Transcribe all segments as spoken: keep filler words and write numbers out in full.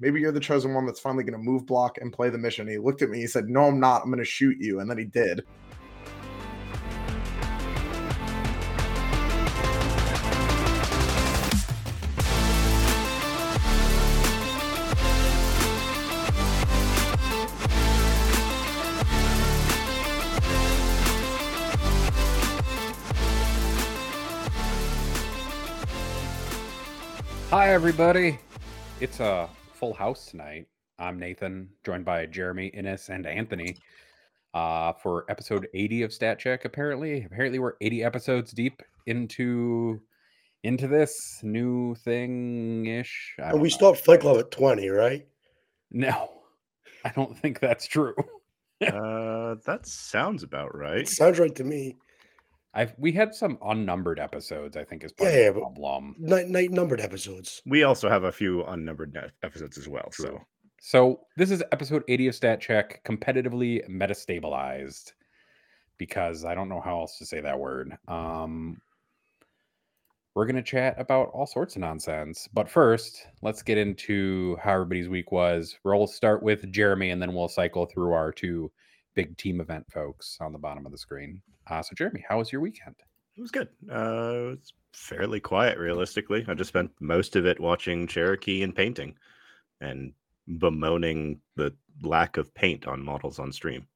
maybe you're the chosen one that's finally going to move block and play the mission. He looked at me, he said, no, I'm not. I'm going to shoot you. And then he did. Hi, everybody. It's a full house tonight. I'm Nathan, joined by Jeremy, Innes, and Anthony uh, for episode eighty of Stat Check. Apparently, apparently we're eighty episodes deep into into this new thing-ish. I don't we know. Stopped Fight Club at twenty, right? No, I don't think that's true. uh, that sounds about right. It sounds right to me. I've, we had some unnumbered episodes, I think, is part yeah, of the yeah, problem. Night, night numbered episodes. We also have a few unnumbered episodes as well. True. So so this is episode eighty of Stat Check, competitively metastabilized, because I don't know how else to say that word. Um, we're going to chat about all sorts of nonsense. But first, let's get into how everybody's week was. We'll start with Jeremy, and then we'll cycle through our two big team event folks on the bottom of the screen. Uh, so, Jeremy, how was your weekend? It was good. Uh, it's fairly quiet, realistically. I just spent most of it watching Cherokee and painting and bemoaning the lack of paint on models on stream.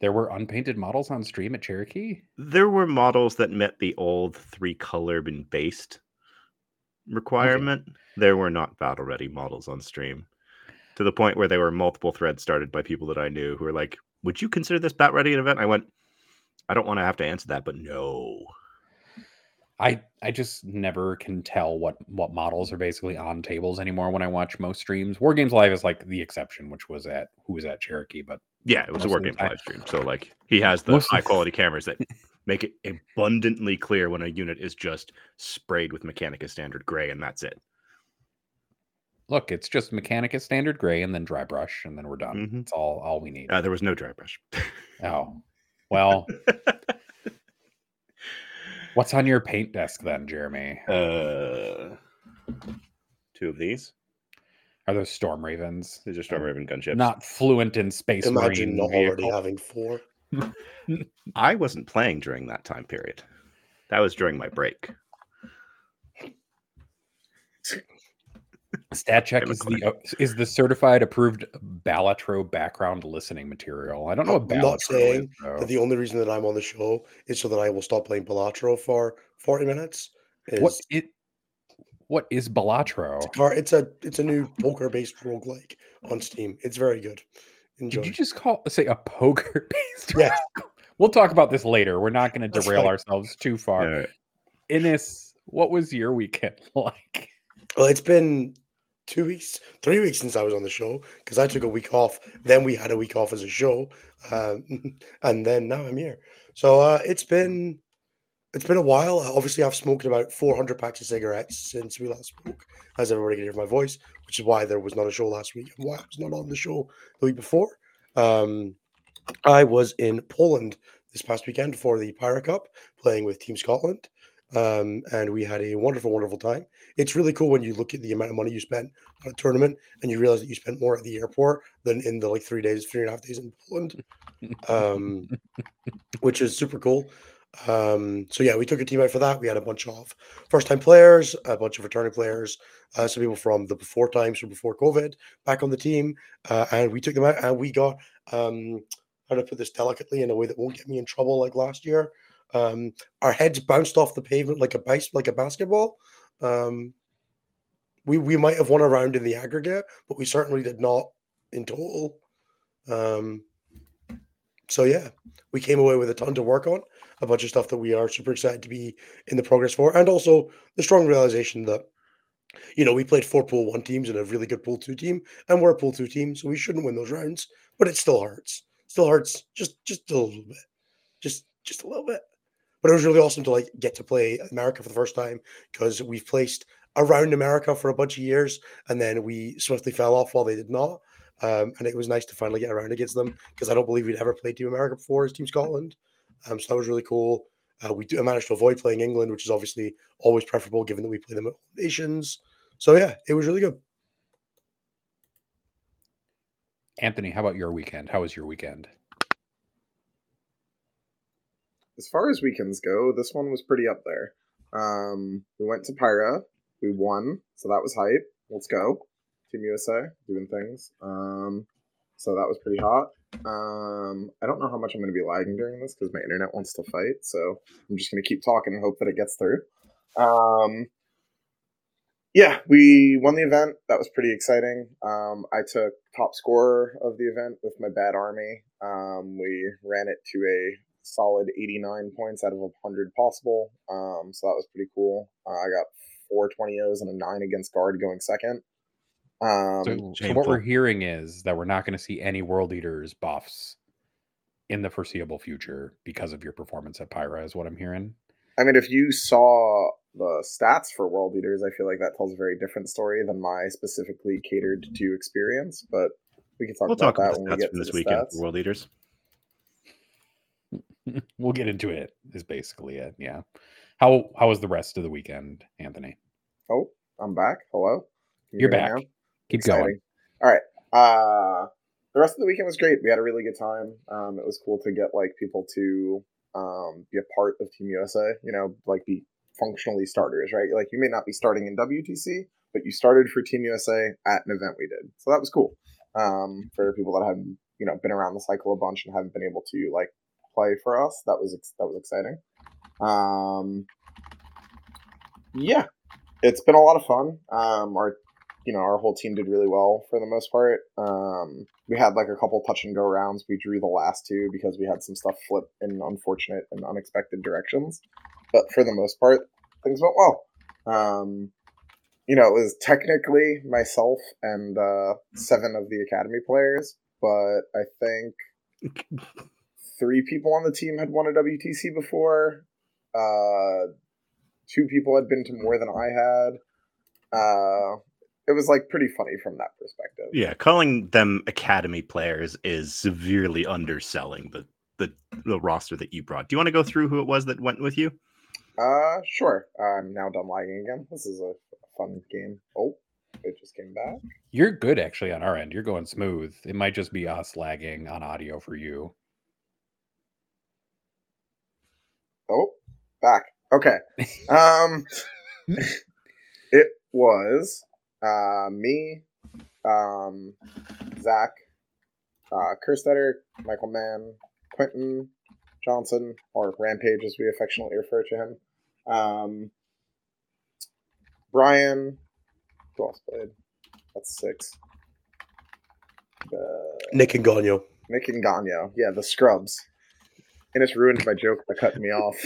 There were unpainted models on stream at Cherokee? There were models that met the old three-color and based requirement. Okay. There were not battle-ready models on stream, to the point where there were multiple threads started by people that I knew who were like, would you consider this bat ready an event? I went, I don't want to have to answer that, but no. I I just never can tell what, what models are basically on tables anymore when I watch most streams. War Games Live is like the exception, which was at who was at Cherokee, but yeah, it was a War Games Live stream. So like he has the high quality cameras that make it abundantly clear when a unit is just sprayed with Mechanica Standard Gray, and that's it. Look, it's just Mechanica Standard Gray and then dry brush, and then we're done. Mm-hmm. It's all, all we need. Uh, there was no dry brush. Oh, well. What's on your paint desk then, Jeremy? Uh, two of these. Are those Storm Ravens? These are Storm Raven gunships. Not fluent in space. Imagine not already having four. I wasn't playing during that time period. That was during my break. Stat Check is the uh, is the certified approved Balatro background listening material. I don't know what Balatro. I'm not saying is, though, that the only reason that I'm on the show is so that I will stop playing Balatro for forty minutes. Is... What it? What is Balatro? It's a it's a new poker based roguelike on Steam. It's very good. Enjoy. Did you just call say a poker based? Yeah. We'll talk about this later. We're not going to derail right. ourselves too far. Yeah. Innes, what was your weekend like? Well, it's been two weeks, three weeks since I was on the show because I took a week off. Then we had a week off as a show, um, and then now I'm here. So uh, it's been it's been a while. Obviously, I've smoked about four hundred packs of cigarettes since we last spoke, as everybody can hear my voice, which is why there was not a show last week and why I was not on the show the week before. Um, I was in Poland this past weekend for the Pyra Cup, playing with Team Scotland. Um, and we had a wonderful, wonderful time. It's really cool when you look at the amount of money you spent on a tournament and you realize that you spent more at the airport than in the like three days, three and a half days in Poland, um, which is super cool. Um, so yeah, we took a team out for that. We had a bunch of first-time players, a bunch of returning players, uh, some people from the before times, from before COVID, back on the team, uh, and we took them out and we got, um, how to put this delicately in a way that won't get me in trouble like last year. Um, our heads bounced off the pavement like a base, like a basketball. Um, we we might have won a round in the aggregate, but we certainly did not in total. Um, so yeah, we came away with a ton to work on, a bunch of stuff that we are super excited to be in the progress for, and also the strong realization that, you know, we played four pool one teams and a really good pool two team, and we're a pool two team, so we shouldn't win those rounds, but it still hurts, still hurts, just just a little bit, just just a little bit. But it was really awesome to like get to play America for the first time because we've placed around America for a bunch of years and then we swiftly fell off while they did not. Um, and it was nice to finally get around against them because I don't believe we'd ever played Team America before as Team Scotland. Um, so that was really cool. Uh, we do, I managed to avoid playing England, which is obviously always preferable given that we play them at Nations. So yeah, it was really good. Anthony, how about your weekend? How was your weekend? As far as weekends go, this one was pretty up there. Um, we went to Pyra. We won, so that was hype. Let's go. Team U S A doing things. Um, so that was pretty hot. Um, I don't know how much I'm going to be lagging during this because my internet wants to fight. So I'm just going to keep talking and hope that it gets through. Um, yeah, we won the event. That was pretty exciting. Um, I took top scorer of the event with my bad army. Um, we ran it to a solid eighty-nine points out of one hundred possible. Um, so that was pretty cool. Uh, I got four twenty ohs and a nine against guard going second. Um, so, so what we're hearing is that we're not going to see any World Eaters buffs in the foreseeable future because of your performance at Pyra is what I'm hearing. I mean, if you saw the stats for World Eaters, I feel like that tells a very different story than my specifically catered to experience, but we can talk we'll about talk that about when we get to this weekend stats. World Eaters. We'll get into it is basically it. Yeah. How, how was the rest of the weekend, Anthony? Oh, I'm back. Hello. Can You're you back. Keep exciting. Going. All right. Uh, the rest of the weekend was great. We had a really good time. Um, it was cool to get like people to um, be a part of Team U S A, you know, like be functionally starters, right? Like you may not be starting in W T C, but you started for Team U S A at an event we did. So that was cool um, for people that haven't, you know, been around the cycle a bunch and haven't been able to like play for us. That was, that was exciting. Um, yeah, it's been a lot of fun. Um, our, You know, our whole team did really well for the most part. Um, we had like a couple touch and go rounds. We drew the last two because we had some stuff flip in unfortunate and unexpected directions. But for the most part, things went well. Um, you know, it was technically myself and uh, seven of the Academy players, but I think three people on the team had won a W T C before. Uh, two people had been to more than I had. Uh, It was like pretty funny from that perspective. Yeah, calling them Academy players is severely underselling the the, the roster that you brought. Do you want to go through who it was that went with you? Uh, sure. I'm now done lagging again. This is a fun game. Oh, it just came back. You're good actually on our end. You're going smooth. It might just be us lagging on audio for you. Oh, back. Okay. um, it was. Uh, me, um, Zach, uh, Kerstetter, Michael Mann, Quentin Johnson, or Rampage as we affectionately refer to him, um, Brian, who else played? That's six. Uh, Nick and Gagno. Nick and Gagno. Yeah, the scrubs. And it's ruined my joke by cutting me off.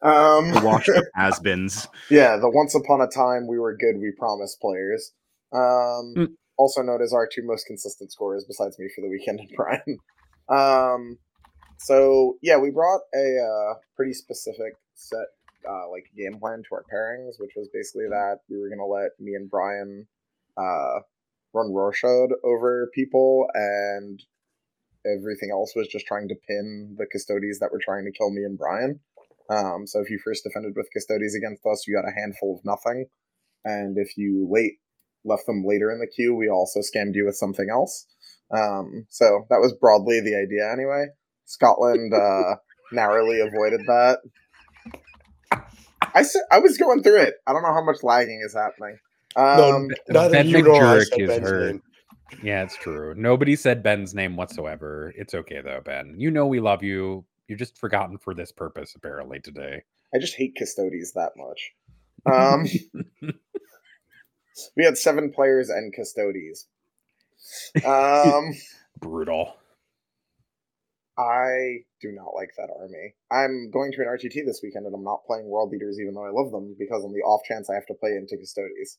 Um, the washed up has-beens. Yeah, the once upon a time we were good, we promised players. Um, mm. Also known as our two most consistent scorers besides me for the weekend and Brian. Um, so, yeah, we brought a uh, pretty specific set uh, like game plan to our pairings, which was basically that we were going to let me and Brian uh, run Rorschach over people and... Everything else was just trying to pin the Custodies that were trying to kill me and Brian. Um, so if you first defended with Custodies against us, you got a handful of nothing. And if you late left them later in the queue, we also scammed you with something else. Um, so that was broadly the idea anyway. Scotland uh, narrowly avoided that. I, said, I was going through it. I don't know how much lagging is happening. Um, no, Ben McJurek is hurt. Yeah, it's true. Nobody said Ben's name whatsoever. It's okay, though, Ben. You know we love you. You're just forgotten for this purpose, apparently, today. I just hate Custodies that much. Um, we had seven players and Custodies. Um, Brutal. I do not like that army. I'm going to an R T T this weekend, and I'm not playing World Leaders, even though I love them, because on the off chance I have to play into Custodies.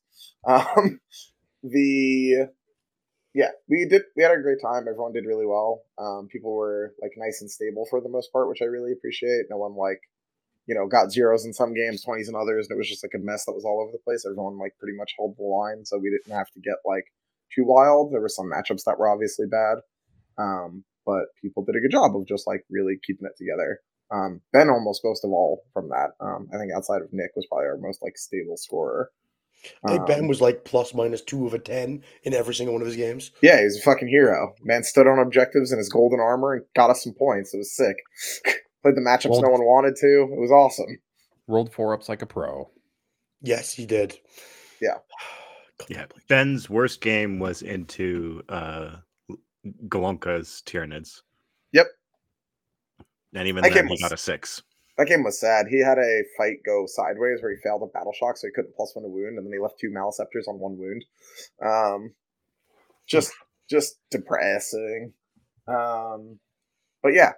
Um, the... Yeah, we did. We had a great time. Everyone did really well. Um, people were like nice and stable for the most part, which I really appreciate. No one like, you know, got zeros in some games, twenties in others, and it was just like a mess that was all over the place. Everyone like pretty much held the line, so we didn't have to get like too wild. There were some matchups that were obviously bad, um, but people did a good job of just like really keeping it together. Um, Ben almost most of all from that. Um, I think outside of Nick was probably our most like stable scorer. I think um, Ben was like plus minus two of a ten in every single one of his games. Yeah, he was a fucking hero. Man stood on objectives in his golden armor and got us some points. It was sick. Played the matchups rolled, no one wanted to. It was awesome. Rolled four ups like a pro. Yes, he did. Yeah. Yeah. Ben's worst game was into uh, Golomka's Tyranids. Yep. And even that then, he was, got a six. That game was sad. He had a fight go sideways where he failed a battle shock, so he couldn't plus one to wound, and then he left two Maliceptors on one wound. Um, just, just depressing. Um, but yeah,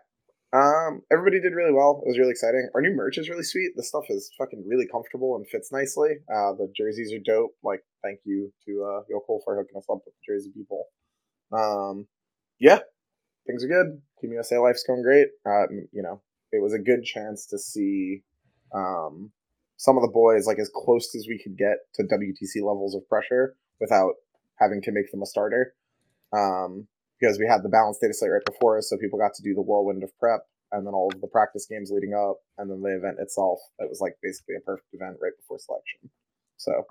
um, everybody did really well. It was really exciting. Our new merch is really sweet. This stuff is fucking really comfortable and fits nicely. Uh, the jerseys are dope. Like, thank you to uh, Yoko for hooking us up with the jersey people. Um, yeah. Things are good. Team U S A life's going great. Um, you know, it was a good chance to see um, some of the boys like as close as we could get to W T C levels of pressure without having to make them a starter. Um, because we had the balanced data slate right before us, so people got to do the whirlwind of prep and then all of the practice games leading up and then the event itself. It was like basically a perfect event right before selection. So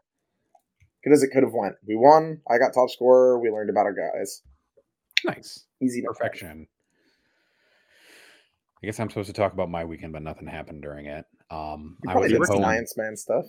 good as it could have went. We won. I got top scorer. We learned about our guys. Nice. Easy perfection. I guess I'm supposed to talk about my weekend, but nothing happened during it. Um, you probably did some Science Man stuff.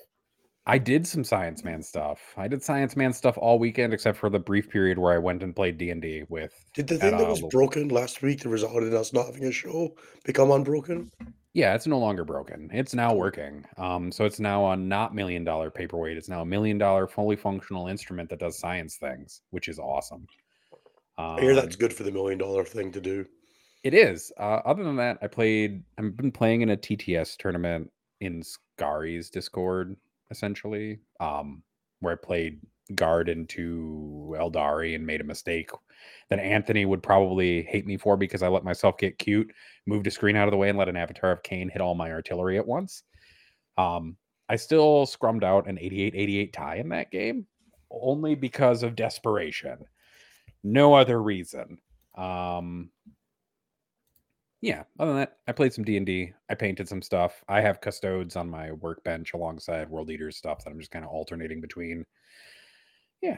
I did some Science Man stuff. I did Science Man stuff all weekend, except for the brief period where I went and played D and D with. Did the thing that was broken last week that resulted in us not having a show become unbroken? Yeah, it's no longer broken. It's now working. Um, so it's now a not million dollar paperweight. It's now a million dollar fully functional instrument that does science things, which is awesome. Um, I hear that's good for the million dollar thing to do. It is. Uh, other than that, I played, I've been playing in a T T S tournament in Scari's Discord, essentially, um, where I played guard into Eldari and made a mistake that Anthony would probably hate me for because I let myself get cute, moved a screen out of the way, and let an Avatar of Kane hit all my artillery at once. Um, I still scrummed out an eighty-eight eighty-eight tie in that game only because of desperation. No other reason. Um, yeah, other than that, I played some D and D. I painted some stuff. I have Custodes on my workbench alongside World Eaters stuff that I'm just kind of alternating between. Yeah,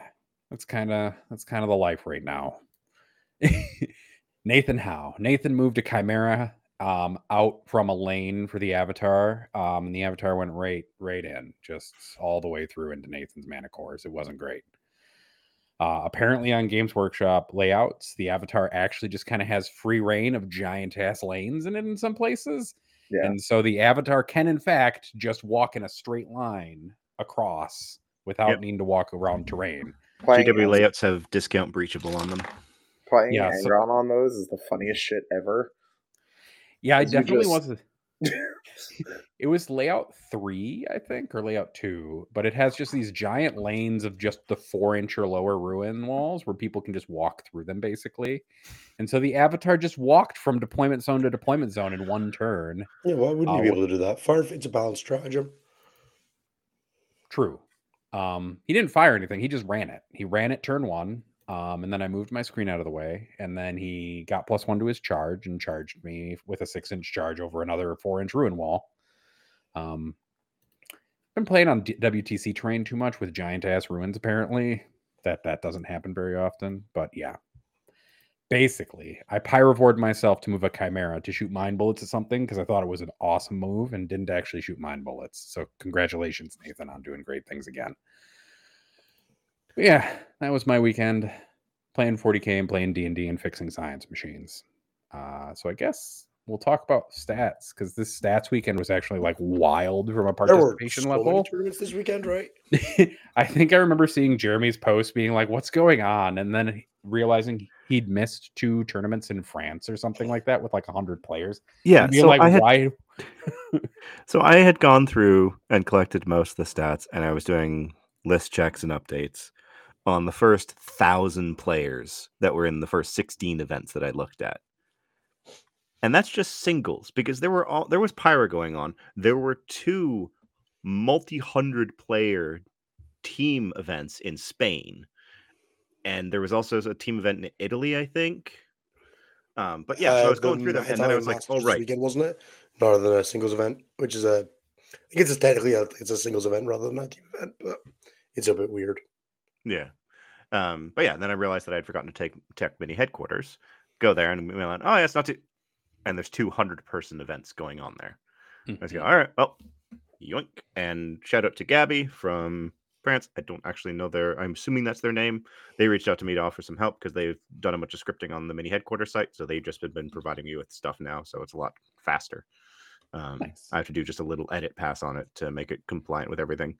that's kind of that's kind of the life right now. Nathan Howe. Nathan moved a Chimera um, out from a lane for the Avatar, um, and the Avatar went right, right in, just all the way through into Nathan's mana cores. It wasn't great. Uh, apparently on Games Workshop layouts, the Avatar actually just kind of has free reign of giant-ass lanes in it in some places. Yeah. And so the Avatar can, in fact, just walk in a straight line across without yep. needing to walk around terrain. Playing G W layouts have discount breachable on them. Playing yeah, Angron so, on those is the funniest shit ever. Yeah, I definitely just... wasn't... It was layout three, I think, or layout two, but it has just these giant lanes of just the four inch or lower ruin walls where people can just walk through them basically. And so the Avatar just walked from deployment zone to deployment zone in one turn. Yeah, why wouldn't you uh, be able to do that? Fire, it's a balanced stratagem. True. Um, he didn't fire anything. He just ran it. He ran it turn one. Um, and then I moved my screen out of the way, and then he got plus one to his charge and charged me with a six inch charge over another four inch ruin wall. Um, been playing on D- W T C terrain too much with giant ass ruins. Apparently that, that doesn't happen very often, but yeah, basically I pyrovored myself to move a Chimera to shoot mine bullets at something. Cause I thought it was an awesome move and didn't actually shoot mine bullets. So congratulations, Nathan, on doing great things again. Yeah, that was my weekend, playing forty K and playing D and D and fixing science machines. Uh, so I guess we'll talk about stats, because this stats weekend was actually like wild from a participation level. There were so many tournaments this weekend, right? I think I remember seeing Jeremy's post being like, what's going on? And then realizing he'd missed two tournaments in France or something like that with like one hundred players. Yeah, so like, I had... Why? So I had gone through and collected most of the stats, and I was doing list checks and updates on the first thousand players that were in the first sixteen events that I looked at. And that's just singles, because there were all there was Pyra going on. There were two multi-hundred player team events in Spain. And there was also a team event in Italy, I think. Um, but yeah, so uh, I was going through them, and then I was like, oh, right. Weekend, wasn't it? Rather than a singles event, which is a... I guess it's technically a, it's a singles event rather than a team event, but it's a bit weird. Yeah. Um, but yeah, then I realized that I'd forgotten to take Tech Mini headquarters. Go there and we went, oh, yeah, it's not too. And there's two hundred person events going on there. Mm-hmm. I was going, all right, well, yoink. And shout out to Gabby from France. I don't actually know their, I'm assuming that's their name. They reached out to me to offer some help because they've done a bunch of scripting on the mini headquarters site. So they've just been, been providing me with stuff now. So it's a lot faster. Um, nice. I have to do just a little edit pass on it to make it compliant with everything.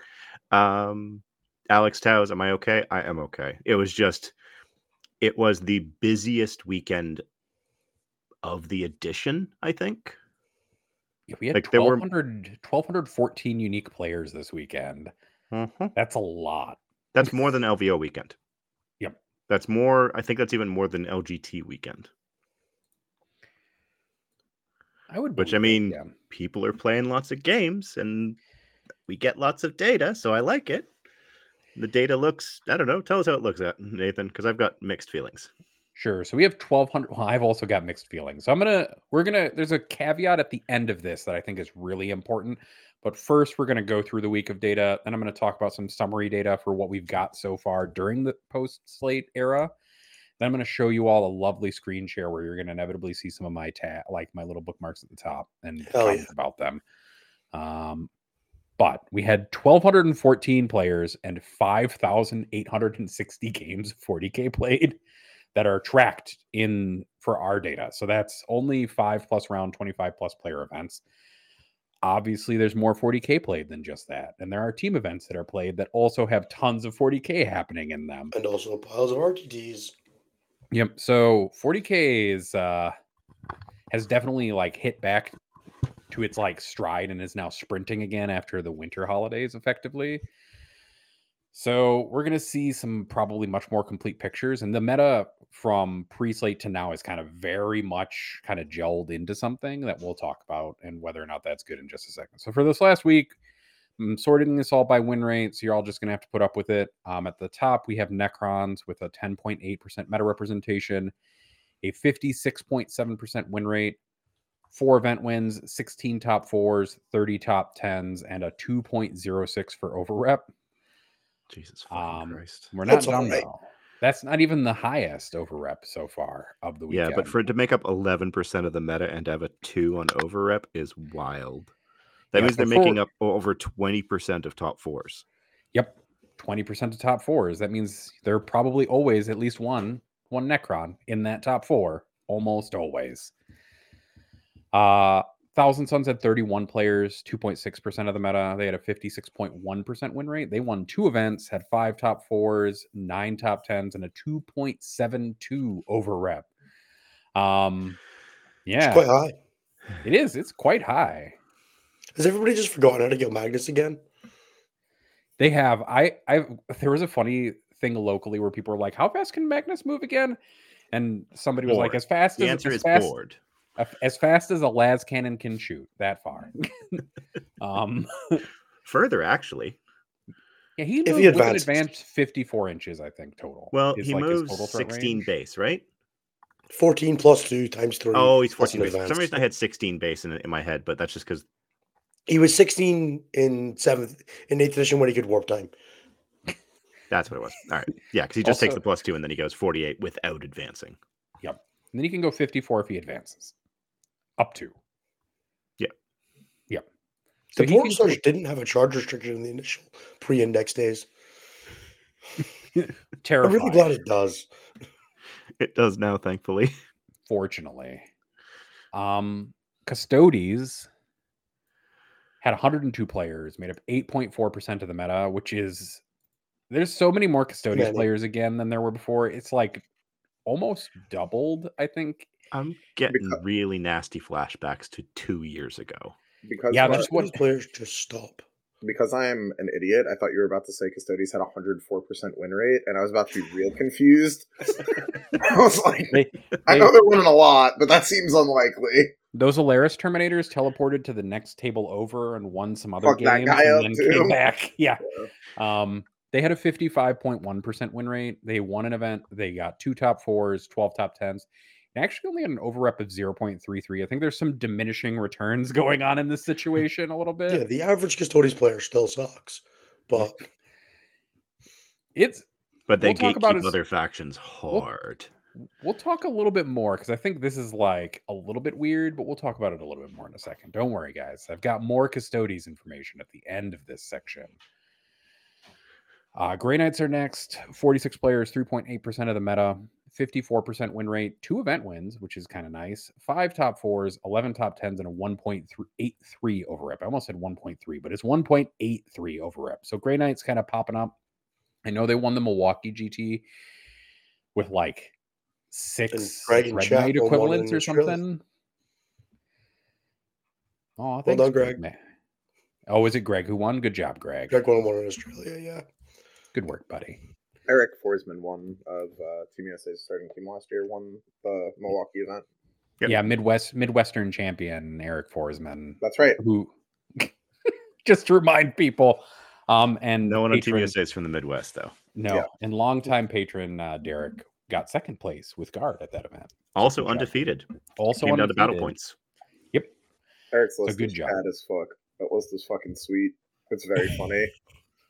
Um, Alex Taos, am I okay? I am okay. It was just, it was the busiest weekend of the edition, I think. Yeah, we had like twelve hundred, there were... twelve fourteen unique players this weekend. Mm-hmm. That's a lot. That's more than L V O weekend. Yep. That's more, I think that's even more than L G T weekend. I would, which I mean, yeah. People are playing lots of games and we get lots of data, so I like it. The data looks, I don't know, tell us how it looks at, Nathan, because I've got mixed feelings. Sure. So we have twelve hundred. Well, I've also got mixed feelings. So I'm going to, we're going to, there's a caveat at the end of this that I think is really important. But first, we're going to go through the week of data. Then I'm going to talk about some summary data for what we've got so far during the post-slate era. Then I'm going to show you all a lovely screen share where you're going to inevitably see some of my ta- like my little bookmarks at the top and talk yeah. about them. Um, but we had one thousand two hundred fourteen players and five thousand eight hundred sixty games forty K played that are tracked in for our data. So that's only five plus round, twenty-five plus player events. Obviously, there's more forty K played than just that. And there are team events that are played that also have tons of forty K happening in them. And also piles of R T Ds. Yep. So forty K is uh, has definitely like hit back to its like stride and is now sprinting again after the winter holidays effectively. So we're going to see some probably much more complete pictures. And the meta from pre-slate to now is kind of very much kind of gelled into something that we'll talk about and whether or not that's good in just a second. So for this last week, I'm sorting this all by win rate. So you're all just going to have to put up with it. Um, at the top, we have Necrons with a ten point eight percent meta representation, a fifty-six point seven percent win rate, four event wins, sixteen top fours, thirty top tens, and a two point oh six for overrep. Jesus um, Christ. We're not that's done right. though. That's not even the highest overrep so far of the weekend. Yeah, but for it to make up eleven percent of the meta and have a two on overrep is wild. That yeah, means they're making up over twenty percent of top fours. Yep, twenty percent of top fours. That means they're probably always at least one one Necron in that top four, almost always. Uh, Thousand Suns had thirty-one players, two point six percent of the meta. They had a fifty-six point one percent win rate. They won two events, had five top fours, nine top tens, and a two point seven two over rep. Um, yeah. It's quite high. It is. It's quite high. Has everybody just forgotten how to get Magnus again? They have. I, I. There was a funny thing locally where people were like, how fast can Magnus move again? And somebody bored. was like, as fast the as... The answer as is fast, bored. As fast as a las cannon can shoot, that far. um, Further, actually. Yeah, he moved, he advanced. advanced fifty-four inches, I think, total. Well, he like moves sixteen range. Base, right? fourteen plus two times three. Oh, he's fourteen base. Advanced. For some reason, I had sixteen base in, in my head, but that's just because... He was sixteen in seventh, in eighth edition when he could warp time. That's what it was. All right. Yeah, because he just also takes the plus two and then he goes forty-eight without advancing. Yep. And then he can go fifty-four if he advances. Up to. Yeah. Yeah. So the Dwarf Surge didn't have a charge restriction in the initial pre-index days. Terrifying. I'm really glad it does. It does now, thankfully. Fortunately. Um, Custodes had one hundred two players, made up eight point four percent of the meta, which is... There's so many more Custodes yeah, players yeah. again than there were before. It's like... almost doubled, I think. I'm getting because, really nasty flashbacks to two years ago. Because yeah, that's what players just stop. Because I am an idiot, I thought you were about to say Custodes had a one hundred four percent win rate, and I was about to be real confused. I was like, they, they, I know they're winning a lot, but that seems unlikely. Those Alaris Terminators teleported to the next table over and won some other Fuck games that guy and up then too. Came back. Yeah. yeah. Um, They had a fifty-five point one percent win rate. They won an event. They got two top fours, twelve top tens. And actually only had an overrep of zero point three three. I think there's some diminishing returns going on in this situation a little bit. Yeah, the average Custodes player still sucks. But It's but they we'll gatekeep about his, other factions hard. We'll, we'll talk a little bit more because I think this is like a little bit weird, but we'll talk about it a little bit more in a second. Don't worry, guys. I've got more Custodes information at the end of this section. Uh, Grey Knights are next. forty-six players, three point eight percent of the meta, fifty-four percent win rate, two event wins, which is kind of nice, five top fours, eleven top tens, and a one point eight three over rep. I almost said one point three, but it's one point eight three over rep. So Grey Knights kind of popping up. I know they won the Milwaukee G T with like six Red Knight equivalents or something. Oh, thanks, well done, Greg. Greg. Oh, is it Greg who won? Good job, Greg. Greg won one in Australia, yeah. Good work, buddy. Eric Forsman won of uh, Team U S A's starting team last year, won the Milwaukee event. Yep. Yeah, Midwest Midwestern champion Eric Forsman. That's right. Who just to remind people. Um, and no one patron, on Team U S A is from the Midwest, though. No, yeah. And longtime patron uh, Derek got second place with Guard at that event. Also undefeated. Also came undefeated. Down to battle points. Yep. Eric's list so is job. Bad as fuck. That list is fucking sweet. It's very funny.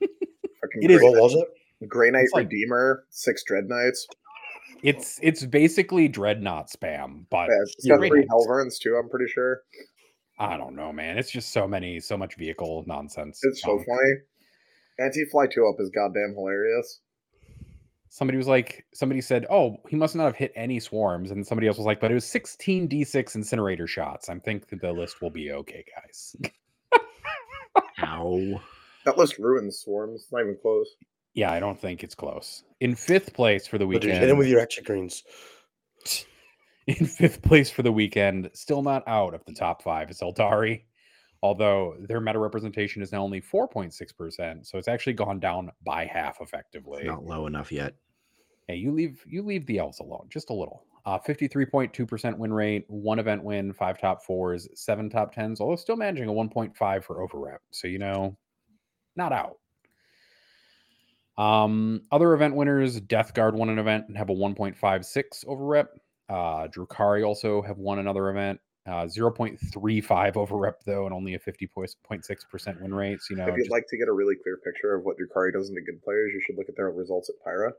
Fucking it is. What was it? Grey Knight like, Redeemer, six Dread Knights. It's it's basically Dreadnought spam, but yeah, it's got three Helverns too. I'm pretty sure. I don't know, man. It's just so many, so much vehicle nonsense. It's um, so funny. Anti-Fly two-Up is goddamn hilarious. Somebody was like, somebody said, oh, he must not have hit any swarms. And somebody else was like, but it was sixteen D six incinerator shots. I think that the list will be okay, guys. Ow. That list ruins swarms. It's not even close. Yeah, I don't think it's close. In fifth place for the weekend. Hit him with your extra greens. In fifth place for the weekend, still not out of the top five is Eldari. Although their meta representation is now only four point six percent, so it's actually gone down by half effectively. It's not low enough yet. Hey, you leave you leave the elves alone, just a little. Uh, fifty-three point two percent win rate, one event win, five top fours, seven top tens, although still managing a one point five for over rep. So, you know, not out. Um, other event winners, Death Guard won an event and have a one point five six over rep. Uh, Drukhari also have won another event. Uh, zero point three five over rep though, and only a fifty point six percent win rate. So, you know, if you'd just... like to get a really clear picture of what Drukhari does into good players, you should look at their results at Pyra.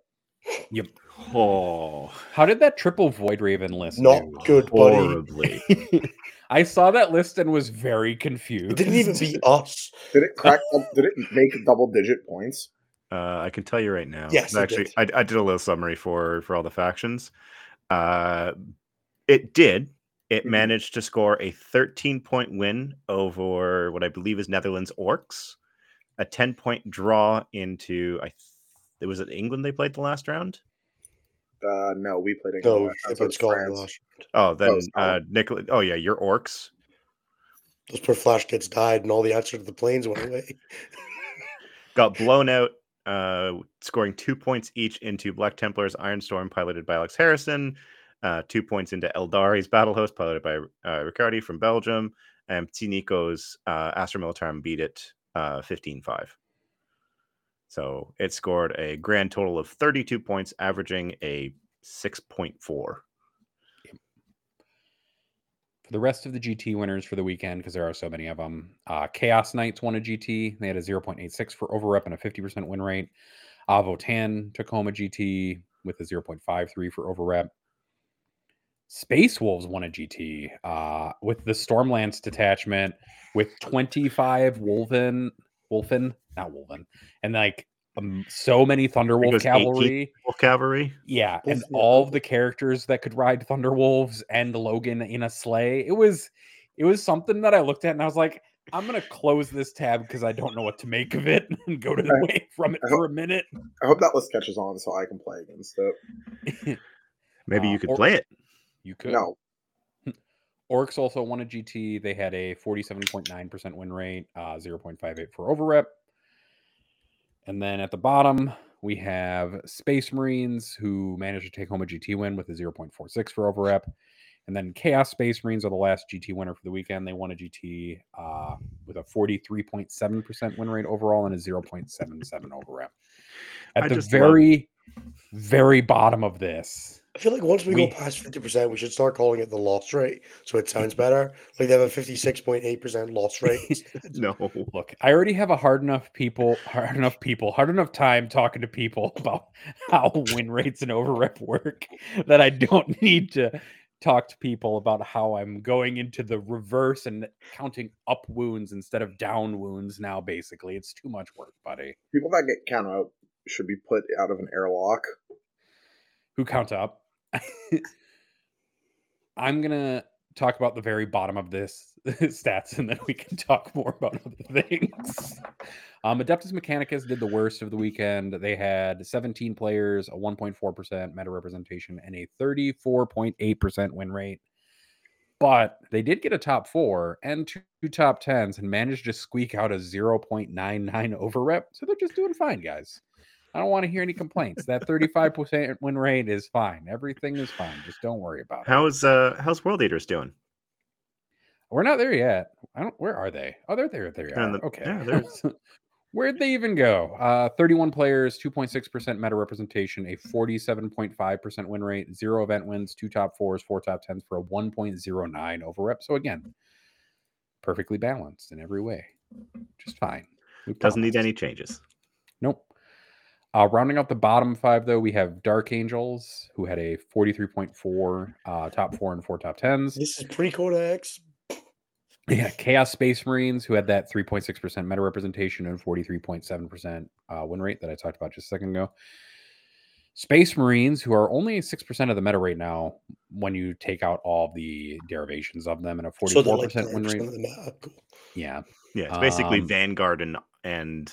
Yep. Oh, how did that triple Void Raven list? Not do? Good, horribly. Buddy. I saw that list and was very confused. It didn't even beat us. Did it crack? Did it make double digit points? Uh, I can tell you right now. Yes, actually, did. I, I did a little summary for for all the factions. Uh, it did. It managed to score a thirteen point win over what I believe is Netherlands Orcs, a ten point draw into, I th- it was it England they played the last round? Uh, no, we played England. No, it was France. Last oh, then oh, uh, Nicola. Oh, yeah, your Orcs. Those poor Flash kids died and all the answer to the planes went away. Got blown out, uh, scoring two points each into Black Templars, Ironstorm, piloted by Alex Harrison. Uh, two points into Eldari's Battle Host, piloted by uh, Riccardi from Belgium, and Ptinico's uh, Astra Militarum beat it uh, fifteen five. So it scored a grand total of thirty-two points, averaging a six point four. For the rest of the G T winners for the weekend, because there are so many of them, uh, Chaos Knights won a G T. They had a zero point eight six for overrep and a fifty percent win rate. Uh, Votan Tacoma G T with a zero point five three for overrep. Space Wolves won a G T uh, with the Stormlance detachment with twenty-five Wolven, Wolfen, not Wolven, and like um, so many Thunderwolf cavalry. Cavalry. Yeah, Wolf and Wolf. All of the characters that could ride Thunderwolves and Logan in a sleigh. It was, it was something that I looked at and I was like, I'm going to close this tab because I don't know what to make of it and go to the I, way from it I for hope, a minute. I hope that list catches on so I can play against it. Maybe uh, you could or, play it. You could. No. Orcs also won a G T. They had a forty-seven point nine percent win rate, uh, zero point five eight for over rep. And then at the bottom, we have Space Marines, who managed to take home a G T win with a zero point four six for over rep. And then Chaos Space Marines are the last G T winner for the weekend. They won a G T uh, with a forty-three point seven percent win rate overall and a zero point seven seven over rep. At I the very, love... very bottom of this, I feel like once we, we go past fifty percent, we should start calling it the loss rate so it sounds better. Like they have a fifty-six point eight percent loss rate. No, look, I already have a hard enough people, hard enough people, hard enough time talking to people about how win rates and over rep work that I don't need to talk to people about how I'm going into the reverse and counting up wounds instead of down wounds now, basically. It's too much work, buddy. People that get count out should be put out of an airlock. Who count up? I'm going to talk about the very bottom of this stats, and then we can talk more about other things. Um, Adeptus Mechanicus did the worst of the weekend. They had seventeen players, a one point four percent meta representation, and a thirty-four point eight percent win rate. But they did get a top four and two top tens and managed to squeak out a zero point nine nine over rep. So they're just doing fine, guys. I don't want to hear any complaints. That thirty-five percent win rate is fine. Everything is fine. Just don't worry about how's, it. How's uh how's World Eaters doing? We're not there yet. I don't. Where are they? Oh, they're there. They are. The, okay. Yeah, where'd they even go? Uh, thirty-one players, two point six percent meta representation, a forty-seven point five percent win rate, zero event wins, two top fours, four top tens for a one point zero nine over rep. So again, perfectly balanced in every way. Just fine. Doesn't need any changes. Nope. Uh, rounding out the bottom five, though, we have Dark Angels, who had a forty-three point four uh, top four and four top tens. This is pre-Codex. Yeah, Chaos Space Marines, who had that three point six percent meta representation and forty-three point seven percent uh, win rate that I talked about just a second ago. Space Marines, who are only six percent of the meta rate now when you take out all the derivations of them, and a forty-four percent so like win rate. Cool. Yeah. Yeah, it's basically um, Vanguard and, and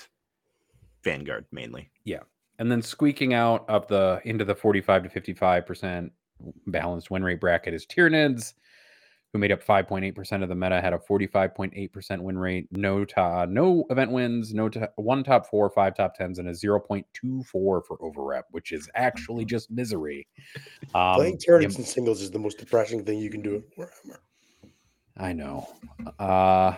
Vanguard mainly. Yeah. And then squeaking out of the into the forty-five to fifty-five percent balanced win rate bracket is Tyranids, who made up five point eight percent of the meta, had a forty-five point eight percent win rate, no ta- no event wins, no ta- one top four, five top tens, and a zero point two four for over rep, which is actually just misery. Um, Playing Tyranids in singles is the most depressing thing you can do at Warhammer. I know. Uh,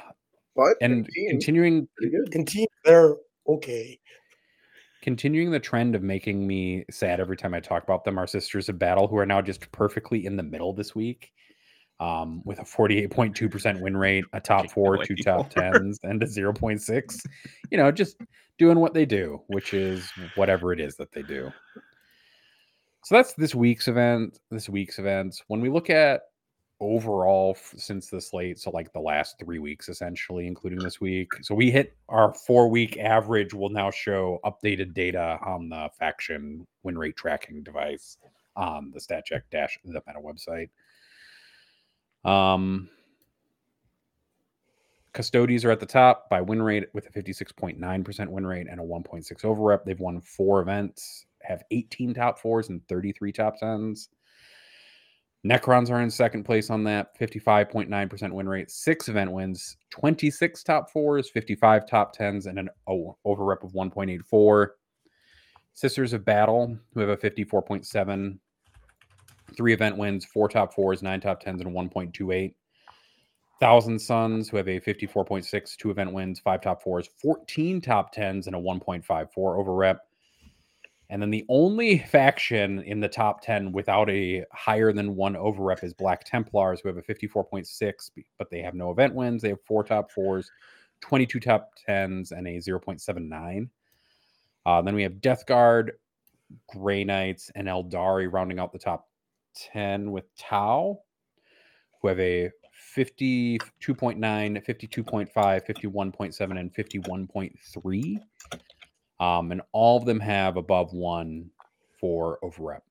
but and team, continuing, in team, they're okay. Continuing the trend of making me sad every time I talk about them, our Sisters of Battle, who are now just perfectly in the middle this week, um, with a forty-eight point two percent win rate, a top four, two top tens, and a zero point six. You know, just doing what they do, which is whatever it is that they do. So that's this week's event. This week's events. When we look at overall since the slate, so like the last three weeks essentially, including this week, so we hit our four week average. We'll now show updated data on the faction win rate tracking device on the StatCheck dash the meta website. Um, Custodies are at the top by win rate with a fifty-six point nine percent win rate and a one point six over rep. They've won four events, have eighteen top fours and thirty-three top tens. Necrons are in second place on that, fifty-five point nine percent win rate, six event wins, twenty-six top fours, fifty-five top tens, and an oh, over rep of one point eight four. Sisters of Battle, who have a fifty-four point seven, three event wins, four top fours, nine top tens, and one point two eight. Thousand Sons, who have a fifty-four point six, two event wins, five top fours, fourteen top tens, and a one point five four over rep. And then the only faction in the top ten without a higher than one over rep is Black Templars, who have a fifty-four point six, but they have no event wins. They have four top fours, twenty-two top tens, and a zero point seven nine. Uh, then we have Death Guard, Grey Knights, and Eldari rounding out the top ten with Tau, who have a fifty-two point nine, fifty-two point five, fifty-one point seven, and fifty-one point three. Um, and all of them have above one for over rep.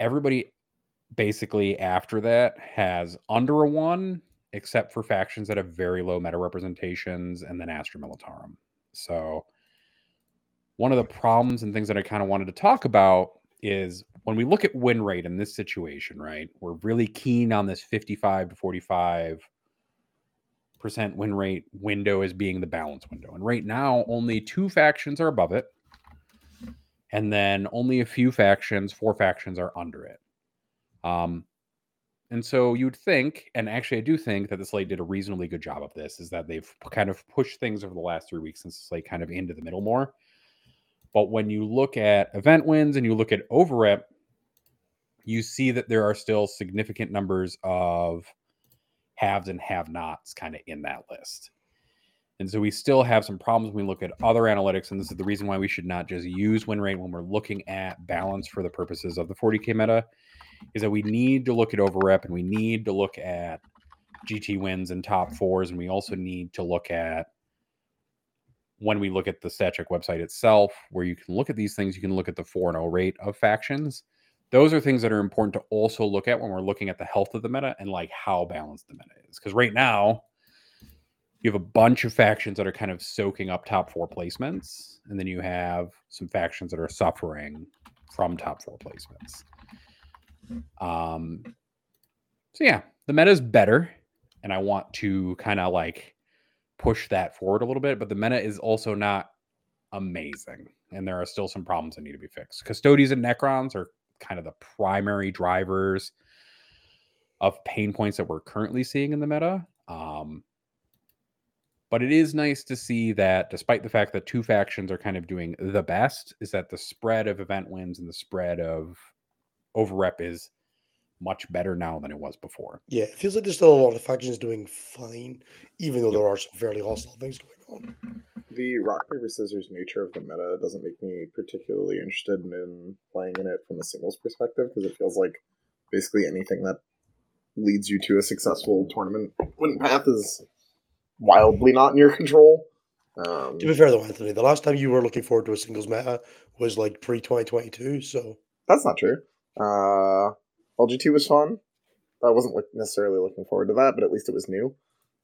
Everybody basically after that has under a one, except for factions that have very low meta representations and then Astra Militarum. So one of the problems and things that I kind of wanted to talk about is when we look at win rate in this situation, right? We're really keen on this fifty-five to forty-five percent win rate window as being the balance window, and right now only two factions are above it, and then only a few factions, four factions, are under it. Um, and so you'd think, and actually I do think that the slate did a reasonably good job of this, is that they've kind of pushed things over the last three weeks since the slate kind of into the middle more. But when you look at event wins and you look at over rep, you see that there are still significant numbers of haves and have-nots kind of in that list. And so we still have some problems when we look at other analytics, and this is the reason why we should not just use win rate when we're looking at balance for the purposes of the forty K meta, is that we need to look at overrep, and we need to look at G T wins and top fours, and we also need to look at, when we look at the StatCheck website itself, where you can look at these things, you can look at the four and oh rate of factions. Those are things that are important to also look at when we're looking at the health of the meta and like how balanced the meta is. Because right now, you have a bunch of factions that are kind of soaking up top four placements, and then you have some factions that are suffering from top four placements. Um, so yeah, the meta is better, and I want to kind of like push that forward a little bit, but the meta is also not amazing, and there are still some problems that need to be fixed. Custodies and Necrons are kind of the primary drivers of pain points that we're currently seeing in the meta. Um, But it is nice to see that, despite the fact that two factions are kind of doing the best, is that the spread of event wins and the spread of overrep is much better now than it was before. Yeah, it feels like there's still a lot of factions doing fine, even though there are some fairly hostile things going on. The rock, paper, scissors nature of the meta doesn't make me particularly interested in playing in it from a singles perspective, because it feels like basically anything that leads you to a successful tournament win path is wildly not in your control. Um, to be fair though, Anthony, the last time you were looking forward to a singles meta was like pre twenty twenty-two, so... That's not true. Uh, L G T was fun. I wasn't look- necessarily looking forward to that, but at least it was new.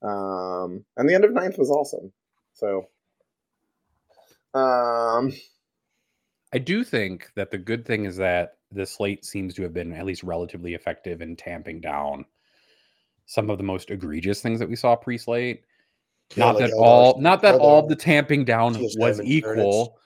Um, and the end of ninth was awesome. So... Um, I do think that the good thing is that the slate seems to have been at least relatively effective in tamping down some of the most egregious things that we saw pre-slate. Not, yeah, like that all, not that all, not that all the tamping down C S M was equal.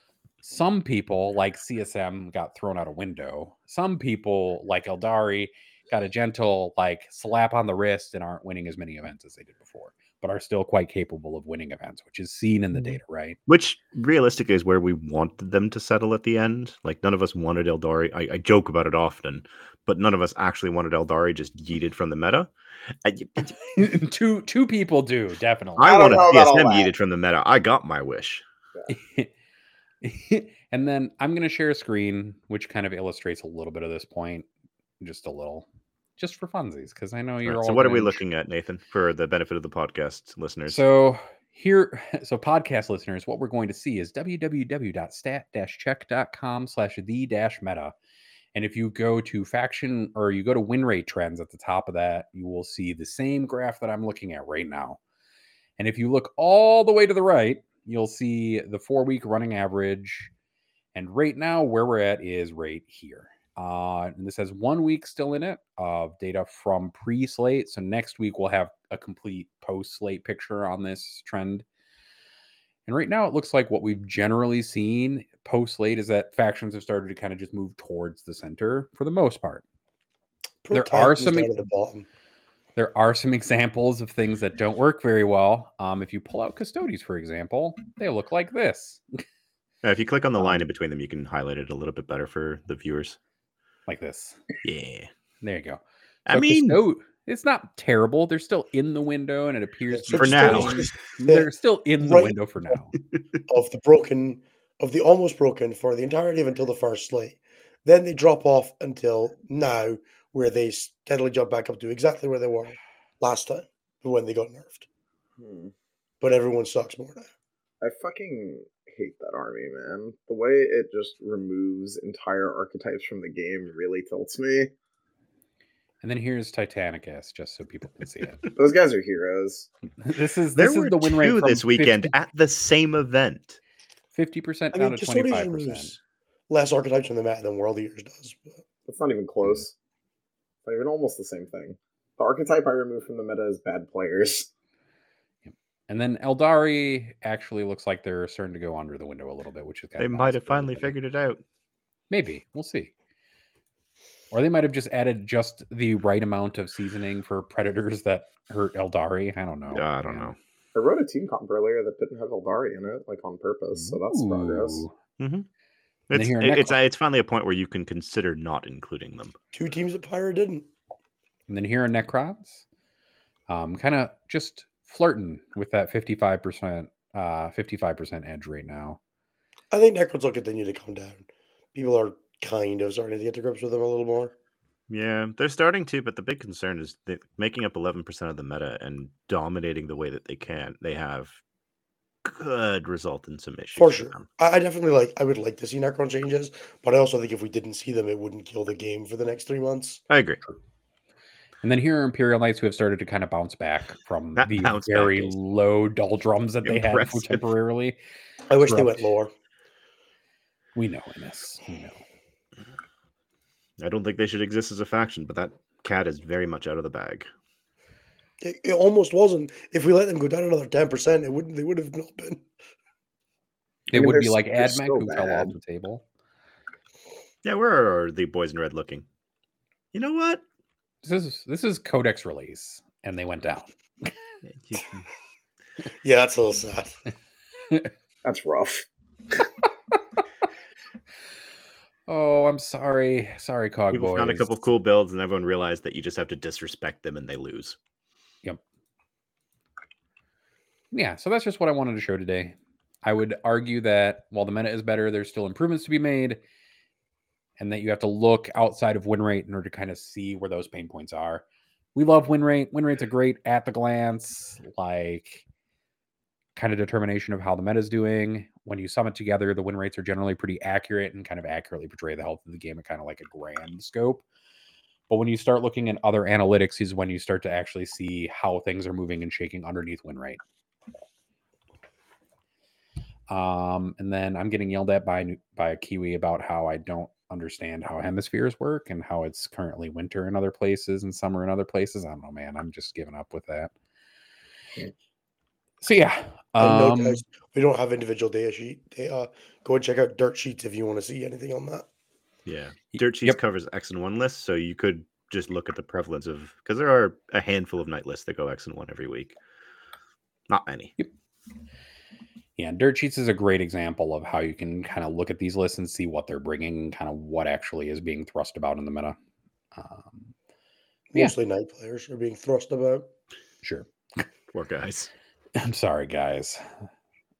Some people, like C S M, got thrown out a window. Some people, like Eldari, got a gentle like slap on the wrist and aren't winning as many events as they did before, but are still quite capable of winning events, which is seen in the data, right? Which realistically is where we wanted them to settle at the end. Like, none of us wanted Eldari. I, I joke about it often, but none of us actually wanted Eldari just yeeted from the meta. two two people do, definitely. I, I wanted C S M yeeted from the meta. I got my wish. Yeah. And then I'm going to share a screen, which kind of illustrates a little bit of this point. Just a little. Just for funsies, because I know you're all... Right, so what are we looking at, Nathan, for the benefit of the podcast listeners? So here, so podcast listeners, what we're going to see is www.stat-check.com slash the-meta. And if you go to faction, or you go to win rate trends at the top of that, you will see the same graph that I'm looking at right now. And if you look all the way to the right, you'll see the four-week running average. And right now, where we're at is right here. Uh, and this has one week still in it of data from pre-slate. So next week we'll have a complete post-slate picture on this trend. And right now it looks like what we've generally seen post-slate is that factions have started to kind of just move towards the center for the most part. There are some e- the bottom. There are some examples of things that don't work very well. Um, if you pull out Custodies, for example, they look like this. Now, if you click on the line in between them, you can highlight it a little bit better for the viewers. Like this. Yeah. There you go. So I mean, Custo- it's not terrible. They're still in the window, and it appears for now. They're still in the right window for now. Of the broken, of the almost broken for the entirety of until the first slate. Then they drop off until now, where they steadily jump back up to exactly where they were last time when they got nerfed. Hmm. But everyone sucks more now. I fucking hate that army, man. The way it just removes entire archetypes from the game really tilts me. And then here's Titanicus, just so people can see it. Those guys are heroes. This is this there is the win rate from this weekend fifty at the same event. Fifty percent down to twenty five percent. Less archetypes on the map than World Eaters does. But... That's not even close. It's not even almost the same thing. The archetype I remove from the meta is bad players. And then Eldari actually looks like they're starting to go under the window a little bit, which is kind of... They might have finally figured it out. Maybe. We'll see. Or they might have just added just the right amount of seasoning for predators that hurt Eldari. I don't know. Yeah, I don't know. I wrote a team comp earlier that didn't have Eldari in it, like on purpose, so that's Ooh. progress. Mm-hmm. It's it's, it's finally a point where you can consider not including them. Two teams at Pyra didn't. And then here are Necrons. Um, kind of just flirting with that fifty-five percent uh, fifty-five percent edge right now. I think Necrons look at they need to come down. People are kind of starting to get to grips with them a little more. Yeah, they're starting to, but the big concern is that making up eleven percent of the meta and dominating the way that they can, they have could result in some issues. For sure. I definitely like, I would like to see Necron changes, but I also think if we didn't see them, it wouldn't kill the game for the next three months. I agree. And then here are Imperial Knights who have started to kind of bounce back from Not the very low doldrums that Impressive. they had temporarily. I wish Corrupt. they went lower. We know in this. We know. I don't think they should exist as a faction, but that cat is very much out of the bag. It, it almost wasn't. If we let them go down another ten percent, it wouldn't. They would have not been. It I mean, would be like Admech so who bad. fell off the table. Yeah, where are the boys in red looking? You know what? This is this is Codex release, and they went down. Yeah, that's a little sad. That's rough. Oh, I'm sorry, sorry, Cog People boys. Found a couple cool builds, and everyone realized that you just have to disrespect them, and they lose. Yep. Yeah, so that's just what I wanted to show today. I would argue that while the meta is better, there's still improvements to be made. And that you have to look outside of win rate in order to kind of see where those pain points are. We love win rate. Win rates are great at the glance, like kind of determination of how the meta is doing. When you sum it together, the win rates are generally pretty accurate and kind of accurately portray the health of the game at kind of like a grand scope. But when you start looking at other analytics is when you start to actually see how things are moving and shaking underneath win rate. Um, and then I'm getting yelled at by, by a Kiwi about how I don't understand how hemispheres work and how it's currently winter in other places and summer in other places. I don't know, man. I'm just giving up with that. So yeah, um, no we don't have individual data sheet. They, uh, go and check out Dirt Sheets if you want to see anything on that. Yeah, Dirt Sheets yep. covers X and one lists, so you could just look at the prevalence of because there are a handful of night lists that go X and one every week. Not many. Yep. Yeah, and Dirt Sheets is a great example of how you can kind of look at these lists and see what they're bringing and kind of what actually is being thrust about in the meta. Um, Mostly yeah. night players are being thrust about. Sure. Poor guys. I'm sorry, guys.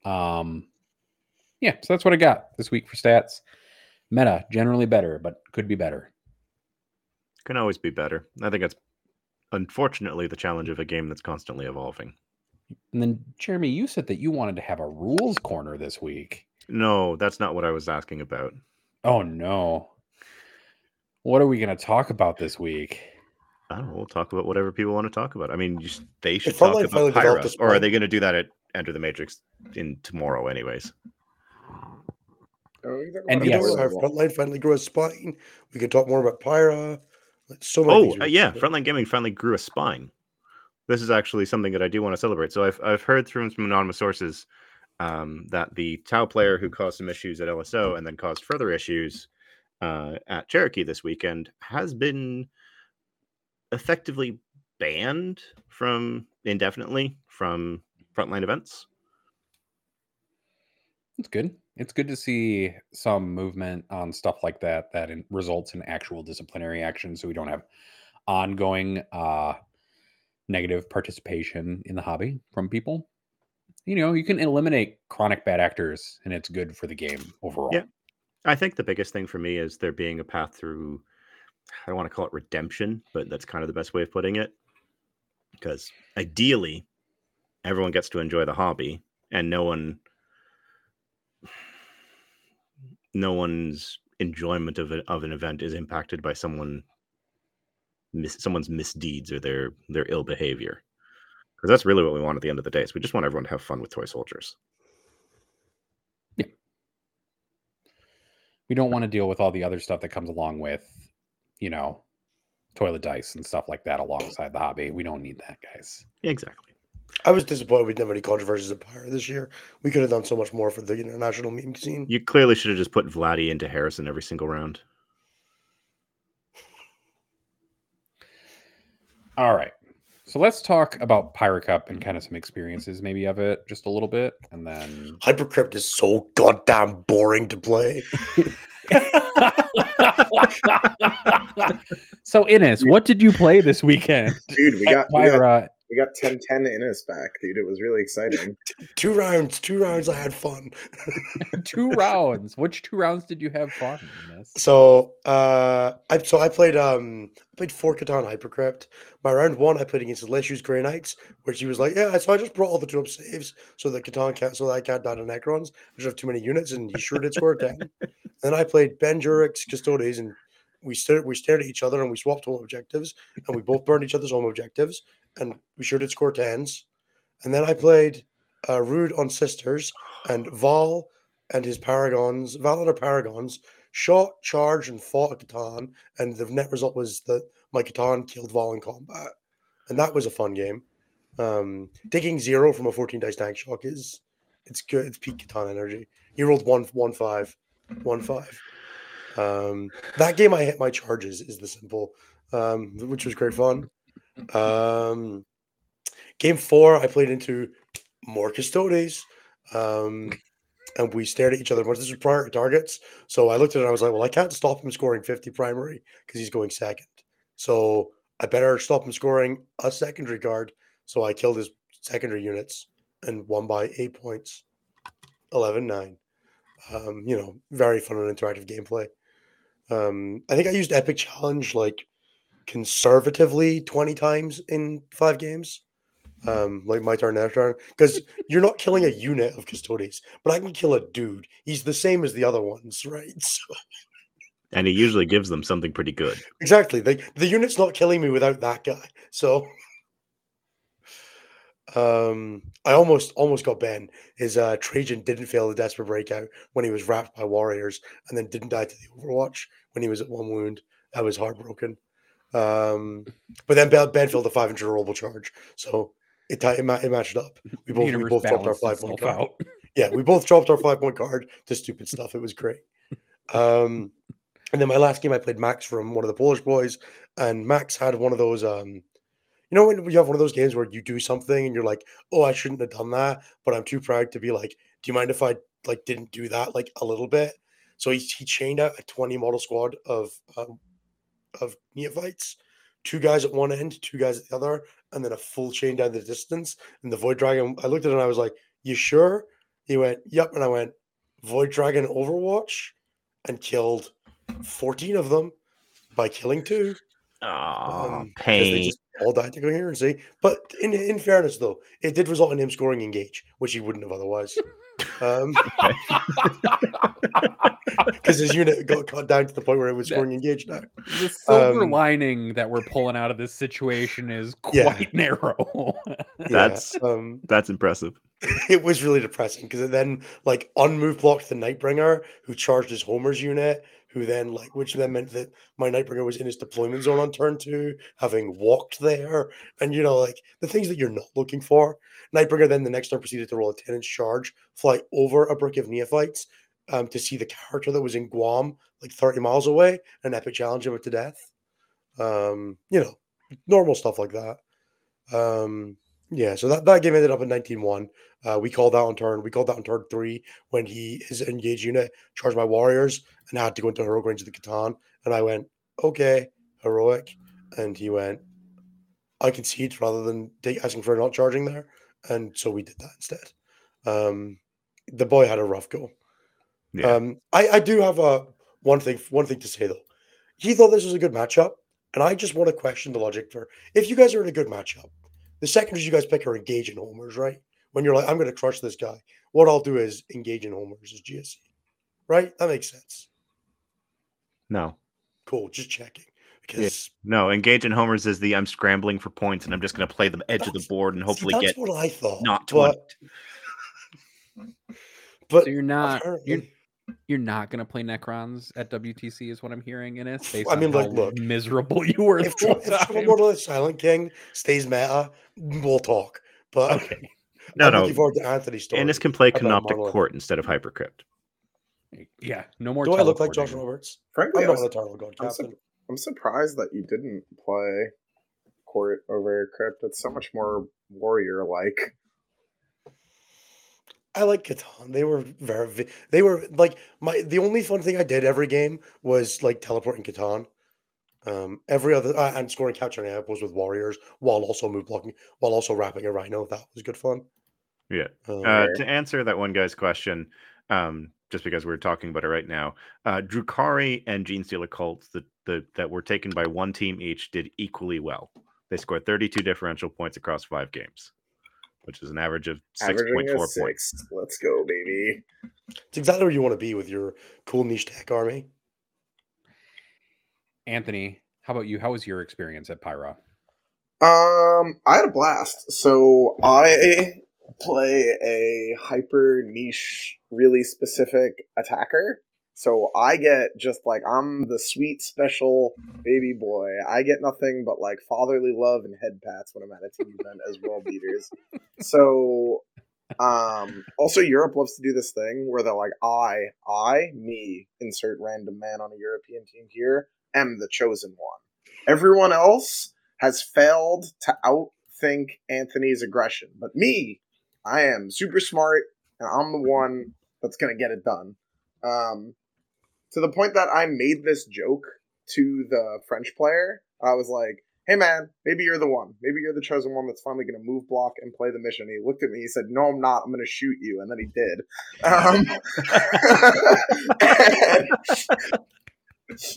Um, yeah, so that's what I got this week for stats. Meta, generally better, but could be better. Can always be better. I think that's, unfortunately, the challenge of a game that's constantly evolving. And then, Jeremy, you said that you wanted to have a rules corner this week. No, that's not what I was asking about. Oh, no. What are we going to talk about this week? I don't know. We'll talk about whatever people want to talk about. I mean, you should, they should talk like about Pyra. Or are they going to do that at Enter the Matrix in tomorrow anyways? Oh, and yes. Our Frontline finally grew a spine. We can talk more about Pyra. So oh, uh, yeah. Frontline Gaming finally grew a spine. This is actually something that I do want to celebrate. So I've I've heard through some anonymous sources um, that the Tau player who caused some issues at L S O and then caused further issues uh, at Cherokee this weekend has been effectively banned from indefinitely from Frontline events. It's good. It's good to see some movement on stuff like that that in, results in actual disciplinary action, so we don't have ongoing Uh, negative participation in the hobby from people. You know, you can eliminate chronic bad actors and it's good for the game overall. Yeah. I think the biggest thing for me is there being a path through, I don't want to call it redemption, but that's kind of the best way of putting it. Because ideally, everyone gets to enjoy the hobby and no one, no one's enjoyment of, a, of an event is impacted by someone Mis- someone's misdeeds or their their ill behavior, because that's really what we want at the end of the day. So we just want everyone to have fun with toy soldiers. Yeah, we don't want to deal with all the other stuff that comes along with, you know, toilet dice and stuff like that alongside the hobby. We don't need that, guys. Yeah, exactly. I was disappointed we didn't have any controversies at Pyra this year. We could have done so much more for the international meme scene. You clearly should have just put Vladdy into Harrison every single round. All right. So let's talk about Pirate Cup and kind of some experiences maybe of it just a little bit. And then Hypercrypt is so goddamn boring to play. So Innes, what did you play this weekend? Dude, we got we got, we got ten ten Innes back, dude. It was really exciting. Two rounds, two rounds I had fun. Two rounds. Which two rounds did you have fun, Innes? So uh I so I played um I played Forkaton Hypercrypt. My round one I played against Leshu's Grey Knights, which he was like, yeah, so I just brought all the two-up saves so that Catan can't so that I can't die to Necrons. I just have too many units, and he sure did score ten. Then I played Ben Jurek's Custodes, and we stared we stared at each other and we swapped home objectives, and we both burned each other's home objectives, and we sure did score tens. And then I played uh, Rude on Sisters, and Val and his Paragons, Val and her Paragons, shot, charged, and fought a Catan, and the net result was that my Catan killed Val in combat. And that was a fun game. Um, taking zero from a fourteen dice tank shock is it's good, it's peak Catan energy. He rolled one one five. One five. Um, that game I hit my charges is the simple, um, which was great fun. Um, game four, I played into more Custodes, um, and we stared at each other. Once this was prior to targets, so I looked at it and I was like, well, I can't stop him scoring fifty primary because he's going second, so I better stop him scoring a secondary card. So I killed his secondary units and won by eight points, eleven nine. Um, you know, very fun and interactive gameplay. Um, I think I used Epic Challenge like conservatively twenty times in five games. Um, like my turn, next turn, because you're not killing a unit of Custodes, but I can kill a dude. He's the same as the other ones, right? So... And he usually gives them something pretty good. Exactly. The the unit's not killing me without that guy. So, um, I almost almost got Ben. His uh, Trajan didn't fail the desperate breakout when he was wrapped by warriors, and then didn't die to the Overwatch when he was at one wound. I was heartbroken. Um, but then Ben, ben failed a five inch rollable charge, so it it, it matched up. We both we both dropped our five point card. Out. Yeah, we both dropped our five point card to stupid stuff. It was great. Um, and then my last game, I played Max from one of the Polish boys, and Max had one of those. Um, You know when you have one of those games where you do something and you're like, oh, I shouldn't have done that, but I'm too proud to be like, do you mind if I like didn't do that like a little bit? So he, he chained out a twenty model squad of um, of neophytes, two guys at one end, two guys at the other, and then a full chain down the distance. And the Void Dragon, I looked at it and I was like, you sure? He went, yep. And I went, Void Dragon Overwatch, and killed fourteen of them by killing two. Oh, um, pain. All died to coherency, but in in fairness though, it did result in him scoring engage, which he wouldn't have otherwise, um, because his unit got cut down to the point where it was scoring that, engage now. The silver um, lining that we're pulling out of this situation is quite yeah. narrow. That's yeah, um, that's impressive. It was really depressing because it then like unmoved blocked the Nightbringer, who charged his Homer's unit. Who then like, which then meant that my Nightbringer was in his deployment zone on turn two, having walked there, and you know, like the things that you're not looking for. Nightbringer then the next turn proceeded to roll a ten inch charge, fly over a brick of neophytes, um, to see the character that was in Guam, like thirty miles away, and Epic Challenge him to death. Um, you know, normal stuff like that. Um, yeah, so that, that game ended up at nineteen one. Uh, we called that on turn. We called that on turn three when he his engaged unit charged my warriors and had to go into heroic range of the Catan. And I went, okay, heroic. And he went, I concede rather than take, asking for not charging there. And so we did that instead. Um, the boy had a rough go. Yeah. Um, I, I do have a one thing one thing to say though. He thought this was a good matchup, and I just want to question the logic for if you guys are in a good matchup, the secondaries you guys pick are engage and homers, right? When you're like, I'm going to crush this guy, what I'll do is engage in homers as G S C, right? That makes sense. No. Cool. Just checking. Because yeah. No, engage in homers is the I'm scrambling for points and I'm just going to play the edge of the board and hopefully see, that's get what I thought, not twenty. But, but so you're not you're, you're not going to play Necrons at W T C is what I'm hearing in it. I mean, like, look, miserable you were. If Mortal Silent King stays meta, we'll talk. But okay. No, I'm no. Looking forward to Anthony's story. Innes can play Canoptic Court instead of Hypercrypt. Yeah, no more. Do I look like Josh Roberts? Frankly, I'm, I'm, not su- I'm surprised that you didn't play court over Crypt. It's so much more warrior-like. I like Catan. They were very. They were like my. The only fun thing I did every game was like teleporting Catan. Um, every other uh, and scoring catch on app was with warriors while also move blocking while also wrapping a rhino. That was good fun. Yeah. Um, uh, to answer that one guy's question, um, just because we're talking about it right now, uh, Drukhari and Gene Stealer Cults that the, that were taken by one team each did equally well. They scored thirty-two differential points across five games, which is an average of six point four points. Let's go, baby. It's exactly where you want to be with your cool niche tech army. Anthony, how about you? How was your experience at Pyra? Um, I had a blast. So I play a hyper niche, really specific attacker. So I get just like, I'm the sweet, special baby boy. I get nothing but like fatherly love and head pats when I'm at a team event as world beaters. So um, also Europe loves to do this thing where they're like, I, I, me, insert random man on a European team here, am the chosen one. Everyone else has failed to outthink Anthony's aggression. But me, I am super smart and I'm the one that's going to get it done. Um, To the point that I made this joke to the French player. I was like, hey man, maybe you're the one. Maybe you're the chosen one that's finally going to move block and play the mission. He looked at me, he said, no, I'm not. I'm going to shoot you. And then he did. Um,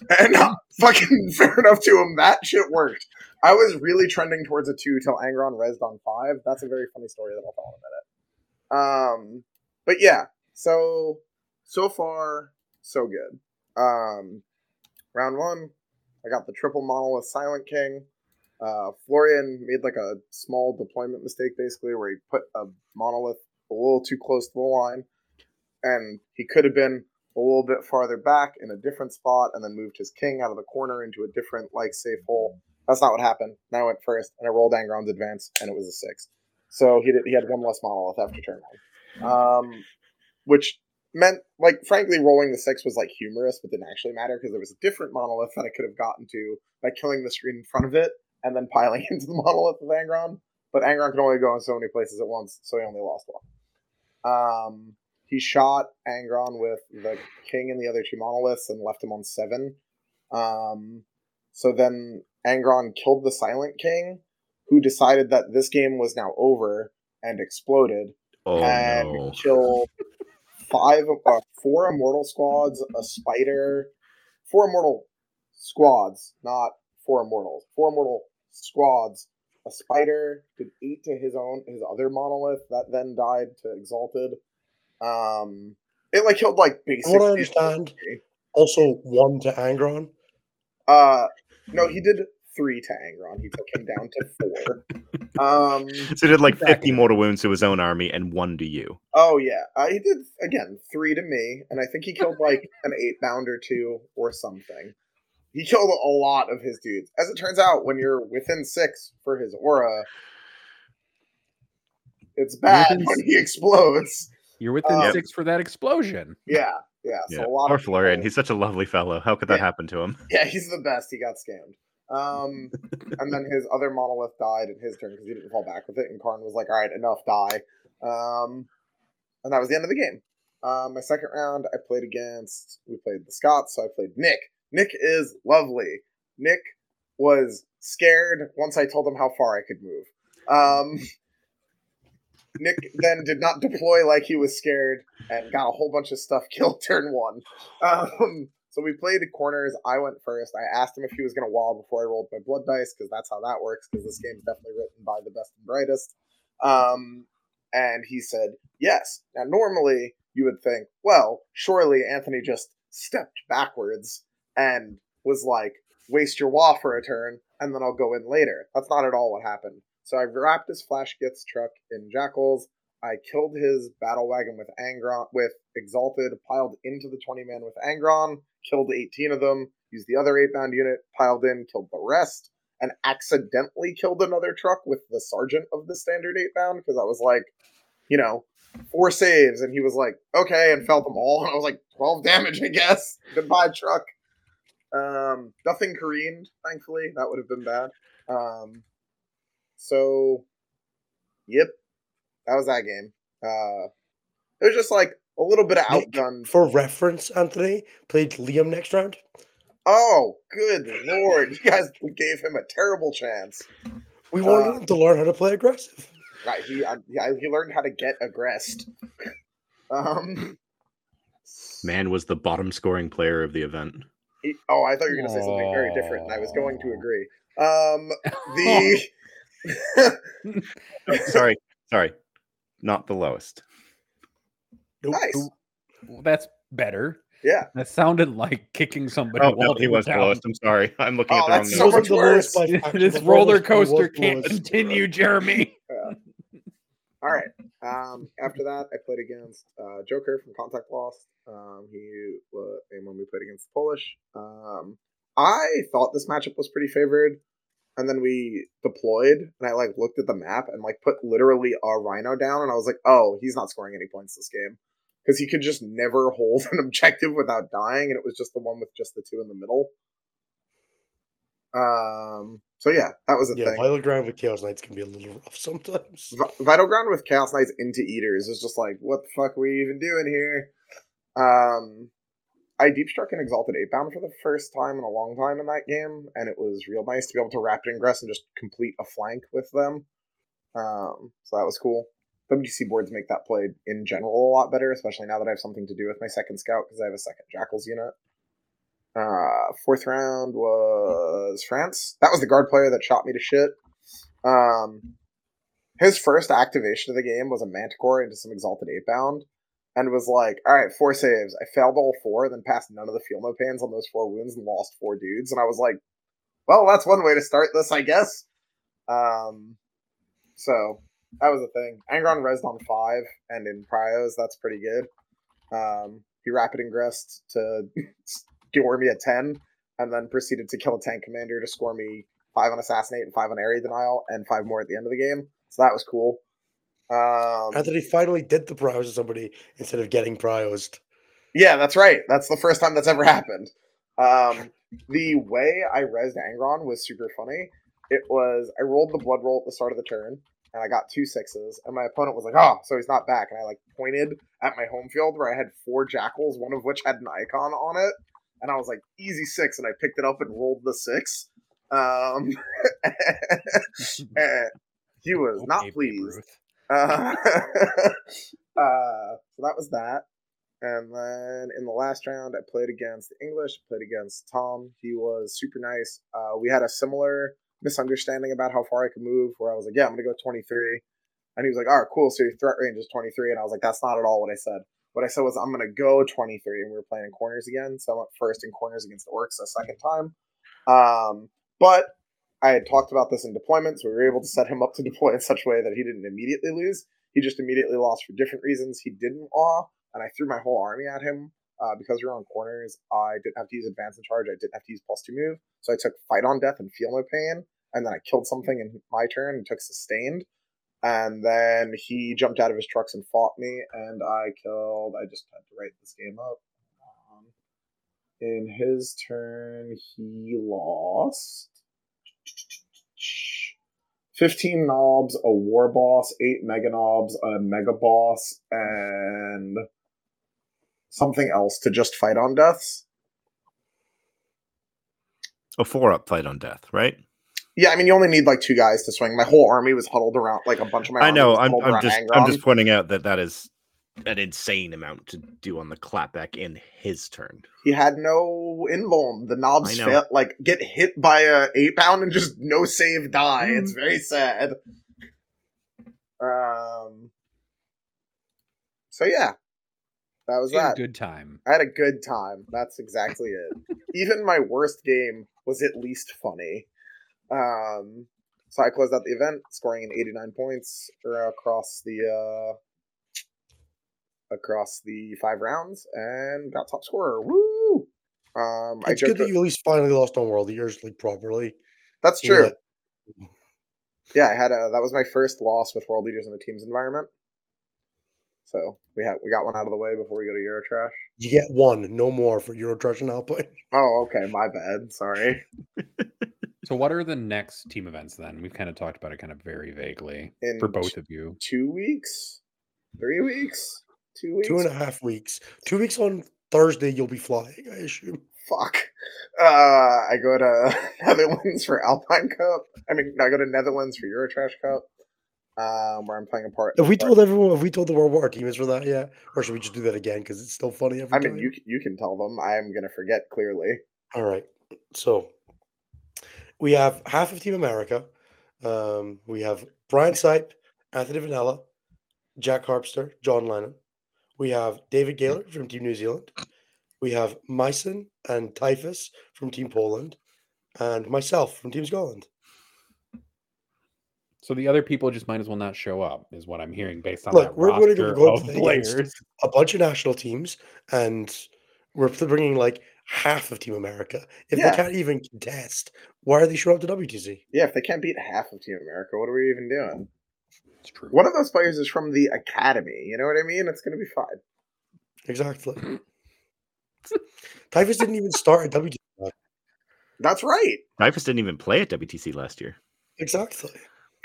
and, and fucking fair enough to him, that shit worked. I was really trending towards a two till Angron rezzed on five. That's a very funny story that I'll tell in a minute. Um, but yeah, so, so far... so good. Um, round one, I got the triple monolith Silent King. Uh, Florian made like a small deployment mistake, basically, where he put a monolith a little too close to the line, and he could have been a little bit farther back in a different spot, and then moved his king out of the corner into a different, like, safe hole. That's not what happened. And I went first, and I rolled Angron's advance, and it was a six. So he did, he had one less monolith after turn one, um, which meant, like, frankly, rolling the six was, like, humorous, but didn't actually matter because there was a different monolith that I could have gotten to by killing the screen in front of it and then piling into the monolith with Angron. But Angron can only go in so many places at once, so he only lost one. Um, he shot Angron with the king and the other two monoliths and left him on seven. Um, so then Angron killed the Silent King, who decided that this game was now over and exploded oh, and no. killed... Five, uh, four immortal squads, a spider, four immortal squads, not four immortals, four immortal squads, a spider did eight to his own, his other monolith that then died to Exalted. Um, it like killed like basic. What I understand, also one to Angron. Uh, no, he did three to Angron. He took him down to four. Um, so he did like fifty mortal wounds to his own army and one to you. Oh yeah, uh, he did again three to me, and I think he killed like an eight bound or two or something. He killed a lot of his dudes. As it turns out, when you're within six for his aura, it's bad when he explodes. You're within um, six for that explosion. Yeah, yeah. So yeah. A lot. Poor Florian. He's such a lovely fellow. How could that yeah. happen to him? Yeah, he's the best. He got scammed. Um, and then his other monolith died in his turn because he didn't fall back with it, and Karn was like, all right, enough, die. Um, and that was the end of the game. Um, my second round, I played against, we played the Scots, so I played Nick. Nick is lovely. Nick was scared once I told him how far I could move. Um, Nick then did not deploy like he was scared and got a whole bunch of stuff killed turn one. Um... So we played the corners. I went first. I asked him if he was going to wall before I rolled my blood dice, because that's how that works, because this game's definitely written by the best and brightest. Um, and he said, yes. Now, normally, you would think, well, surely Anthony just stepped backwards and was like, waste your wall for a turn, and then I'll go in later. That's not at all what happened. So I wrapped his Flash Gets truck in jackals. I killed his battle wagon with Angron, with Exalted, piled into the twenty-man with Angron, killed eighteen of them, used the other eight-bound unit, piled in, killed the rest, and accidentally killed another truck with the sergeant of the standard eight-bound, because I was like, you know, four saves, and he was like, okay, and felt them all, and I was like, twelve damage, I guess. Goodbye, truck. Um, nothing careened, thankfully. That would have been bad. Um, So, yep, that was that game. Uh, it was just like a little bit of outdone. Nick, for reference, Anthony played Liam next round. Oh, good lord! You guys gave him a terrible chance. We wanted uh, him to learn how to play aggressive. Right, he I, he learned how to get aggressed. Um, man was the bottom scoring player of the event. He, oh, I thought you were going to say something very different, and I was going to agree. Um, the oh, sorry, sorry, not the lowest. Nice. Well, that's better. Yeah, that sounded like kicking somebody. Oh, no, he was close. I'm sorry. I'm looking oh, at the wrong number. So worse. This roller coaster can't continue, Jeremy. Uh, all right. Um, after that, I played against uh, Joker from Contact Lost. Um, he uh, and when we played against Polish, um, I thought this matchup was pretty favored, and then we deployed, and I like looked at the map and like put literally a Rhino down, and I was like, oh, he's not scoring any points this game. Because he could just never hold an objective without dying, and it was just the one with just the two in the middle. Um. So yeah, that was a yeah, thing. Vital ground with Chaos Knights can be a little rough sometimes. V- Vital ground with Chaos Knights into Eaters is just like, what the fuck are we even doing here? Um, I deep struck an Exalted Eightbound for the first time in a long time in that game, and it was real nice to be able to Rapid Ingress and just complete a flank with them. Um. So that was cool. W T C boards make that play in general a lot better, especially now that I have something to do with my second scout because I have a second Jackals unit. Uh, fourth round was France. That was the guard player that shot me to shit. Um, his first activation of the game was a Manticore into some Exalted Eightbound and was like, all right, four saves. I failed all four, then passed none of the Field No Pains on those four wounds and lost four dudes. And I was like, well, that's one way to start this, I guess. Um, so... That was a thing. Angron rezzed on five, and in prios, that's pretty good. Um, he rapid ingressed to score me a ten, and then proceeded to kill a tank commander to score me five on assassinate and five on area denial, and five more at the end of the game. So that was cool. Um, Anthony finally did the prios to somebody instead of getting priosed. Yeah, that's right. That's the first time that's ever happened. Um, the way I rezzed Angron was super funny. It was, I rolled the blood roll at the start of the turn, and I got two sixes, and my opponent was like, oh, so he's not back. And I like pointed at my home field where I had four jackals, one of which had an icon on it. And I was like, easy six. And I picked it up and rolled the six. Um, he was not pleased. Uh, uh, so that was that. And then in the last round, I played against the English, played against Tom. He was super nice. Uh, we had a similar misunderstanding about how far I could move, where I was like, yeah, I'm gonna go twenty-three, and he was like, all right, cool, so your threat range is twenty-three, and I was like, that's not at all what I said. What I said was, I'm gonna go twenty-three, and we were playing in corners again, so I went first in corners against the Orcs a second time. Um, but I had talked about this in deployment, so we were able to set him up to deploy in such a way that he didn't immediately lose. He just immediately lost for different reasons. He didn't awe, and I threw my whole army at him. Uh, because we were on corners, I didn't have to use advance and charge. I didn't have to use plus two move. So I took fight on death and feel no pain. And then I killed something in my turn and took sustained. And then he jumped out of his trucks and fought me. And I killed. I just had to write this game up. Um, in his turn, he lost fifteen knobs, a war boss, eight mega knobs, a mega boss, and something else to just fight on deaths. A four-up fight on death, right? Yeah, I mean, you only need like two guys to swing. My whole army was huddled around, like a bunch of my. I know. I'm, I'm just, Angron. I'm just pointing out that that is an insane amount to do on the clapback in his turn. He had no invuln. The knobs fail, like get hit by a eight pound and just no save die. Mm. It's very sad. Um. So yeah. That was that. Good time. I had a good time. That's exactly it. Even my worst game was at least funny. Um, so I closed out the event, scoring in eighty-nine points across the uh, across the five rounds, and got top scorer. Woo! Um, it's I good that you at least finally lost on World of Years League properly. That's true. Yeah, yeah I had a, that was my first loss with World Leaders in a team's environment. So we have we got one out of the way before we go to Eurotrash. You get one, no more for Eurotrash and Alpine. Oh, okay, my bad. Sorry. So what are the next team events then? We've kind of talked about it kind of very vaguely in for both of you. Two weeks? Three weeks? Two weeks? Two and a half weeks. Two weeks on Thursday you'll be flying, I assume. Fuck. Uh, I go to Netherlands for Alpine Cup. I mean, I go to Netherlands for Eurotrash Cup, um, where I'm playing a part. Have we told everyone? Have we told the World War team is for that yet? Or should we just do that again? Because it's still funny every I mean, time. you you can tell them. I'm going to forget, clearly. All right. So, we have half of Team America. Um, we have Brian Sipe, Anthony Vannella, Jack Harpster, John Lennon. We have David Gaylor from Team New Zealand. We have Myson and Typhus from Team Poland and myself from Team Scotland. So the other people just might as well not show up is what I'm hearing based on Look, that we're roster going to go of players. A bunch of national teams, and we're bringing like half of Team America. If yeah. they can't even contest, why are they showing up to W T C? Yeah, if they can't beat half of Team America, what are we even doing? It's true. One of those players is from the academy. You know what I mean? It's going to be fine. Exactly. Typhus didn't even start at W T C. That's right. Typhus didn't even play at W T C last year. Exactly.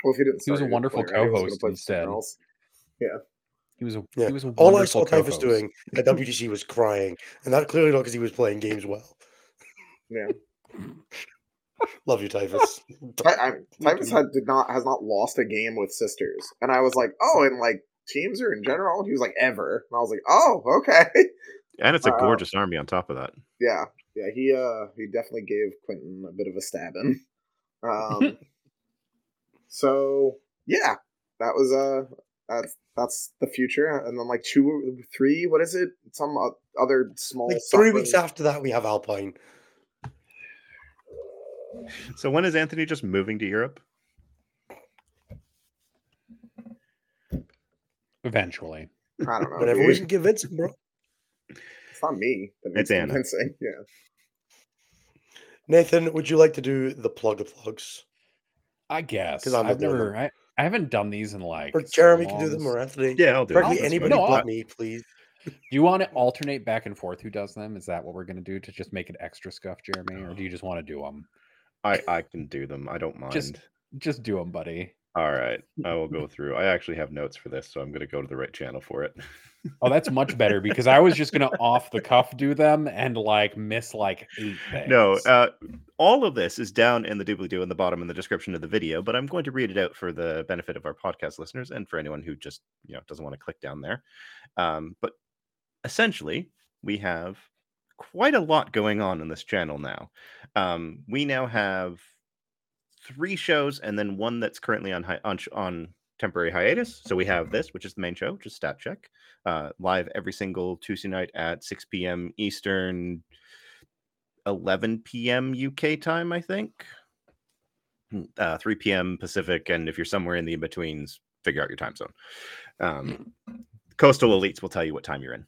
Well, if he didn't, he was a wonderful co-host instead. Yeah, he was. A, yeah. He was a all I saw Typhus doing at W T C was crying, and that clearly not because he was playing games well. Yeah. Love you, Typhus. I, I mean, Typhus had, did not has not lost a game with Sisters, and I was like, oh, and like teams or in general, and he was like, ever, and I was like, oh, okay. And it's a gorgeous uh, army on top of that. Yeah. Yeah, he uh, he definitely gave Quentin a bit of a stabbing. Um, so, yeah, that was uh, that's, that's the future. And then like two, three, what is it? Some uh, other small like three suffering. Weeks after that, we have Alpine. So when is Anthony just moving to Europe? Eventually. I don't know. Whatever we can give Vincent, bro. It's not me. It's Anna. Yeah. Nathan, would you like to do the plug of plugs? I guess. Because I've never, I, I haven't done these in like. Or Jeremy so can do them, or Anthony. Yeah, I'll do them. Anybody no, but I, me, please. Do you want to alternate back and forth who does them? Is that what we're going to do to just make it extra scuffed, Jeremy? Or do you just want to do them? I, I can do them. I don't mind. Just, just do them, buddy. All right, I will go through. I actually have notes for this, so I'm going to go to the right channel for it. Oh, that's much better, because I was just going to off the cuff do them and like miss like eight things. No, uh, all of this is down in the doobly-doo in the bottom in the description of the video, but I'm going to read it out for the benefit of our podcast listeners and for anyone who just you know doesn't want to click down there. Um, but essentially, we have quite a lot going on in this channel now. Um, we now have three shows and then one that's currently on, hi- on on temporary hiatus. So we have this, which is the main show, which is Stat Check, uh, live every single Tuesday night at six p.m. Eastern, eleven p.m. U K time, I think, uh, three p.m. Pacific. And if you're somewhere in the in-betweens, figure out your time zone. Um, Coastal Elites will tell you what time you're in.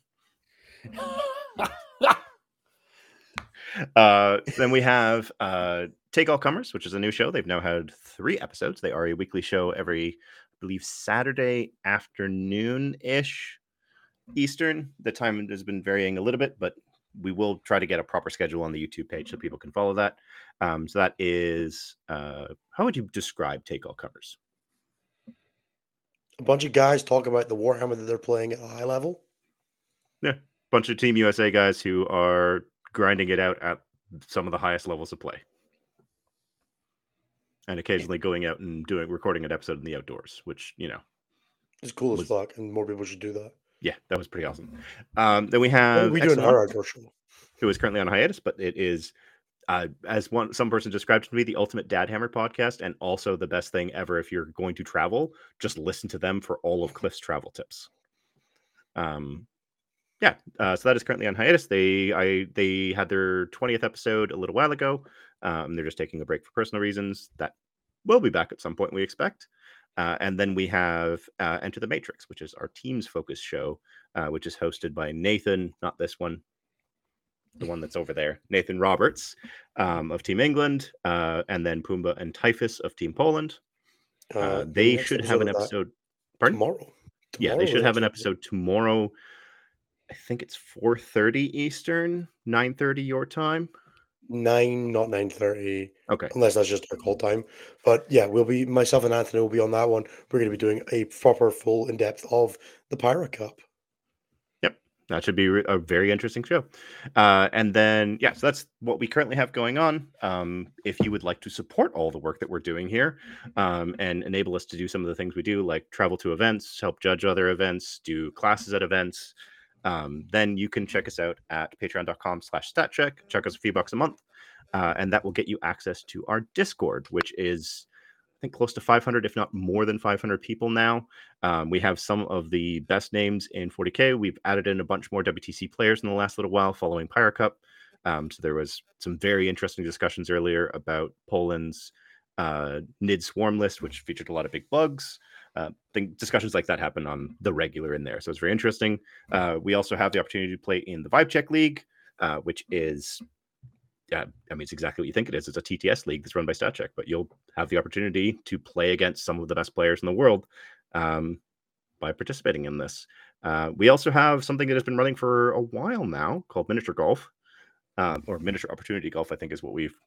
Uh, then we have uh, Take All Comers, which is a new show. They've now had three episodes. They are a weekly show every, I believe, Saturday afternoon-ish Eastern. The time has been varying a little bit, but we will try to get a proper schedule on the YouTube page so people can follow that. Um, so that is, uh, how would you describe Take All Comers? A bunch of guys talk about the Warhammer that they're playing at a high level. Yeah, bunch of Team U S A guys who are grinding it out at some of the highest levels of play, and occasionally going out and doing recording an episode in the outdoors, which you know is cool was, as fuck, and more people should do that. Yeah, that was pretty awesome. Um, then we have we do an outdoor show. It was currently on hiatus, but it is uh, as one some person described to me, the ultimate dad hammer podcast, and also the best thing ever if you're going to travel. Just listen to them for all of Cliff's travel tips. Um. Yeah, uh, so that is currently on hiatus. They I they had their twentieth episode a little while ago. Um, they're just taking a break for personal reasons. That will be back at some point, we expect. Uh, and then we have uh, Enter the Matrix, which is our team's focus show, uh, which is hosted by Nathan, not this one, the one that's over there, Nathan Roberts um, of Team England, uh, and then Pumbaa and Typhus of Team Poland. Uh, uh, they should have an episode. Pardon? Tomorrow. tomorrow. Yeah, they should have an episode tomorrow. I think it's four thirty Eastern, nine thirty your time. nine, not nine thirty. Okay. Unless that's just our call time. But yeah, we'll be myself and Anthony will be on that one. We're going to be doing a proper full in depth of the Pirate Cup. Yep, that should be a very interesting show. Uh, and then yeah, so that's what we currently have going on. Um, if you would like to support all the work that we're doing here, um, and enable us to do some of the things we do, like travel to events, help judge other events, do classes at events. Um, then you can check us out at patreon.com slash statcheck. Check us a few bucks a month, uh, and that will get you access to our Discord, which is, I think, close to five hundred, if not more than five hundred people now. Um, we have some of the best names in forty K. We've added in a bunch more W T C players in the last little while following Pirate Cup. Um, so there was some very interesting discussions earlier about Poland's uh, N I D Swarm list, which featured a lot of big bugs. Uh, think discussions like that happen on the regular in there, so it's very interesting. Uh, we also have the opportunity to play in the Vibe Check League, uh, which is, uh, I mean, it's exactly what you think it is. It's a T T S league that's run by StatCheck, but you'll have the opportunity to play against some of the best players in the world um, by participating in this. Uh, we also have something that has been running for a while now called Miniature Golf, uh, or Miniature Opportunity Golf, I think is what we've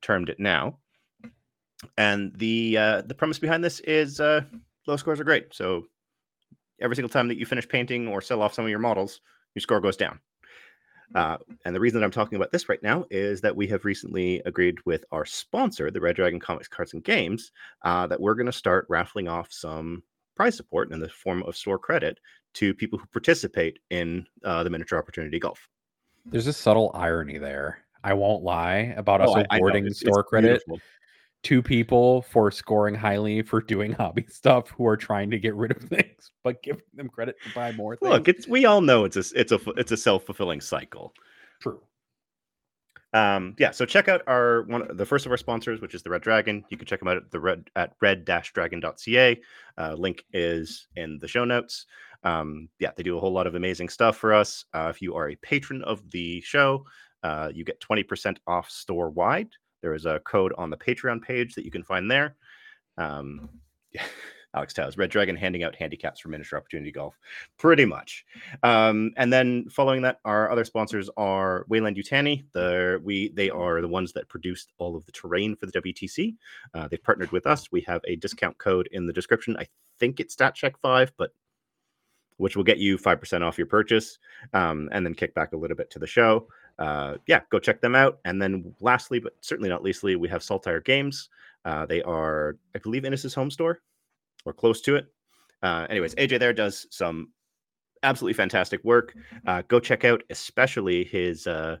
termed it now. And the uh, the premise behind this is uh, low scores are great. So every single time that you finish painting or sell off some of your models, your score goes down. Uh, and the reason that I'm talking about this right now is that we have recently agreed with our sponsor, the Red Dragon Comics Cards and Games, uh, that we're going to start raffling off some prize support in the form of store credit to people who participate in uh, the Miniature Opportunity Golf. There's a subtle irony there. I won't lie about oh, us awarding store it's credit. Beautiful. Two people for scoring highly for doing hobby stuff who are trying to get rid of things, but giving them credit to buy more things. Look, it's we all know it's a it's a it's a self-fulfilling cycle. True. Um, yeah. So check out our one the first of our sponsors, which is the Red Dragon. You can check them out at the red at red dash dragon dot c a. Uh, link is in the show notes. Um, yeah, they do a whole lot of amazing stuff for us. Uh, if you are a patron of the show, uh, you get twenty percent off store wide. There is a code on the Patreon page that you can find there. Um, yeah. Alex Towers, Red Dragon handing out handicaps for Miniature Opportunity Golf, pretty much. Um, and then following that, our other sponsors are Wayland Yutani. The, we They are the ones that produced all of the terrain for the W T C. Uh, they've partnered with us. We have a discount code in the description. I think it's StatCheck five, but which will get you five percent off your purchase, um, and then kick back a little bit to the show. Uh, yeah, go check them out. And then lastly, but certainly not leastly, we have Saltire Games. Uh, they are, I believe, Innis's home store or close to it. Uh, anyways, A J there does some absolutely fantastic work. Uh, go check out especially his, uh,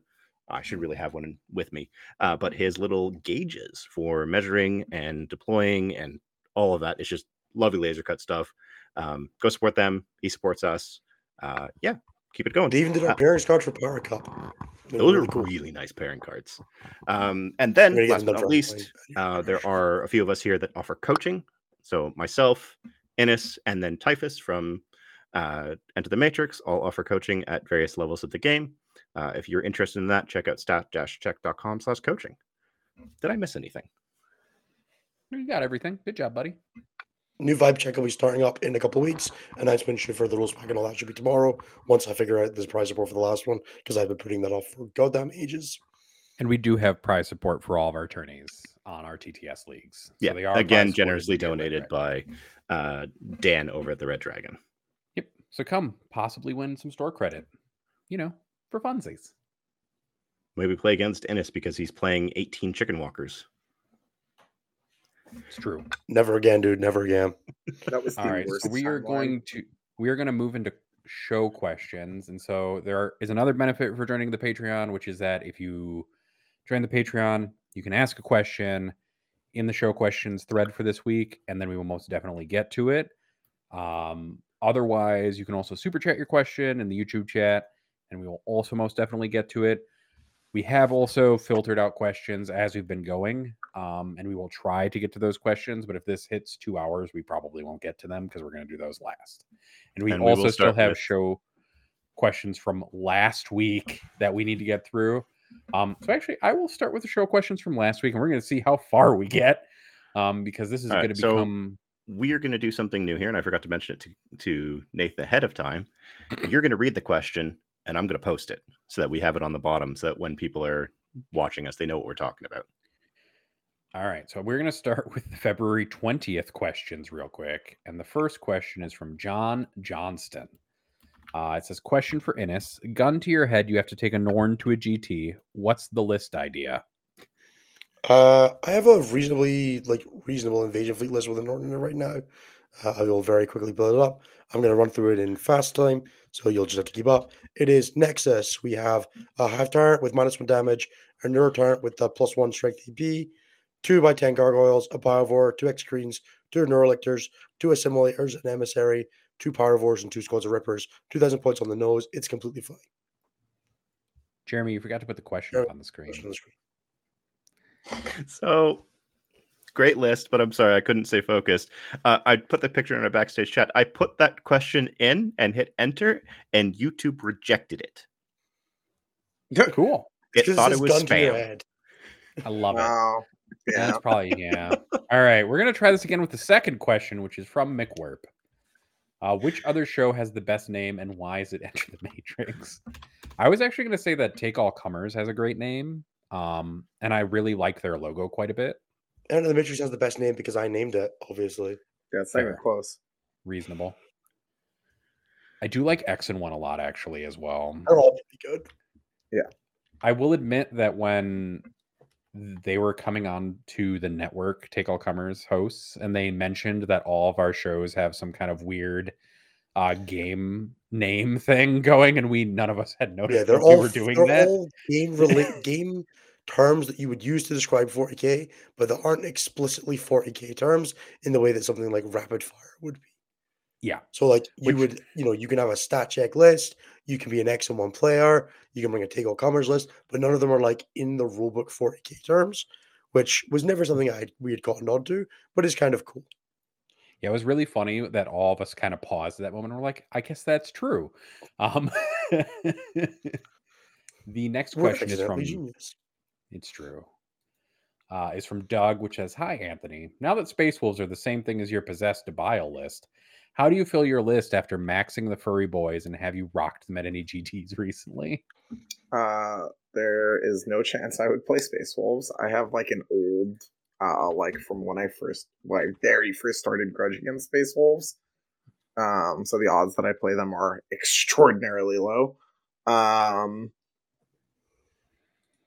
I should really have one with me, uh, but his little gauges for measuring and deploying and all of that. It's just lovely laser cut stuff. Um, go support them. He supports us. Uh, yeah. Keep it going. They even did our pairing cards for Power Cup. Those, Those are cool. Really nice pairing cards. Um, and then, last but not least, uh, there are a few of us here that offer coaching. So myself, Innis, and then Typhus from uh, Enter the Matrix all offer coaching at various levels of the game. Uh, if you're interested in that, check out stat-check.com slash coaching. Did I miss anything? You got everything. Good job, buddy. New Vibe Check will be starting up in a couple of weeks. Announcement should for the rules pack and all that should be tomorrow once I figure out this prize support for the last one, because I've been putting that off for goddamn ages. And we do have prize support for all of our tourneys on our T T S leagues. Yeah, so they are again generously donated by uh, Dan over at the Red Dragon. Yep. So come possibly win some store credit, you know, for funsies. Maybe play against Ennis because he's playing eighteen chicken walkers. It's true. Never again, dude. Never again. That was the all right. Worst so we are timeline. going to we are going to move into show questions, and so there is another benefit for joining the Patreon, which is that if you join the Patreon, you can ask a question in the show questions thread for this week, and then we will most definitely get to it. Um, otherwise, you can also super chat your question in the YouTube chat, and we will also most definitely get to it. We have also filtered out questions as we've been going, um, and we will try to get to those questions. But if this hits two hours, we probably won't get to them because we're going to do those last. And we and also we still have with... show questions from last week that we need to get through. Um, so actually, I will start with the show questions from last week, and we're going to see how far we get um, because this is going right, to become... So... We are going to do something new here, and I forgot to mention it to, to Nathan ahead of time. You're going to read the question, and I'm going to post it so that we have it on the bottom so that when people are watching us, they know what we're talking about. All right, so we're going to start with the February twentieth questions real quick. And the first question is from John Johnston. Uh, it says, question for Innes. Gun to your head, you have to take a Norn to a G T. What's the list idea? Uh, I have a reasonably, like, reasonable invasion fleet list with a Norn in it right now. Uh, I will very quickly build it up. I'm going to run through it in fast time, so you'll just have to keep up. It is Nexus. We have a half tyrant with minus one damage, a neuro tyrant with a plus one strength E P, two by ten gargoyles, a pyrovore, two X-Screens, two neurolictors, two assimilators, an emissary, two pyrovores, and two squads of rippers. two thousand points on the nose. It's completely fine. Jeremy, you forgot to put the question Jeremy, up on the screen. On the screen. So, great list, but I'm sorry, I couldn't stay focused. Uh, I put the picture in our backstage chat. I put that question in and hit enter, and YouTube rejected it. Yeah, cool. It thought it was spam. I love wow. it. Yeah. That's probably, yeah. All right, we're going to try this again with the second question, which is from McWerp. Uh, which other show has the best name, and why is it Enter the Matrix? I was actually going to say that Take All Comers has a great name, um, and I really like their logo quite a bit. Enter the Matrix has the best name because I named it, obviously. Yeah, it's not even close. Reasonable. I do like X and one a lot, actually, as well. They're all pretty good. Yeah. I will admit that when they were coming on to the network, Take All Comers hosts, and they mentioned that all of our shows have some kind of weird uh, game name thing going, and we none of us had noticed yeah, they're that all, we were doing they're that. All game relate game terms that you would use to describe forty K, but that aren't explicitly forty K terms in the way that something like rapid fire would be. Yeah. So like you Which, would, you know, you can have a stat check list, you can be an X and one player, you can bring a take all comers list, but none of them are like in the rulebook forty K terms, which was never something I we had gotten onto, but it's kind of cool. Yeah, it was really funny that all of us kind of paused at that moment and we're like, I guess that's true. Um, the next question is from genius. It's true. Uh, is from Doug, which says, hi, Anthony. Now that Space Wolves are the same thing as your possessed to bile list, how do you fill your list after maxing the furry boys, and have you rocked them at any G Ts recently? Uh, there is no chance I would play Space Wolves. I have like an old, uh, like from when I first, like very first started grudging against Space Wolves. Um, so the odds that I play them are extraordinarily low. Um,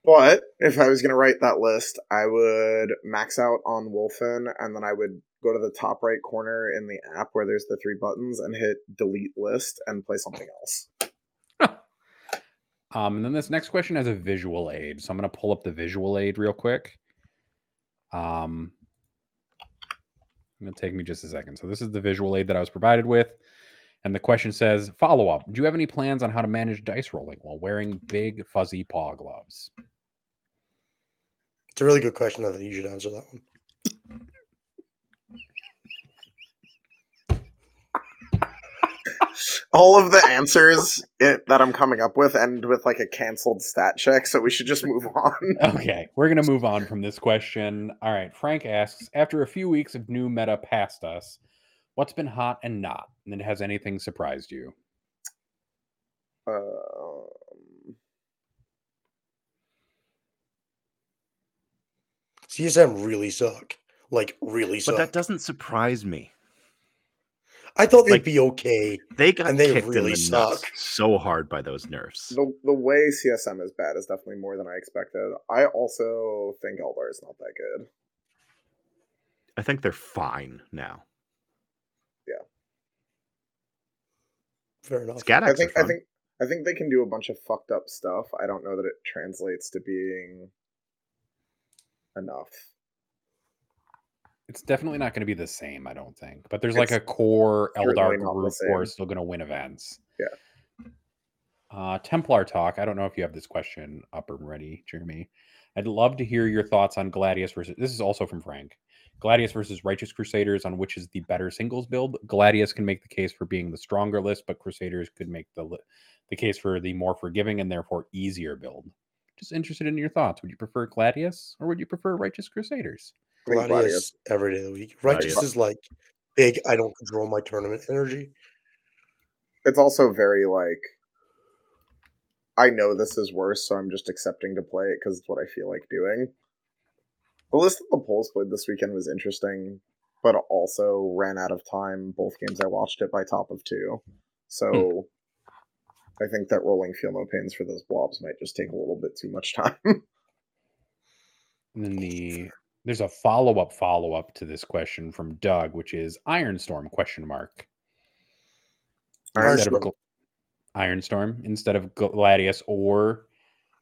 but if I was going to write that list, I would max out on Wolfen, and then I would go to the top right corner in the app where there's the three buttons and hit delete list and play something else. Huh. Um, and then this next question has a visual aid. So I'm going to pull up the visual aid real quick. Um, it'll take me just a second. So this is the visual aid that I was provided with. And the question says, follow up. Do you have any plans on how to manage dice rolling while wearing big fuzzy paw gloves? It's a really good question. I think you should answer that one. All of the answers it, that I'm coming up with end with like a canceled stat check, so we should just move on. Okay, we're going to move on from this question. All right, Frank asks, after a few weeks of new meta past us, what's been hot and not? And has anything surprised you? Um... C S M really suck. Like, really suck. But that doesn't surprise me. I thought they'd like, be okay. They got and they kicked really in the nuts so hard by those nerfs. The, the way C S M is bad is definitely more than I expected. I also think Eldar is not that good. I think they're fine now. Yeah. Fair enough. I think I think I think they can do a bunch of fucked up stuff. I don't know that it translates to being enough. It's definitely not going to be the same, I don't think. But there's it's like a core Eldar group who are still going to win events. Yeah. Uh, Templar Talk. I don't know if you have this question up and ready, Jeremy. I'd love to hear your thoughts on Gladius versus... This is also from Frank. Gladius versus Righteous Crusaders, on which is the better singles build. Gladius can make the case for being the stronger list, but Crusaders could make the li- the case for the more forgiving and therefore easier build. Just interested in your thoughts. Would you prefer Gladius or would you prefer Righteous Crusaders? Gladius, Gladius every day of the week. Righteous Gladius is like big, I don't control my tournament energy. It's also very like I know this is worse, so I'm just accepting to play it because it's what I feel like doing. The list that the polls played this weekend was interesting, but also ran out of time. Both games I watched it by top of two. So hmm. I think that rolling Feel No Pains for those blobs might just take a little bit too much time. And then the there's a follow-up follow-up to this question from Doug, which is Ironstorm question mark. Ironstorm. Ironstorm instead of Gladius or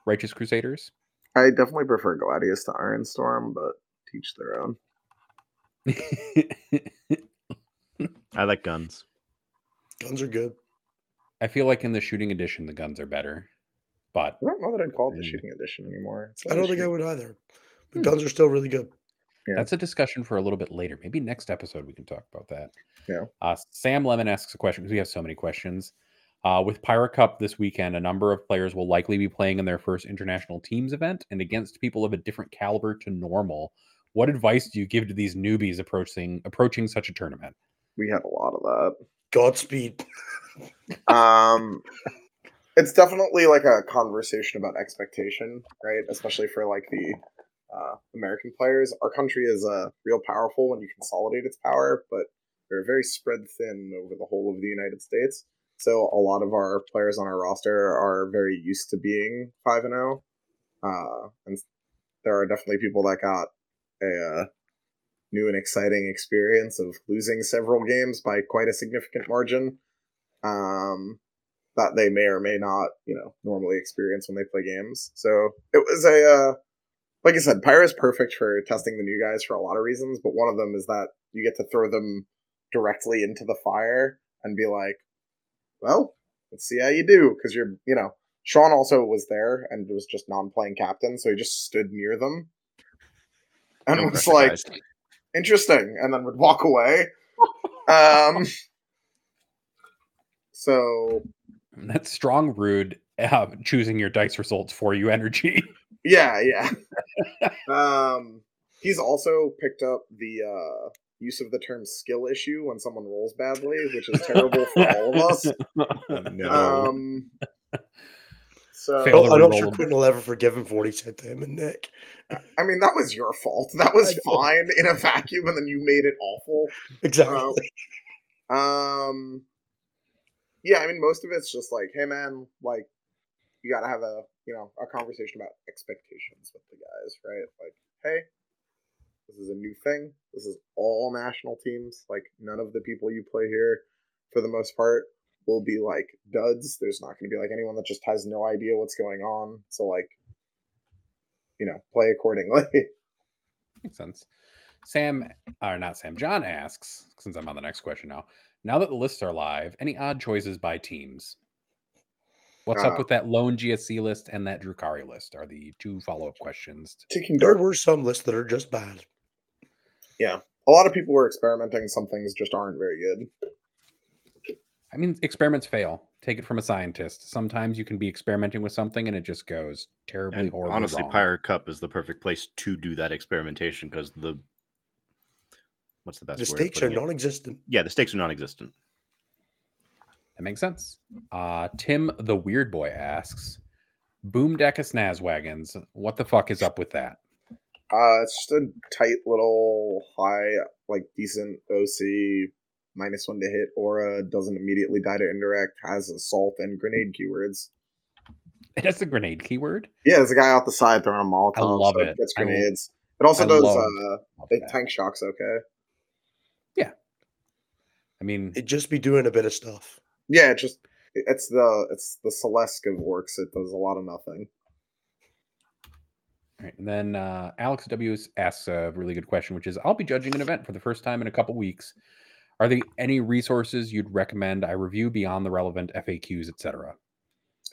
Righteous Crusaders? I definitely prefer Gladius to Ironstorm, but teach their own. I like guns. Guns are good. I feel like in the shooting edition, the guns are better. But I don't know that I'd call it the shooting edition anymore. It's I don't think I would either. But hmm. guns are still really good. Yeah. That's a discussion for a little bit later. Maybe next episode we can talk about that. Yeah. Uh, Sam Lemon asks a question because we have so many questions. Uh, with Pirate Cup this weekend, a number of players will likely be playing in their first international teams event and against people of a different caliber to normal. What advice do you give to these newbies approaching approaching such a tournament? We had a lot of that. Godspeed. um, it's definitely like a conversation about expectation, right? Especially for like the uh, American players. Our country is uh, real powerful when you consolidate its power, but they're very spread thin over the whole of the United States. So a lot of our players on our roster are very used to being five and oh. Uh, and there are definitely people that got a uh, new and exciting experience of losing several games by quite a significant margin um, that they may or may not, you know, normally experience when they play games. So it was a, uh, like I said, Pyro is perfect for testing the new guys for a lot of reasons, but one of them is that you get to throw them directly into the fire and be like, well, let's see how you do, because you're, you know, Sean also was there and was just non-playing captain, so he just stood near them and no was like, interesting, and then would walk away. Um, so that's strong, rude, uh, choosing your dice results for you energy. Yeah, yeah. um, he's also picked up the uh. use of the term skill issue when someone rolls badly, which is terrible for all of us. No. Um, so well, I don't sure Quentin will ever forgive him for what he said to him and Nick. I mean, that was your fault. That was fine in a vacuum, and then you made it awful. Exactly. Um, um, yeah, I mean, most of it's just like, hey, man, like, you got to have a, you know, a conversation about expectations with the guys, right? Like, hey, this is a new thing. This is all national teams. Like, none of the people you play here, for the most part, will be, like, duds. There's not going to be, like, anyone that just has no idea what's going on. So, like, you know, play accordingly. Makes sense. Sam, or not Sam, John asks, since I'm on the next question now, now that the lists are live, any odd choices by teams? What's uh, up with that lone G S C list and that Drukhari list are the two follow-up questions. There were some lists that are just bad. Yeah. A lot of people were experimenting. Some things just aren't very good. I mean, experiments fail. Take it from a scientist. Sometimes you can be experimenting with something and it just goes terribly and horrible. Honestly, wrong. Pirate Cup is the perfect place to do that experimentation because the... What's the best the word? The stakes are it? non-existent. Yeah, the stakes are non-existent. That makes sense. Uh, Tim the Weird Boy asks, Boom Deck of Snaz Wagons, what the fuck is up with that? Uh, it's just a tight little high, like decent O C, minus one to hit aura, doesn't immediately die to indirect, has assault and grenade keywords. That's a grenade keyword? Yeah, there's a guy out the side throwing a Molotov. I love so it. It gets grenades. I, it also I does, love, uh, love it that. Tank shocks okay. Yeah. I mean... It'd just be doing a bit of stuff. Yeah, it just it's the it's the Celeste of orcs. It does a lot of nothing. All right, and then uh, Alex W asks a really good question, which is: I'll be judging an event for the first time in a couple weeks. Are there any resources you'd recommend I review beyond the relevant F A Qs, et cetera?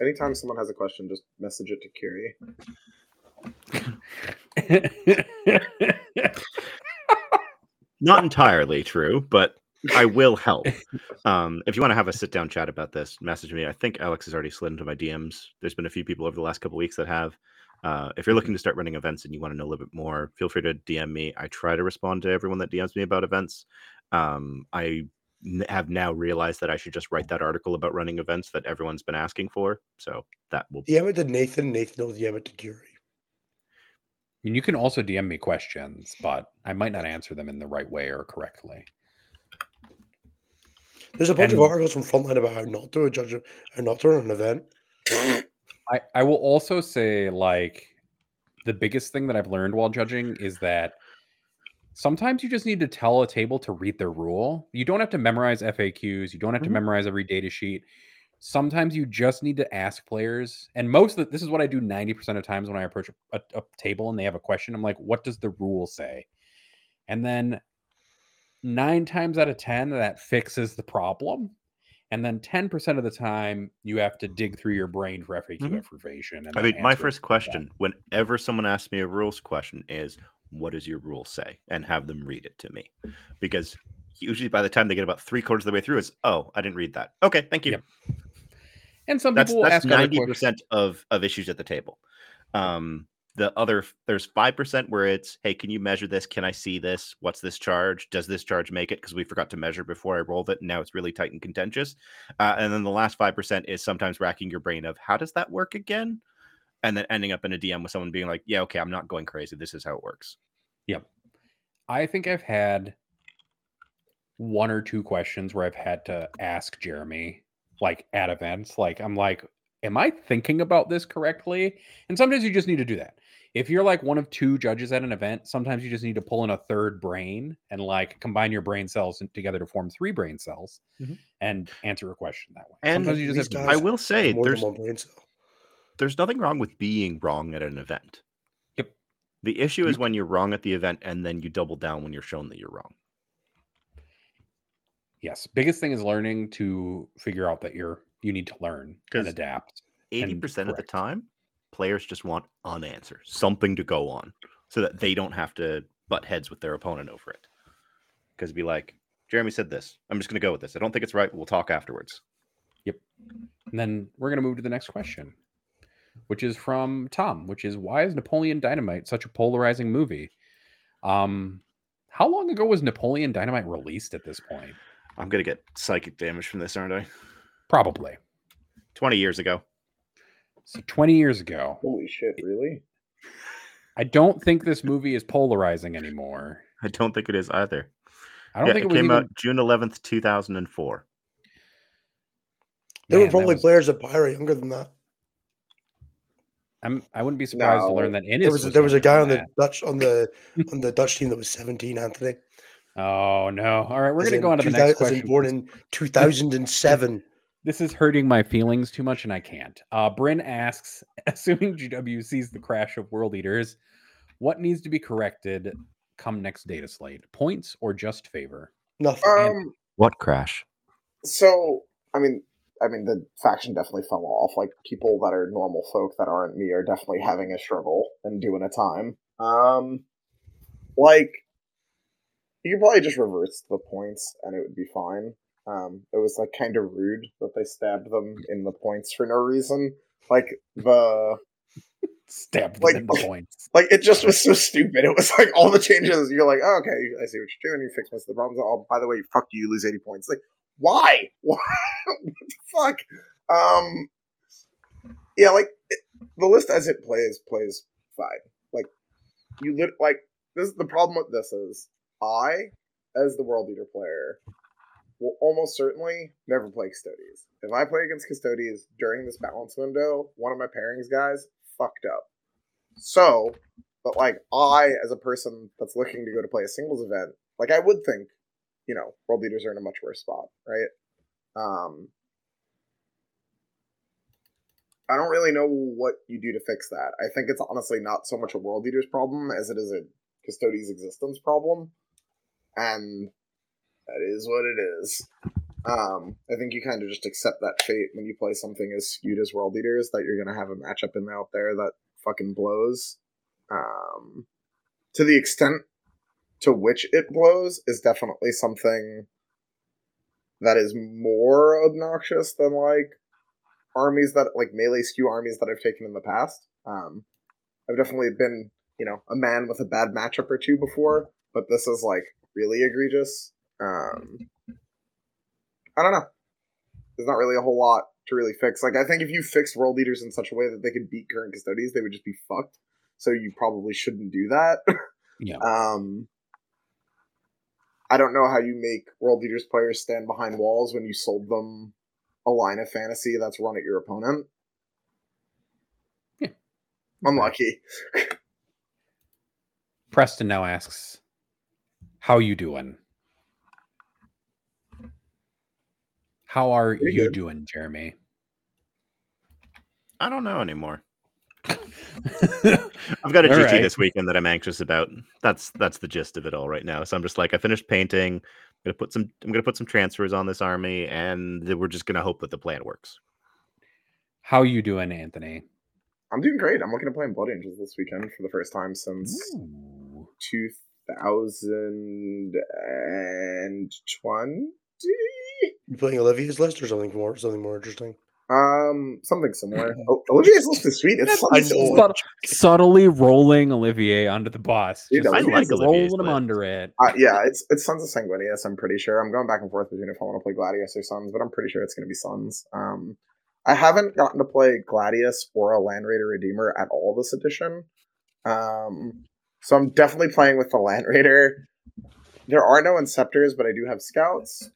Anytime someone has a question, just message it to Curie. Not entirely true, but. I will help. Um, if you want to have a sit-down chat about this, message me. I think Alex has already slid into my D Ms. There's been a few people over the last couple of weeks that have. Uh, if you're looking to start running events and you want to know a little bit more, feel free to D M me. I try to respond to everyone that D Ms me about events. Um, I have now realized that I should just write that article about running events that everyone's been asking for. So that will be. D M it to Nathan. Nathan will D M it to Jerry. I mean, you can also D M me questions, but I might not answer them in the right way or correctly. There's a bunch and, of articles from Frontline about how not to judge or not to run an event. I, I will also say, like, the biggest thing that I've learned while judging is that sometimes you just need to tell a table to read their rule. You don't have to memorize F A Qs. You don't have mm-hmm. to memorize every data sheet. Sometimes you just need to ask players. And most of the, this is what I do ninety percent of times when I approach a, a table and they have a question. I'm like, what does the rule say? And then nine times out of ten, that fixes the problem. And then ten percent of the time, you have to dig through your brain for F A Q mm-hmm. information. And I mean, my first question, that. whenever someone asks me a rules question, is, what does your rule say? And have them read it to me. Because usually by the time they get about three quarters of the way through, it's, oh, I didn't read that. Okay, thank you. Yep. And some that's, people will that's ask ninety percent of, of issues at the table. Um, the other, there's five percent where it's, hey, can you measure this? Can I see this? What's this charge? Does this charge make it? Because we forgot to measure before I rolled it. And now it's really tight and contentious. Uh, and then the last five percent is sometimes racking your brain of, how does that work again? And then ending up in a D M with someone being like, yeah, okay, I'm not going crazy. This is how it works. Yep. I think I've had one or two questions where I've had to ask Jeremy, like at events, like, I'm like, am I thinking about this correctly? And sometimes you just need to do that. If you're like one of two judges at an event, sometimes you just need to pull in a third brain and like combine your brain cells together to form three brain cells mm-hmm. and answer a question that way. And sometimes you just have to I will say there's more than one brain cell. There's nothing wrong with being wrong at an event. Yep. The issue is when you're wrong at the event and then you double down when you're shown that you're wrong. Yes. Biggest thing is learning to figure out that you're, you need to learn and adapt. eighty percent of the time, players just want an answer, something to go on so that they don't have to butt heads with their opponent over it. Because it'd be like, Jeremy said this. I'm just going to go with this. I don't think it's right. We'll talk afterwards. Yep. And then we're going to move to the next question, which is from Tom, which is, why is Napoleon Dynamite such a polarizing movie? Um, how long ago was Napoleon Dynamite released at this point? I'm going to get psychic damage from this, aren't I? Probably. twenty years ago. So twenty years ago. Holy shit, really? I don't think this movie is polarizing anymore. I don't think it is either. I don't yeah, think it, it was came even... out June eleventh, two thousand four. There Man, were probably was... players at Pyra younger than that. I'm, I wouldn't be surprised no. to learn that Ennis. There was, was there was a guy on that. the Dutch on the on the Dutch team that was seventeen, Anthony. Oh no! All right, we're going to go on to the next question. Born in two thousand and seven. This is hurting my feelings too much, and I can't. Uh, Bryn asks, assuming G W sees the crash of World Eaters, what needs to be corrected come next data slate? Points or just favor? Nothing. Um, what crash? So, I mean. I mean, the faction definitely fell off. Like, people that are normal folk that aren't me are definitely having a struggle and doing a time. Um, like, you could probably just reverse the points and it would be fine. Um, it was, like, kind of rude that they stabbed them in the points for no reason. Like, the... stabbed like, them in the points. Like, it just was so stupid. It was, like, all the changes. You're like, oh, okay, I see what you're doing. You fix most of the problems. Oh, by the way, fuck you, you lose eighty points. Like, why? What the fuck? Um, yeah, like it, the list as it plays plays fine. Like you, lit, like this is the problem with this is I, as the world leader player, will almost certainly never play Custodies. If I play against Custodies during this balance window, one of my pairings guys fucked up. So, but like I, as a person that's looking to go to play a singles event, like I would think. You know, world leaders are in a much worse spot, right? Um, I don't really know what you do to fix that. I think it's honestly not so much a world leaders problem as it is a Custodies existence problem. And that is what it is. Um, I think you kind of just accept that fate when you play something as skewed as world leaders, that you're going to have a matchup in there out there that fucking blows. Um, to the extent... to which it blows is definitely something that is more obnoxious than, like, armies that, like, melee skew armies that I've taken in the past. Um, I've definitely been, you know, a man with a bad matchup or two before, but this is, like, really egregious. Um, I don't know. There's not really a whole lot to really fix. Like, I think if you fixed world leaders in such a way that they could beat current custodians, they would just be fucked. So you probably shouldn't do that. Yeah. Um, I don't know how you make world leaders players stand behind walls when you sold them a line of fantasy that's run at your opponent. Yeah. Unlucky. Preston now asks, how you doing? How are Pretty you good. doing, Jeremy? I don't know anymore. I've got a all G T right. this weekend that I'm anxious about. That's that's the gist of it all right now. So I'm just like, I finished painting. I'm gonna put some. I'm gonna put some transfers on this army, and we're just gonna hope that the plan works. How are you doing, Anthony? I'm doing great. I'm looking to play in Blood Angels this weekend for the first time since Ooh. two thousand twenty. You playing Olivia's List or something more? Something more interesting. Um, something similar. Oh, Olivier's List is sweet. It's subtly, subtly rolling Olivier onto the boss. Dude, I like rolling him under it. Uh, yeah, it's it's Sons of Sanguinius. I'm pretty sure. I'm going back and forth between if I want to play Gladius or Sons, but I'm pretty sure it's going to be Sons. Um, I haven't gotten to play Gladius or a Land Raider Redeemer at all this edition. Um, so I'm definitely playing with the Land Raider. There are no Inceptors, but I do have Scouts.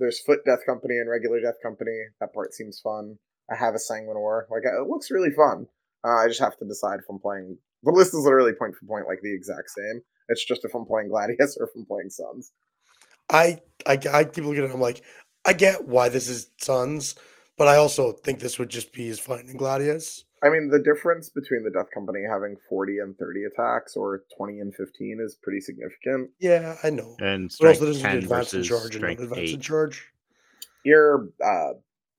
There's Foot Death Company and Regular Death Company. That part seems fun. I have a Sanguinor. Like, it looks really fun. Uh, I just have to decide if I'm playing... The list is literally point for point, like, the exact same. It's just if I'm playing Gladius or if I'm playing Sons. I, I, I keep looking at it, I'm like, I get why this is Sons, but I also think this would just be as fun in Gladius. I mean, the difference between the Death Company having forty and thirty attacks or twenty and fifteen is pretty significant. Yeah, I know. And strength also, ten advance versus and charge strength and advance eight. And charge. You're, uh,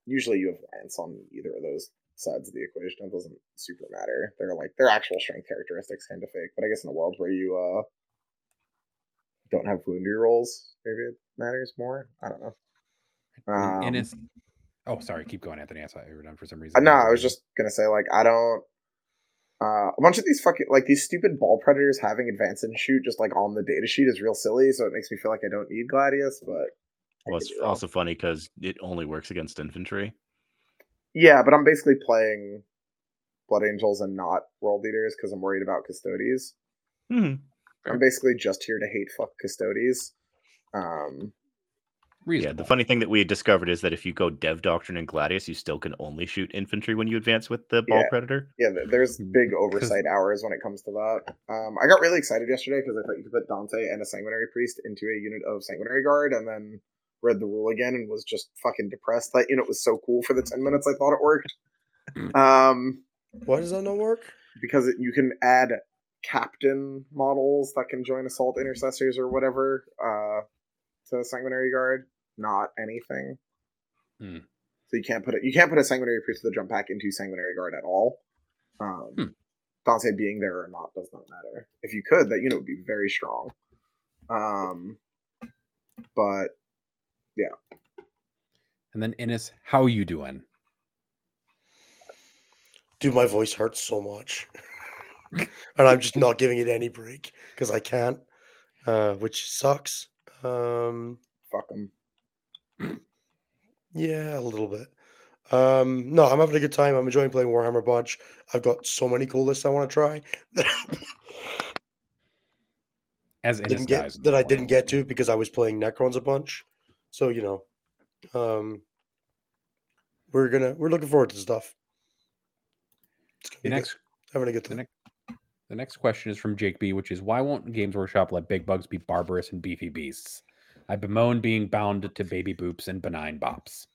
usually you have lance on either of those sides of the equation. It doesn't super matter. They're like, their actual strength characteristics kind of fake. But I guess in a world where you uh, don't have wound rolls, maybe it matters more. I don't know. Um, and it's... Oh, sorry. Keep going, Anthony. I thought you were done for some reason. No, I was just going to say, like, I don't... Uh, a bunch of these fucking... Like, these stupid ball predators having advance and shoot just, like, on the data sheet is real silly, so it makes me feel like I don't need Gladius, but... Well, it's also funny because it only works against infantry. Yeah, but I'm basically playing Blood Angels and not World Leaders because I'm worried about Custodies. Mm-hmm. I'm basically just here to hate fuck Custodies. Um... Reasonable. Yeah, the funny thing that we discovered is that if you go Dev Doctrine and Gladius, you still can only shoot infantry when you advance with the Ball yeah. Predator. Yeah, there's big oversight hours when it comes to that. Um, I got really excited yesterday because I thought you could put Dante and a Sanguinary Priest into a unit of Sanguinary Guard, and then read the rule again and was just fucking depressed. That unit was so cool for the ten minutes I thought it worked. Um, Why does that not work? Because it, you can add captain models that can join Assault Intercessors or whatever, uh... to Sanguinary Guard, not anything. Hmm. So you can't put it. You can't put a Sanguinary Priest with a jump pack into Sanguinary Guard at all. Um, hmm. Dante being there or not does not matter. If you could, that unit would be very strong. Um, but yeah. And then Innes, how you doing? Dude, my voice hurts so much, and I'm just not giving it any break because I can't, uh, which sucks. Um, fuck them. Yeah, a little bit. Um, no, I'm having a good time. I'm enjoying playing Warhammer Bunch. I've got so many cool lists I want to try that As I didn't get that I didn't get to because I was playing Necrons a bunch. So you know, um, we're gonna we're looking forward to stuff. It's gonna the be next good. Having a good time. The next question is from Jake B, which is, why won't Games Workshop let big bugs be barbarous and beefy beasts? I bemoan being bound to baby boops and benign bops.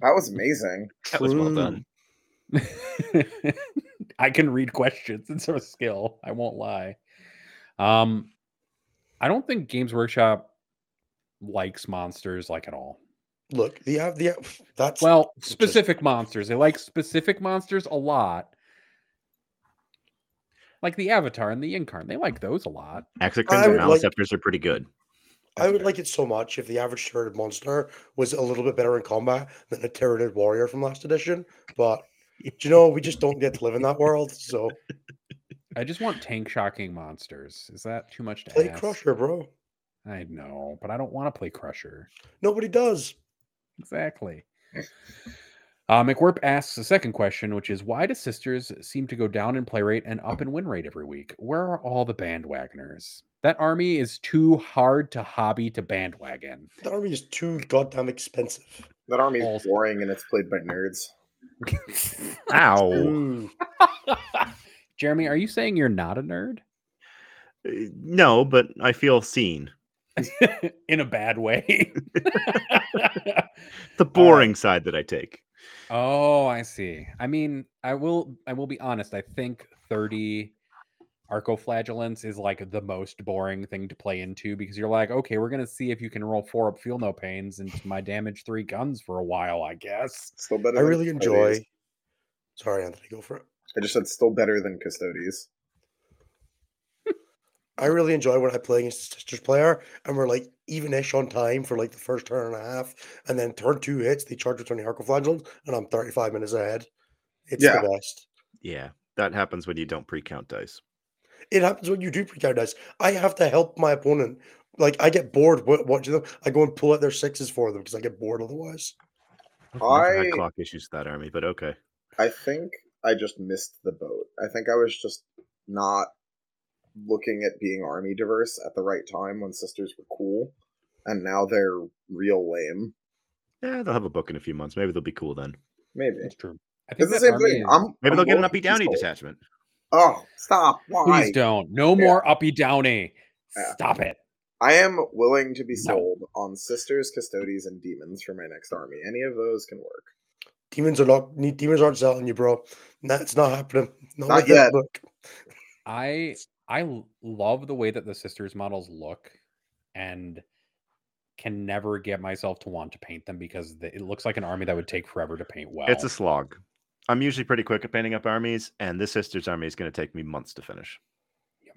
That was amazing. That True. was well done. I can read questions. It's a skill. I won't lie. Um, I don't think Games Workshop likes monsters like at all. Look, the, the that's... Well, specific just... monsters. They like specific monsters a lot. Like the Avatar and the Incarn, they like those a lot. Exocrons and Maliceptors like, are pretty good. I would like it so much if the average Tyranid monster was a little bit better in combat than a Tyranid warrior from last edition. But, you know, we just don't get to live in that world, so... I just want tank-shocking monsters. Is that too much to play ask? Play Crusher, bro. I know, but I don't want to play Crusher. Nobody does. Exactly. Uh, McWhirp asks a second question, which is, why do sisters seem to go down in play rate and up in win rate every week? Where are all the bandwagoners? That army is too hard to hobby to bandwagon. That army is too goddamn expensive. That army is boring and it's played by nerds. Ow. Jeremy, are you saying you're not a nerd? No, but I feel seen. In a bad way. The boring uh, side that I take. Oh, I see. I mean, I will I will be honest. I think thirty Arcoflagellants is like the most boring thing to play into, because you're like, okay, we're gonna see if you can roll four up feel no pains into my damage three guns for a while, I guess. Still better. I really enjoy Custodies. Sorry, Anthony, go for it. I just said still better than Custodies. I really enjoy when I play against the sisters player and we're like even-ish on time for like the first turn and a half, and then turn two hits, they charge with twenty Arcoflagellant, and I'm thirty-five minutes ahead. It's yeah. the best. Yeah, that happens when you don't pre-count dice. It happens when you do pre-count dice. I have to help my opponent. Like, I get bored watching them. I go and pull out their sixes for them because I get bored otherwise. I had clock issues with that army, but okay. I think I just missed the boat. I think I was just not looking at being army diverse at the right time when sisters were cool, and now they're real lame. Yeah, they'll have a book in a few months. Maybe they'll be cool then. Maybe. That's true. I think it's the same thing. Is... I'm, Maybe I'm they'll get an Uppy Downy detachment. Oh, stop. Why? Please don't. No yeah. more Uppy Downy. Yeah. Stop it. I am willing to be sold no. on sisters, Custodies, and demons for my next army. Any of those can work. Demons are not demons aren't selling you, bro. That's not happening. Not, not yet. Book. I I love the way that the sisters models look, and can never get myself to want to paint them because the, it looks like an army that would take forever to paint well. It's a slog. I'm usually pretty quick at painting up armies, and this sisters army is going to take me months to finish. Yep.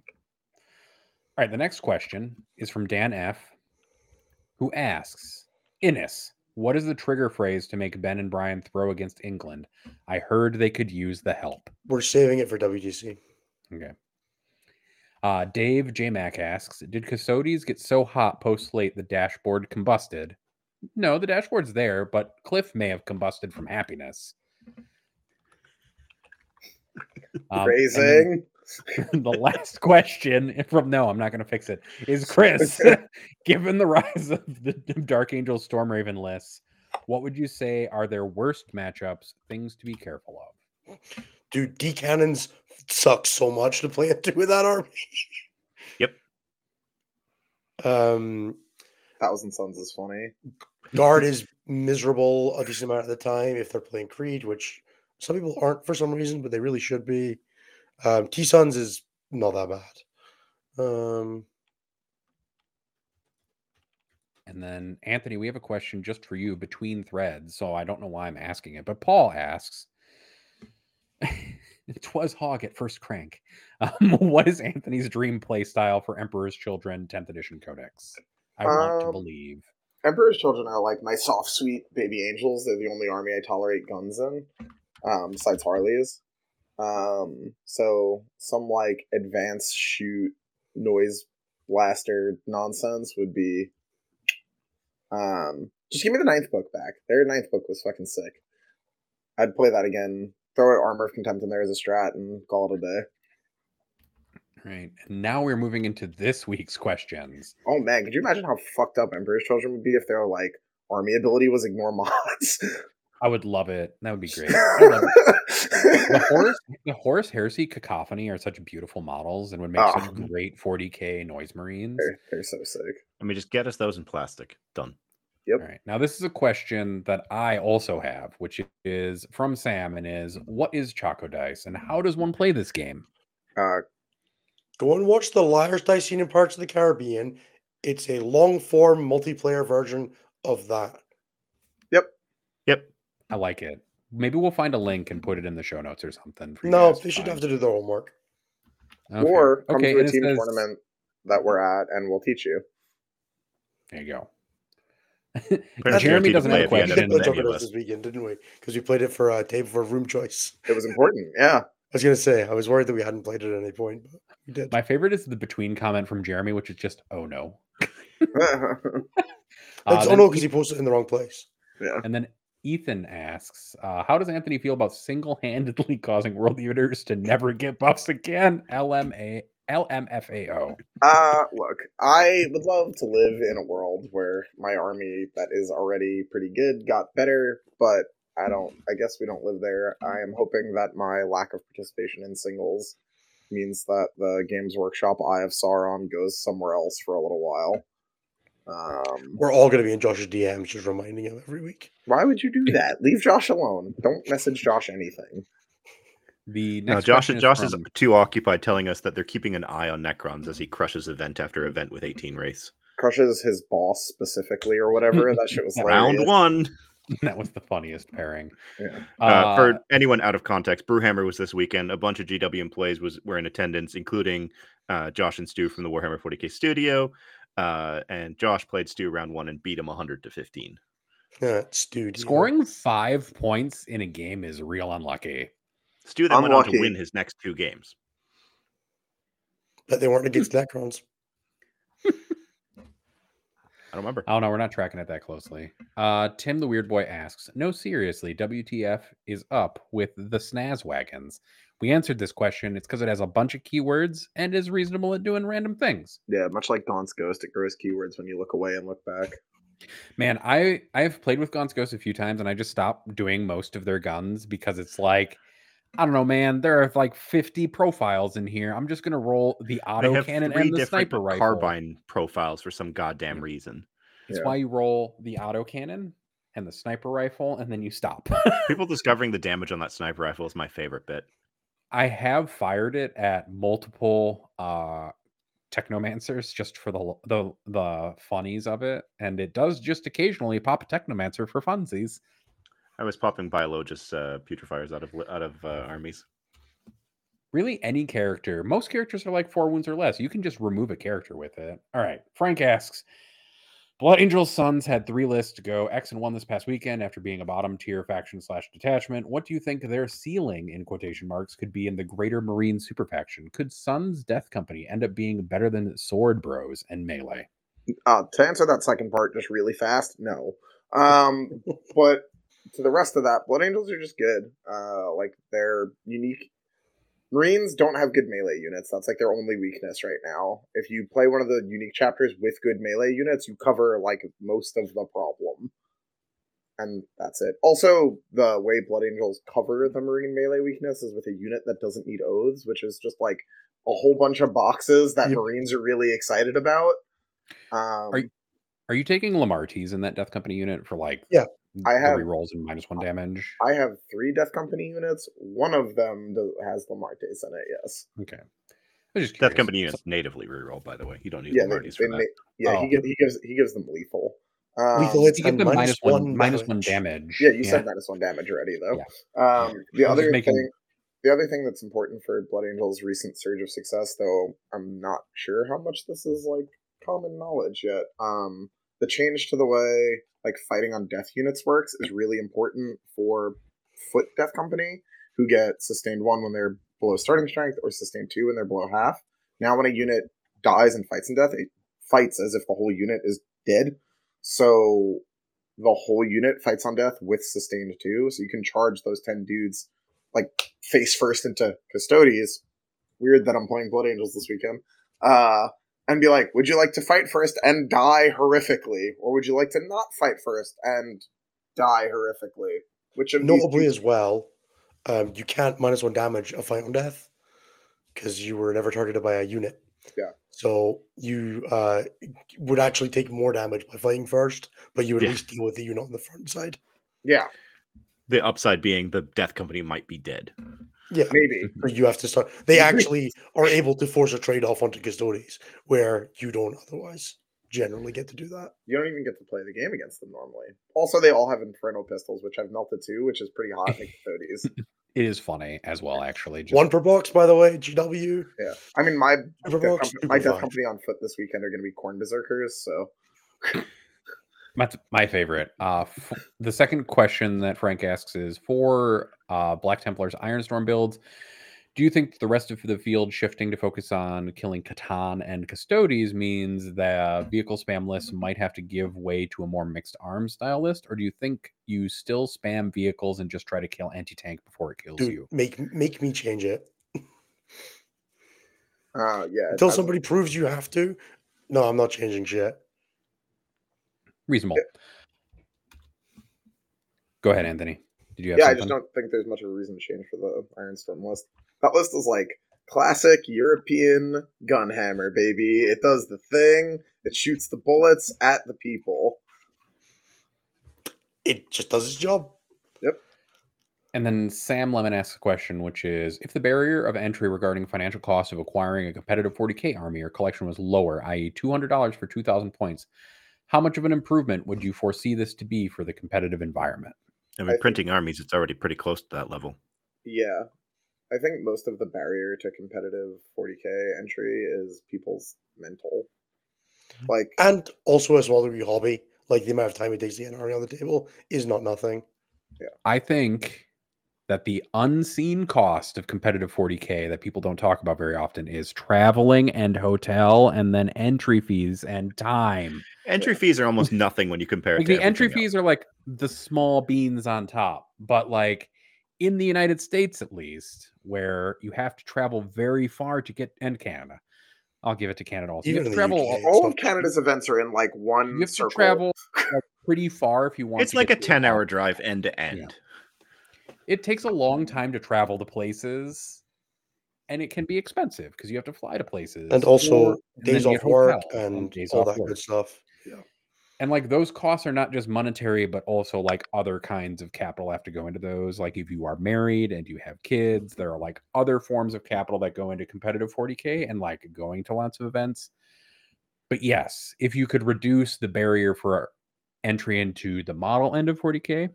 All right, the next question is from Dan F, who asks, Innes, what is the trigger phrase to make Ben and Brian throw against England? I heard they could use the help. We're saving it for W G C. Okay. Uh, Dave J. Mac asks, did Custodies get so hot post-late the dashboard combusted? No, the dashboard's there, but Cliff may have combusted from happiness. Um, Raising. The last question from no, I'm not going to fix it, is Chris. Given the rise of the Dark Angel Stormraven lists, what would you say are their worst matchups, things to be careful of? Dude, D-Cannons suck so much to play into with that army. Yep. Um, Thousand Sons is funny. Guard is miserable a decent amount of the time if they're playing Creed, which some people aren't for some reason, but they really should be. Um, T-Sons is not that bad. Um, and then, Anthony, we have a question just for you between threads, so I don't know why I'm asking it, but Paul asks, "'Twas hog at first crank. Um, what is Anthony's dream play style for Emperor's Children tenth edition Codex? I um, want to believe. Emperor's Children are like my soft, sweet baby angels. They're the only army I tolerate guns in. Um, besides Harley's. Um, so some like advanced shoot noise blaster nonsense would be, um, just give me the ninth book back. Their ninth book was fucking sick. I'd play that again. Throw an Armor of Contempt in there as a strat and call it a day. All right. And now we're moving into this week's questions. Oh man. Could you imagine how fucked up Emperor's Children would be if their like army ability was ignore mods? I would love it. That would be great. I love it. The Horus, the Horus Heresy Cacophony are such beautiful models and would make oh. such great forty K noise marines. They're, they're so sick. I mean, just get us those in plastic. Done. Yep. All right. Now, this is a question that I also have, which is from Sam, and is, what is Choco Dice, and how does one play this game? Uh, Go and watch the Liar's Dice scene in parts of the Caribbean. It's a long-form multiplayer version of that. Yep. Yep. I like it. Maybe we'll find a link and put it in the show notes or something. No, they should have to do their homework. Okay. Or come okay, to a team says... tournament that we're at, and we'll teach you. There you go. Jeremy doesn't have a question. We talked about this weekend, didn't we? Because we played it for a uh, table for room choice. It was important. Yeah. I was going to say, I was worried that we hadn't played it at any point, but we did. My favorite is the between comment from Jeremy, which is just, oh no. It's, uh, oh no, because he posted it in the wrong place. Yeah. And then Ethan asks, uh, how does Anthony feel about single-handedly causing world eaters to never get buffs again? L M A L M F A O. Uh, look, I would love to live in a world where my army that is already pretty good got better, but I don't, I guess we don't live there. I am hoping that my lack of participation in singles means that the Games Workshop Eye of Sauron goes somewhere else for a little while. Um, We're all going to be in Josh's D Ms, just reminding him every week. Why would you do that? Leave Josh alone. Don't message Josh anything. The next no, Josh, Josh is, from... is too occupied telling us that they're keeping an eye on Necrons as he crushes event after event with eighteen wraiths. Crushes his boss specifically or whatever. That shit was round one. That was the funniest pairing. Yeah. Uh, uh, for anyone out of context, Brewhammer was this weekend. A bunch of G W M plays was were in attendance, including uh, Josh and Stu from the Warhammer forty K studio. Uh, and Josh played Stu round one and beat him one hundred to fifteen. Uh, Stu scoring five points in a game is real unlucky. Stu then unlucky. went on to win his next two games. But they weren't against Necrons. I don't remember. I don't know. We're not tracking it that closely. Uh, Tim the Weird Boy asks, no, seriously, W T F is up with the Snaz Wagons. We answered this question. It's because it has a bunch of keywords and is reasonable at doing random things. Yeah, much like Gaunt's Ghost, it grows keywords when you look away and look back. Man, I, I've played with Gaunt's Ghost a few times, and I just stopped doing most of their guns because it's like, I don't know, man, there are like fifty profiles in here. I'm just going to roll the auto cannon and the sniper rifle. Carbine profiles for some goddamn reason. That's yeah. why you roll the auto cannon and the sniper rifle, and then you stop. People discovering the damage on that sniper rifle is my favorite bit. I have fired it at multiple uh, technomancers just for the, the the funnies of it, and it does just occasionally pop a technomancer for funsies. I was popping biologists uh, putrefiers out of out of uh, armies. Really, any character. Most characters are like four wounds or less. You can just remove a character with it. All right. Frank asks, Blood Angel's Sons had three lists to go. X and one this past weekend after being a bottom tier faction slash detachment. What do you think their ceiling, in quotation marks, could be in the greater Marine super faction? Could Sons Death Company end up being better than Sword Bros and Melee? Uh, to answer that second part just really fast, no. Um, but... to the rest of that, Blood Angels are just good. Uh, like, they're unique. Marines don't have good melee units. That's, like, their only weakness right now. If you play one of the unique chapters with good melee units, you cover, like, most of the problem. And that's it. Also, the way Blood Angels cover the Marine melee weakness is with a unit that doesn't need oaths, which is just, like, a whole bunch of boxes that yep. Marines are really excited about. Um, are, you, are you taking Lamartes in that Death Company unit for, like... yeah. I have three rolls and minus one damage. I have three Death Company units. One of them has Lamartes in it. Yes. Okay. I just Death Company units so, natively reroll. By the way, you don't need yeah, Lamartes they, for they, that. Yeah, oh. he, gives, he gives he gives them lethal. Um, lethal. It's gives them minus one, one minus one damage. Yeah, you yeah. said minus one damage already, though. Yeah. Um, the other making... thing, the other thing that's important for Blood Angel's recent surge of success, though, I'm not sure how much this is like common knowledge yet. Um, the change to the way like fighting on death units works is really important for foot Death Company, who get sustained one when they're below starting strength or sustained two when they're below half. Now when a unit dies and fights in death, it fights as if the whole unit is dead. So the whole unit fights on death with sustained two. So you can charge those ten dudes like face first into Custodes. Weird that I'm playing Blood Angels this weekend. Uh, And be like, would you like to fight first and die horrifically? Or would you like to not fight first and die horrifically? Which of Notably these... as well, um, you can't minus one damage a fight on death because you were never targeted by a unit. Yeah. So you uh, would actually take more damage by fighting first, but you would yeah. at least deal with the unit on the front side. Yeah. The upside being the Death Company might be dead. Yeah, maybe you have to start. They actually are able to force a trade-off onto Custodes, where you don't otherwise generally get to do that. You don't even get to play the game against them normally. Also, they all have Inferno pistols, which have melted too, which is pretty hot in Custodes. It is funny as well, actually. Just... one per box, by the way. G W. Yeah, I mean my death, box, com- my death company on foot this weekend are going to be Corn Berserkers, so. My, my favorite. Uh, f- the second question that Frank asks is, for uh, Black Templar's Ironstorm builds, do you think the rest of the field shifting to focus on killing Catan and Custodes means that vehicle spam lists might have to give way to a more mixed arms style list? Or do you think you still spam vehicles and just try to kill anti-tank before it kills Dude, you? Make make me change it. Uh, yeah. Until somebody proves you have to. No, I'm not changing shit. Reasonable. Yeah. Go ahead, Anthony. Did you have yeah, something? I just don't think there's much of a reason to change for the Ironstorm list. That list is like classic European gunhammer, baby. It does the thing. It shoots the bullets at the people. It just does its job. Yep. And then Sam Lemon asks a question, which is, if the barrier of entry regarding financial cost of acquiring a competitive forty K army or collection was lower, that is two hundred dollars for two thousand points, how much of an improvement would you foresee this to be for the competitive environment? I mean, I printing think, armies, it's already pretty close to that level. Yeah. I think most of the barrier to competitive forty K entry is people's mental. Like, and also as well, your hobby. Like, the amount of time it takes to get an army on the table is not nothing. Yeah. I think that the unseen cost of competitive forty K that people don't talk about very often is traveling and hotel and then entry fees and time. Entry yeah. fees are almost nothing when you compare it like to the entry fees else. Are like the small beans on top, but like in the United States, at least, where you have to travel very far to get, and Canada. I'll give it to Canada also. You have to travel, U K, all of Canada's events are in like one You have circle. to travel like pretty far if you want it's to. It's like a ten-hour drive end to end. Yeah. It takes a long time to travel to places, and it can be expensive because you have to fly to places. And also or, days and off work and days all off that work. Good stuff. Yeah. And like those costs are not just monetary, but also like other kinds of capital have to go into those. Like if you are married and you have kids, there are like other forms of capital that go into competitive forty K and like going to lots of events. But yes, if you could reduce the barrier for entry into the model end of forty K,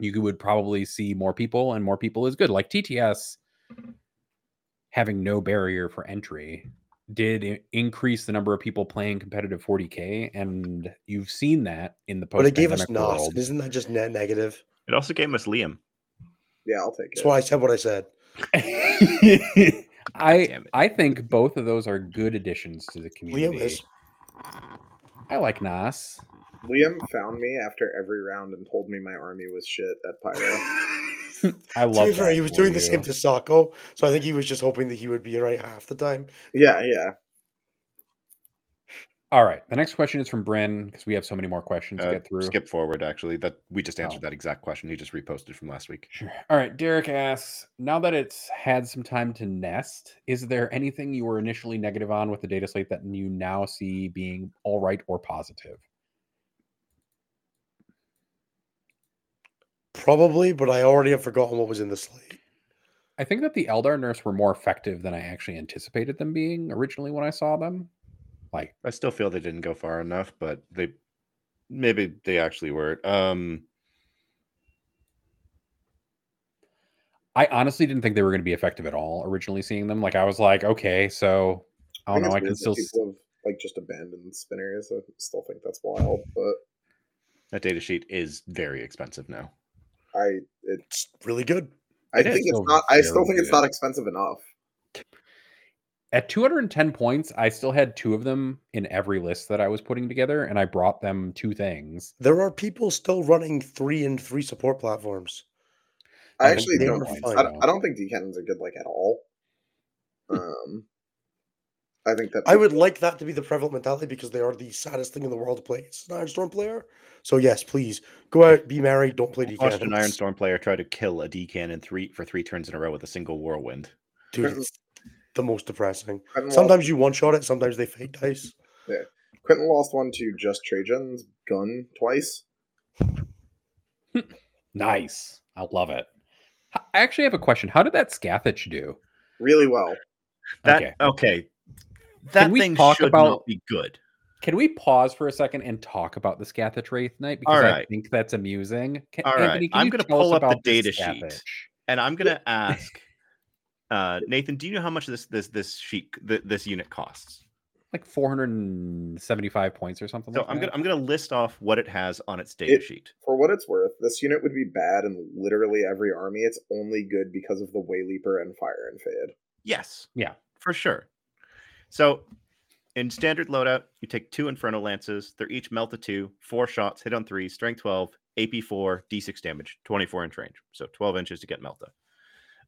you would probably see more people, and more people is good. Like T T S having no barrier for entry did increase the number of people playing competitive forty K, and you've seen that in the post-pandemic world. But it gave us N O S. Isn't that just net negative? It also gave us Liam. Yeah, I'll take it. That's why I said what I said. I I think both of those are good additions to the community. Liam is. I like N O S. Liam found me after every round and told me my army was shit at Pyro. I love that. Fair, he was doing you. the same to Sako, so I think he was just hoping that he would be right half the time. Yeah, yeah. All right. The next question is from Bryn, because we have so many more questions uh, to get through. Skip forward, actually. that We just answered oh. that exact question. He just reposted from last week. Sure. All right. Derek asks, now that it's had some time to nest, is there anything you were initially negative on with the data slate that you now see being all right or positive? Probably, but I already have forgotten what was in the slate. I think that the Eldar nerfs were more effective than I actually anticipated them being originally when I saw them. Like, I still feel they didn't go far enough, but they maybe they actually were. Um, I honestly didn't think they were going to be effective at all originally seeing them. Like, I was like, okay, so I don't I know. I can still people have, like just abandoned spinners. I still think that's wild, but that data sheet is very expensive now. I it's really good. I it think it's not. I still think good. It's not expensive enough. At two hundred ten points, I still had two of them in every list that I was putting together, and I brought them two things. There are people still running three and three support platforms. I, I actually don't. I, I don't think decannons are good like at all. Um, I think that I would like that to be the prevalent mentality because they are the saddest thing in the world to play. It's an Ironstorm player. So yes, please go out, be married, don't play D-Cannon. I watched an Ironstorm player try to kill a D-Cannon three for three turns in a row with a single Whirlwind. Dude, it's the most depressing. Quentin sometimes lost. You one-shot it, sometimes they fake dice. Yeah, Quentin lost one to just Trajan's gun twice. Nice. I love it. I actually have a question. How did that Scathach do? Really well. That Okay. okay. That Can thing should about... not be good. Can we pause for a second and talk about the Scathach Wraith Knight? Because right. I think that's amusing. Can, All Anthony, right. I'm going to pull up the data sheet, and I'm going to ask, uh, Nathan, do you know how much this this this sheet th- this unit costs? like four hundred seventy-five points or something. So like I'm that. gonna I'm gonna list off what it has on its data it, sheet. For what it's worth, this unit would be bad in literally every army. It's only good because of the Wayleaper and Fire and Fade. Yes, yeah, for sure. So in standard loadout, you take two Inferno Lances. They're each melt to two, four shots, hit on three, strength twelve, A P four, D six damage, twenty-four inch range. So twelve inches to get melta.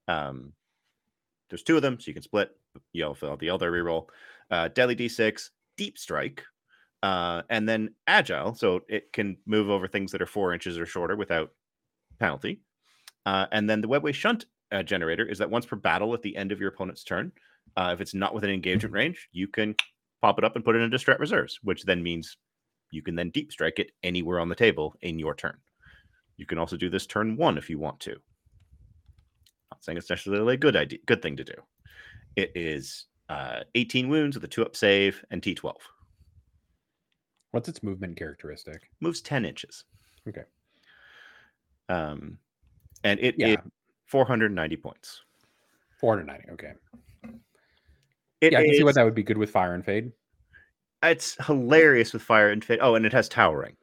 Um, there's two of them, so you can split. You know, fill out the other reroll. Uh, Deadly D six, Deep Strike, uh, and then Agile, so it can move over things that are four inches or shorter without penalty. Uh, and then the Webway Shunt uh, generator is that once per battle at the end of your opponent's turn, uh, if it's not within engagement range, you can pop it up and put it into strat reserves, which then means you can then Deep Strike it anywhere on the table in your turn. You can also do this turn one if you want to. Not saying it's necessarily a good idea, good thing to do. It is uh, eighteen wounds with a two-up save and T twelve. What's its movement characteristic? Moves ten inches. Okay. Um, and it yeah. is four hundred ninety points. four hundred ninety, okay. It yeah, I can is, see why that would be good with Fire and Fade. It's hilarious with Fire and Fade. Oh, and it has Towering,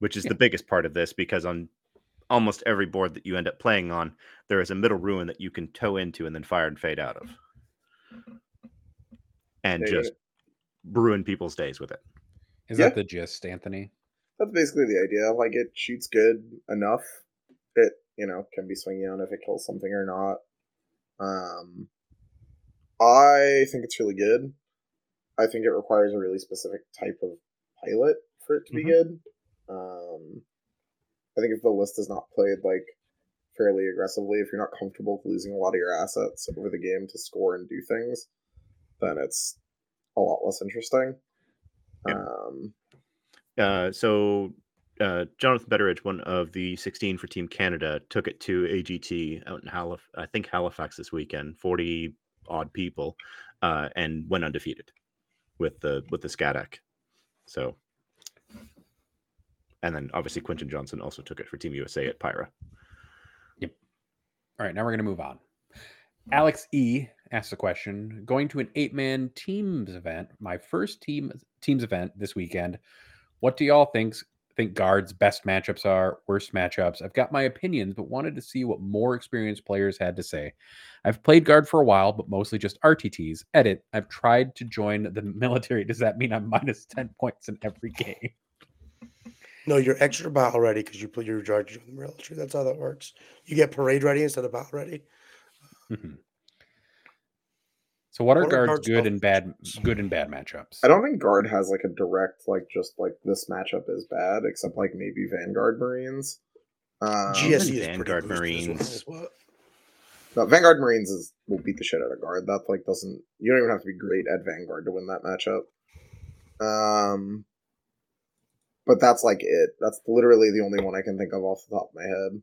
which is yeah. the biggest part of this, because on almost every board that you end up playing on, there is a middle ruin that you can tow into and then Fire and Fade out of. And there just ruin people's days with it. Is yeah. that the gist, Anthony? That's basically the idea. Like, it shoots good enough. It, you know, can be swinging on if it kills something or not. Um, I think it's really good. I think it requires a really specific type of pilot for it to mm-hmm. be good. Um, I think if the list is not played, like, fairly aggressively, if you're not comfortable with losing a lot of your assets over the game to score and do things, then it's a lot less interesting. Yeah. Um, uh, so uh, Jonathan Betteridge, one of the sixteen for Team Canada, took it to A G T out in Halifax, I think Halifax this weekend, forty odd people, uh, and went undefeated with the with the SCADAC. So, and then obviously Quentin Johnson also took it for Team U S A at Pyra. All right, now we're going to move on. Alex E asked a question. Going to an eight-man teams event, my first team teams event this weekend. What do y'all think, think guards' best matchups are, worst matchups? I've got my opinions, but wanted to see what more experienced players had to say. I've played guard for a while, but mostly just R T Ts. Edit, I've tried to join the military. Does that mean I'm minus ten points in every game? No, you're extra battle ready because you put your charge in the military. That's how that works. You get parade ready instead of battle ready. Mm-hmm. So, what, what are, are guards' good and bad, good and bad matchups? I don't think guard has like a direct, like just like this matchup is bad, except like maybe Vanguard Marines. Um, G S E is Vanguard Marines. Well. No, Vanguard Marines is will beat the shit out of guard. That like doesn't. You don't even have to be great at Vanguard to win that matchup. Um. But that's like it. That's literally the only one I can think of off the top of my head.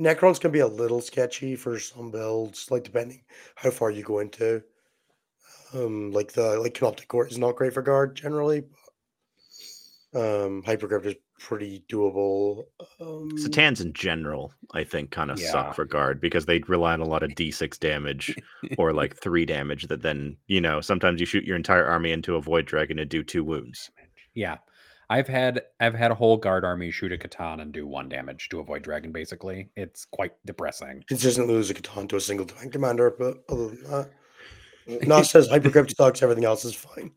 Necrons can be a little sketchy for some builds, like depending how far you go into. Um, like the like Canoptic Court is not great for guard generally. But, um, Hypercrypt is pretty doable. Um, Satans in general, I think, kind of yeah. suck for guard because they rely on a lot of D six damage or like three damage. That then you know sometimes you shoot your entire army into a Void Dragon and do two wounds. Yeah. I've had I've had a whole guard army shoot a Catan and do one damage to a Void Dragon, basically. It's quite depressing. It doesn't lose a Catan to a single tank commander, but other than that, Nas says Hypercrypt sucks, everything else is fine.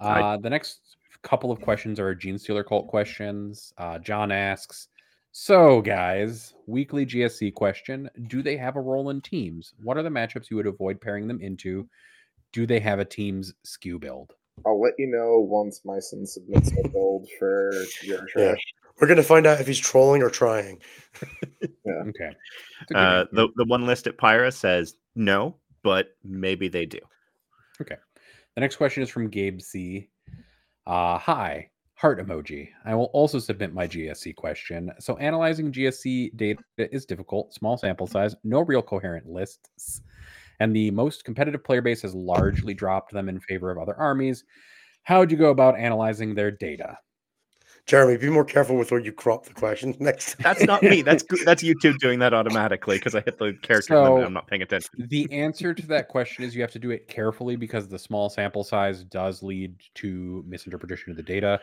Uh, I... The next couple of questions are Gene Stealer Cult questions. Uh, John asks, so guys, weekly G S C question, do they have a role in teams? What are the matchups you would avoid pairing them into? Do they have a team's skew build? I'll let you know once my son submits a build for your trash. Yeah. We're going to find out if he's trolling or trying. yeah. Okay. Uh, the, the one list at Pyra says no, but maybe they do. Okay. The next question is from Gabe C. Uh, hi. Heart emoji. I will also submit my G S C question. So analyzing G S C data is difficult. Small sample size. No real coherent lists. And the most competitive player base has largely dropped them in favor of other armies. How would you go about analyzing their data? Jeremy, be more careful with where you crop the questions next. That's not me. That's that's YouTube doing that automatically because I hit the character so, limit. I'm not paying attention. The answer to that question is you have to do it carefully because the small sample size does lead to misinterpretation of the data.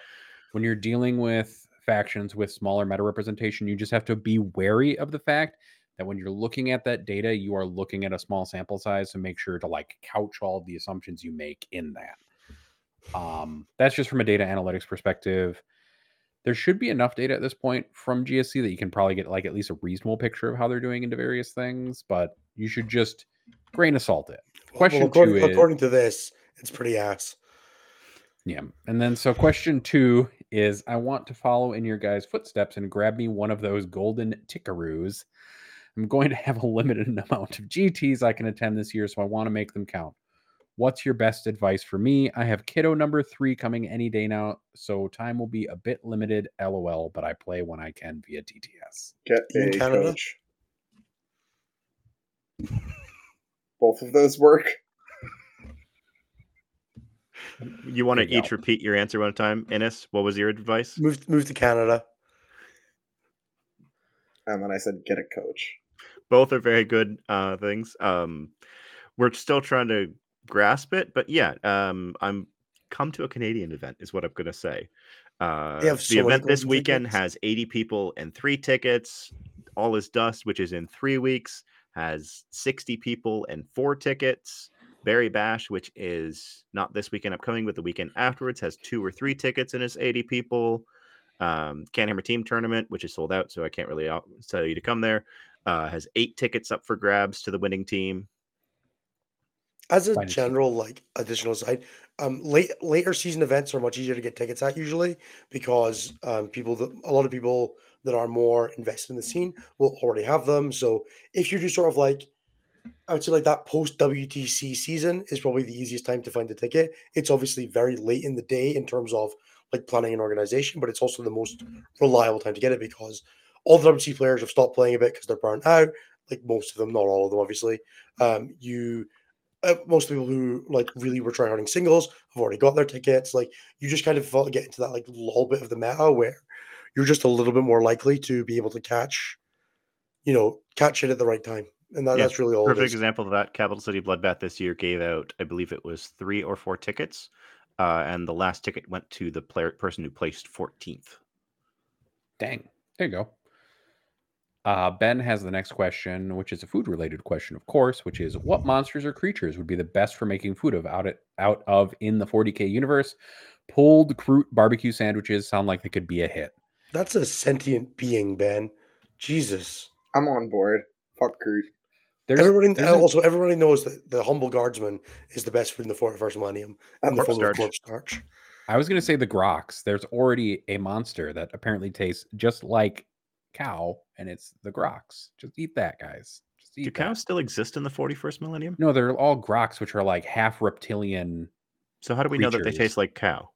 When you're dealing with factions with smaller meta representation, you just have to be wary of the fact that when you're looking at that data, you are looking at a small sample size. So make sure to like couch all of the assumptions you make in that. Um, that's just from a data analytics perspective. There should be enough data at this point from G S C that you can probably get like at least a reasonable picture of how they're doing into various things, but you should just grain of salt it. Question well, according, two is, according to this, it's pretty ass. Yeah. And then, so question two is, I want to follow in your guys' footsteps and grab me one of those golden tickaroos. I'm going to have a limited amount of G Ts I can attend this year, so I want to make them count. What's your best advice for me? I have kiddo number three coming any day now, so time will be a bit limited, LOL, but I play when I can via T T S. Get a coach. Both of those work. You want to yeah. each repeat your answer one at a time? Ennis, what was your advice? Move, move to Canada. And then I said, get a coach. Both are very good uh, things. Um, we're still trying to grasp it, but yeah, um, I'm come to a Canadian event is what I'm going to say. Uh, the so event this weekend tickets. Has eighty people and three tickets. All Is Dust, which is in three weeks, has sixty people and four tickets. Barry Bash, which is not this weekend upcoming, but the weekend afterwards, has two or three tickets and is eighty people. Um, Canhammer Team Tournament, which is sold out, so I can't really tell you to come there, uh, has eight tickets up for grabs to the winning team. As a general, like, additional side, um, late later season events are much easier to get tickets at usually because um, people, that, a lot of people that are more invested in the scene will already have them. So if you do sort of like, I would say like that post W T C season is probably the easiest time to find a ticket. It's obviously very late in the day in terms of like planning and organization, but it's also the most reliable time to get it because all the W T C players have stopped playing a bit because they're burnt out. Like most of them, not all of them, obviously. Um, you uh, most people who like really were trying harding singles have already got their tickets. Like you just kind of get into that like lull bit of the meta where you're just a little bit more likely to be able to catch, you know, catch it at the right time. And that, yeah, that's really all. Perfect example of that. Capital City Bloodbath this year gave out, I believe it was three or four tickets, uh, and the last ticket went to the player person who placed fourteenth. Dang, there you go. Uh, Ben has the next question, which is a food-related question, of course, which is what monsters or creatures would be the best for making food of out, at, out of in the forty K universe? Pulled Kroot barbecue sandwiches sound like they could be a hit. That's a sentient being, Ben. Jesus, I'm on board. Fuck Kroot. There's, everybody there's also a, everybody knows that the humble guardsman is the best food in the forty-first millennium. And the full of corpse starch. I was going to say the grox. There's already a monster that apparently tastes just like cow, and it's the grox. Just eat that, guys. Just eat Do that. Cows still exist in the forty-first millennium? No, they're all grox, which are like half reptilian. So how do we creatures. know that they taste like cow?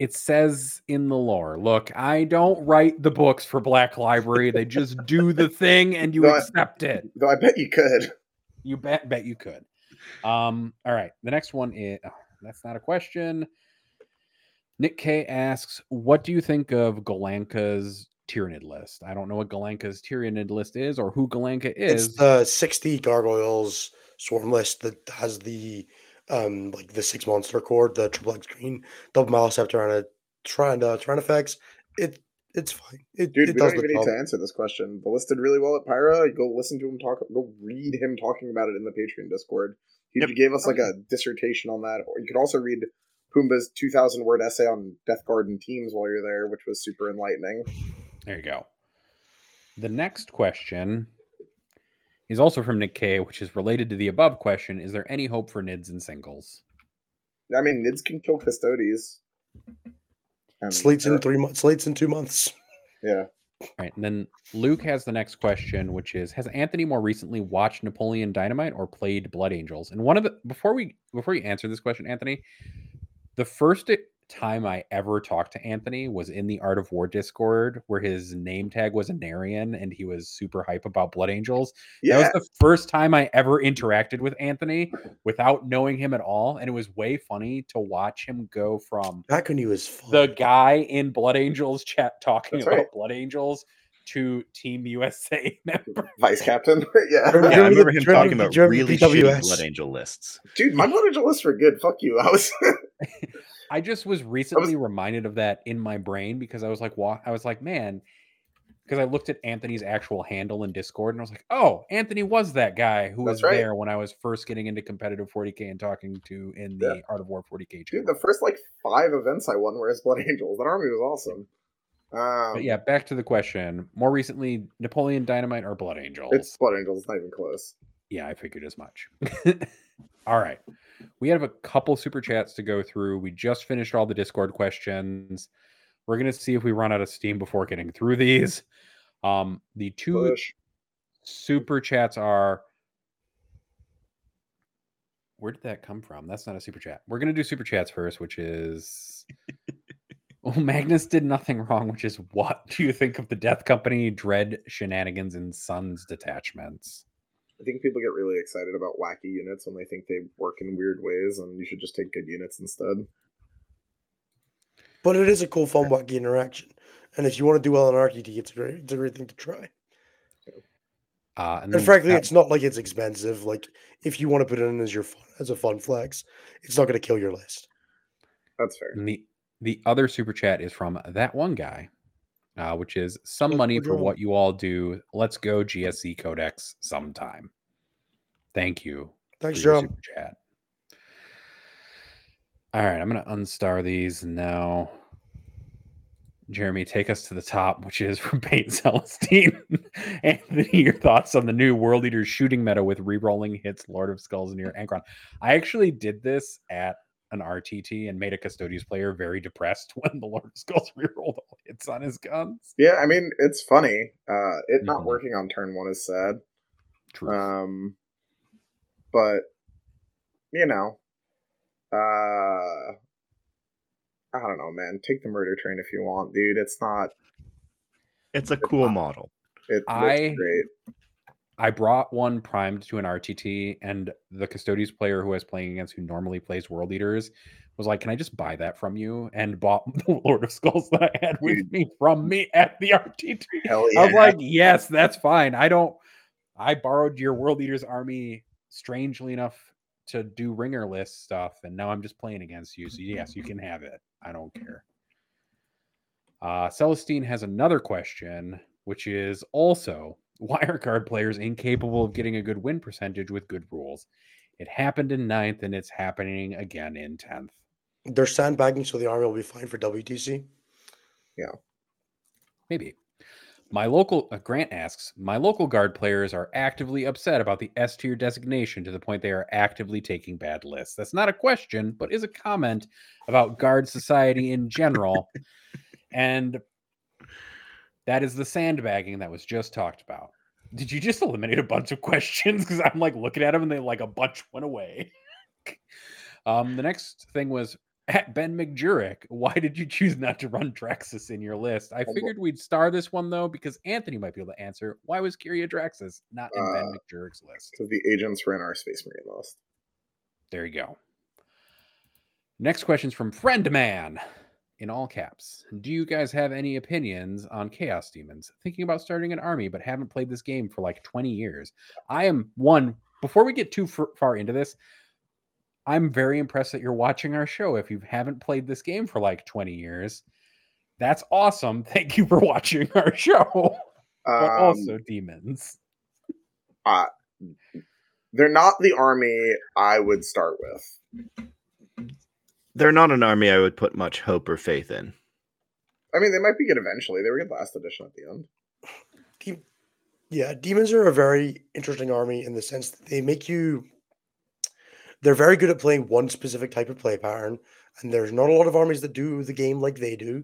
It says in the lore. Look, I don't write the books for Black Library. They just do the thing and you though accept I, it. Though I bet you could. You bet bet you could. Um, all right. The next one is... Oh, that's not a question. Nick K asks, what do you think of Galanka's Tyranid list? I don't know what Galanka's Tyranid list is or who Galanka is. It's the sixty Gargoyles Swarm list that has the... Um, like the six monster core, the triple X green, double malice after Tyranna, Tyranna, Tyranifex. It it's fine. It, Dude, it we does don't even need to answer this question. The list did really well at Pyra. Go listen to him talk. Go read him talking about it in the Patreon Discord. He yep. gave us like a dissertation on that. Or you could also read Pumbaa's two thousand word essay on Death Guard and teams while you're there, which was super enlightening. There you go. The next question is also from Nick K, which is related to the above question. Is there any hope for Nids and singles? I mean, Nids can kill Custodes. Um, Slates in three months. Slates in two months. Yeah. All right, and then Luke has the next question, which is: has Anthony more recently watched Napoleon Dynamite or played Blood Angels? And one of the before we before you answer this question, Anthony, the first time I ever talked to Anthony was in the Art of War Discord, where his name tag was a Narian and he was super hype about Blood Angels. Yeah. That was the first time I ever interacted with Anthony without knowing him at all. And it was way funny to watch him go from back when he was fun. the guy in Blood Angels chat talking That's about right. Blood Angels to Team U S A member. Vice captain. yeah. yeah. I remember him German, talking about German really shitty Blood Angel lists. Dude, my Blood Angel lists were good. Fuck you. I was... I just was recently was... reminded of that in my brain because I was like, wa- I was like, man, because I looked at Anthony's actual handle in Discord and I was like, oh, Anthony was that guy who That's was right. there when I was first getting into competitive forty K and talking to in the yeah. Art of War forty K. Channel. Dude, the first like five events I won were his Blood Angels. That army was awesome. Um, but yeah, back to the question. More recently, Napoleon Dynamite or Blood Angels? It's Blood Angels. It's not even close. Yeah, I figured as much. All right. We have a couple super chats to go through. We just finished all the Discord questions. We're going to see if we run out of steam before getting through these. Um, the two Push. super chats are... Where did that come from? That's not a super chat. We're going to do super chats first, which is... Well, Magnus did nothing wrong, which is, what do you think of the Death Company, Dread, Shenanigans, and Sons detachments? I think people get really excited about wacky units when they think they work in weird ways, and you should just take good units instead. But it is a cool, fun, wacky interaction. And if you want to do well in R T D, it's a great, it's a great thing to try. Uh, and, then, and frankly, uh, it's not like it's expensive. Like, if you want to put it in as your fun, as a fun flex, it's not going to kill your list. That's fair. And the, the other super chat is from that one guy, Uh, which is some Let's money for what you all do. Let's go G S C Codex sometime. Thank you. Thanks, Joe. Super chat. All right, I'm going to unstar these now. Jeremy, take us to the top, which is from Peyton Celestine. Anthony, your thoughts on the new World Eater shooting meta with re-rolling hits Lord of Skulls near Ankron. I actually did this at an R T T and made a Custodius player very depressed when the Lord of Skulls rerolled all hits on his guns. Yeah, I mean, it's funny. Uh, it mm-hmm. not working on turn one is sad. True. Um, but, you know, uh, I don't know, man. Take the murder train if you want, dude. It's not... It's a it's cool not, model. It I... looks great. I brought one primed to an R T T, and the Custodius player who I was playing against, who normally plays World Eaters, was like, can I just buy that from you? And bought the Lord of Skulls that I had with me from me at the R T T. Hell yeah. I was like, yes, that's fine. I don't, I borrowed your World Eaters army strangely enough to do ringer list stuff, and now I'm just playing against you. So, yes, you can have it. I don't care. Uh, Celestine has another question, which is also, why are card players incapable of getting a good win percentage with good rules? It happened in ninth, and it's happening again in tenth. They're sandbagging, so the army will be fine for W T C. Yeah. Maybe. My local... Uh, Grant asks, my local guard players are actively upset about the S-tier designation to the point they are actively taking bad lists. That's not a question, but is a comment about guard society in general. And... that is the sandbagging that was just talked about. Did you just eliminate a bunch of questions? Because I'm like looking at them and they like a bunch went away. um, the next thing was at Ben McJurek. Why did you choose not to run Draxus in your list? I figured we'd star this one though, because Anthony might be able to answer. Why was Kyria Draxus not in uh, Ben McJurek's list? Because the agents were in our Space Marine list. There you go. Next question's from Friendman. In all caps, do you guys have any opinions on Chaos Demons? Thinking about starting an army, but haven't played this game for like twenty years. I am one, before we get too f- far into this, I'm very impressed that you're watching our show. If you haven't played this game for like twenty years, that's awesome. Thank you for watching our show. But um, also demons. Uh, they're not the army I would start with. They're not an army I would put much hope or faith in. I mean, they might be good eventually. They were good last edition at the end. De- yeah, demons are a very interesting army in the sense that they make you... They're very good at playing one specific type of play pattern, and there's not a lot of armies that do the game like they do.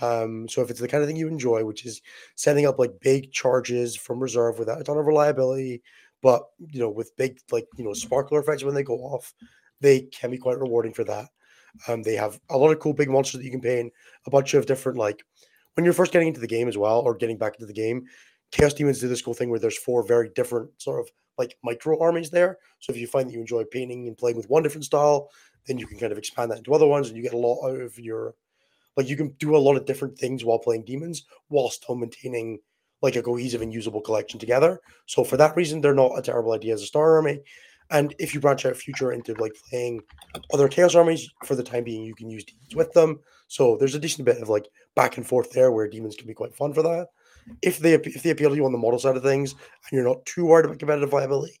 Um, so if it's the kind of thing you enjoy, which is setting up like big charges from reserve without a ton of reliability, but you know, with big like you know sparkler effects when they go off, they can be quite rewarding for that. Um, they have a lot of cool big monsters that you can paint, a bunch of different, like, when you're first getting into the game as well, or getting back into the game, Chaos Demons do this cool thing where there's four very different sort of, like, micro armies there. So if you find that you enjoy painting and playing with one different style, then you can kind of expand that into other ones, and you get a lot out of your, like, you can do a lot of different things while playing Demons, while still maintaining, like, a cohesive and usable collection together. So for that reason, they're not a terrible idea as a starter army. And if you branch out future into, like, playing other Chaos armies, for the time being, you can use Demons with them. So there's a decent bit of, like, back and forth there where Demons can be quite fun for that. If they if they appeal to you on the model side of things, and you're not too worried about competitive viability,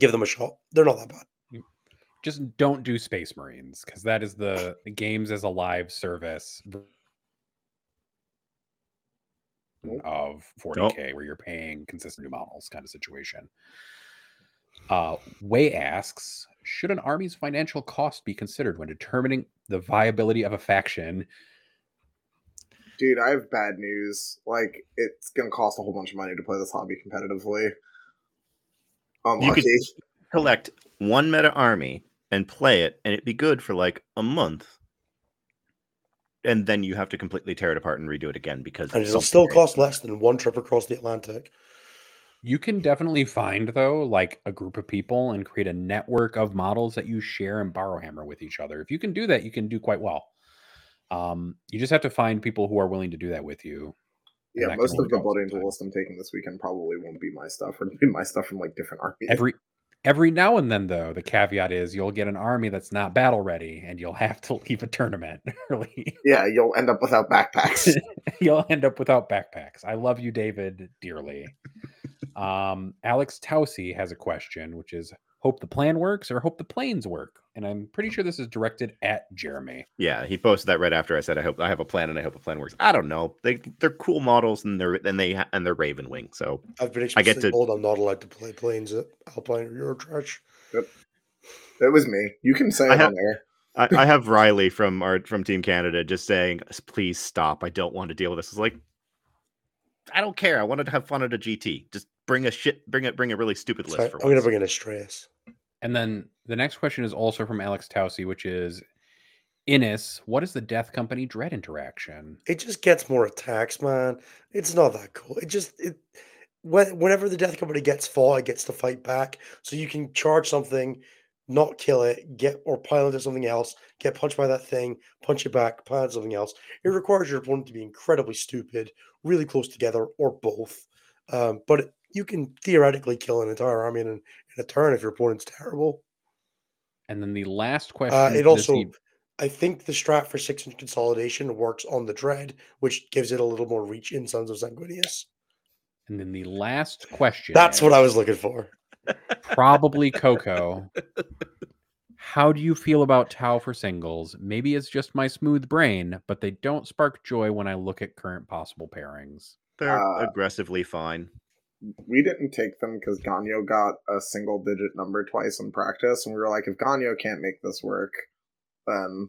give them a shot. They're not that bad. Just don't do Space Marines, because that is the games as a live service of forty K, nope. where you're paying consistent new models kind of situation. Uh, Way asks, should an army's financial cost be considered when determining the viability of a faction? Dude, I have bad news. Like, it's going to cost a whole bunch of money to play this hobby competitively. Um, you could collect one meta army and play it, and it'd be good for, like, a month. And then you have to completely tear it apart and redo it again, because and it'll still cost less than one trip across the Atlantic. You can definitely find, though, like, a group of people and create a network of models that you share and borrow hammer with each other. If you can do that, you can do quite well. Um, you just have to find people who are willing to do that with you. Yeah, most of the building to list I'm taking this weekend probably won't be my stuff, or be my stuff from, like, different armies. Every every now and then, though, the caveat is you'll get an army that's not battle ready, and you'll have to leave a tournament early. Yeah, you'll end up without backpacks. You'll end up without backpacks. I love you, David, dearly. Um, Alex Taussey has a question, which is, hope the plan works or hope the planes work? And I'm pretty sure this is directed at Jeremy. Yeah, he posted that right after I said, I hope I have a plan and I hope a plan works. I don't know. They, they're cool models, and they're, and they, and they're Raven Wing. So I've been I get to told I'm not allowed to play planes at Alpine Euro Trash. Yep. That was me. You can say I it have, on there. I, I have Riley from our, from Team Canada just saying, please stop. I don't want to deal with this. It's like, I don't care. I wanted to have fun at a G T. Just bring a shit, bring it, bring a really stupid list. Sorry, for I'm going to bring in a stress. And then the next question is also from Alex Taussey, which is, Innis, what is the Death Company Dread interaction? It just gets more attacks, man. It's not that cool. It just, it, when, whenever the Death Company gets fought, it gets to fight back. So you can charge something, not kill it, get or pile into something else, get punched by that thing, punch it back, pile into something else. It requires your opponent to be incredibly stupid, really close together, or both. Um, but it, you can theoretically kill an entire army in, in a turn if your opponent's terrible. And then the last question. Uh, it also, he... I think the strat for six inch consolidation works on the Dread, which gives it a little more reach in Sons of Sanguinius. And then the last question. That's is, what I was looking for. Probably Coco. How do you feel about Tau for singles? Maybe it's just my smooth brain, but they don't spark joy when I look at current possible pairings. They're uh, aggressively fine. We didn't take them because Ganyo got a single-digit number twice in practice, and we were like, if Ganyo can't make this work, then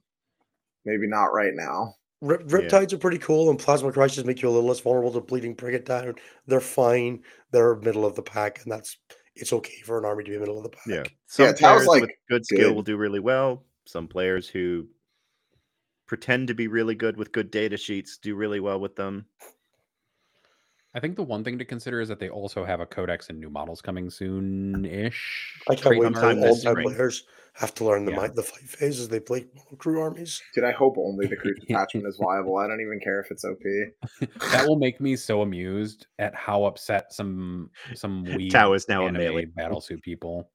maybe not right now. Rip- Riptides yeah. are pretty cool, and Plasma Crisis make you a little less vulnerable to bleeding. Bring it down. They're fine. They're middle of the pack, and that's it's okay for an army to be middle of the pack. Yeah, some yeah, players like, with good skill good. will do really well. Some players who pretend to be really good with good data sheets do really well with them. I think the one thing to consider is that they also have a codex and new models coming soon-ish. I can't wait until old time players have to learn the, yeah. mind, the fight phases they play crew armies. Dude, I hope only the crew detachment is viable. I don't even care if it's O P. That will make me so amused at how upset some some weeb Tau is now anime battlesuit people.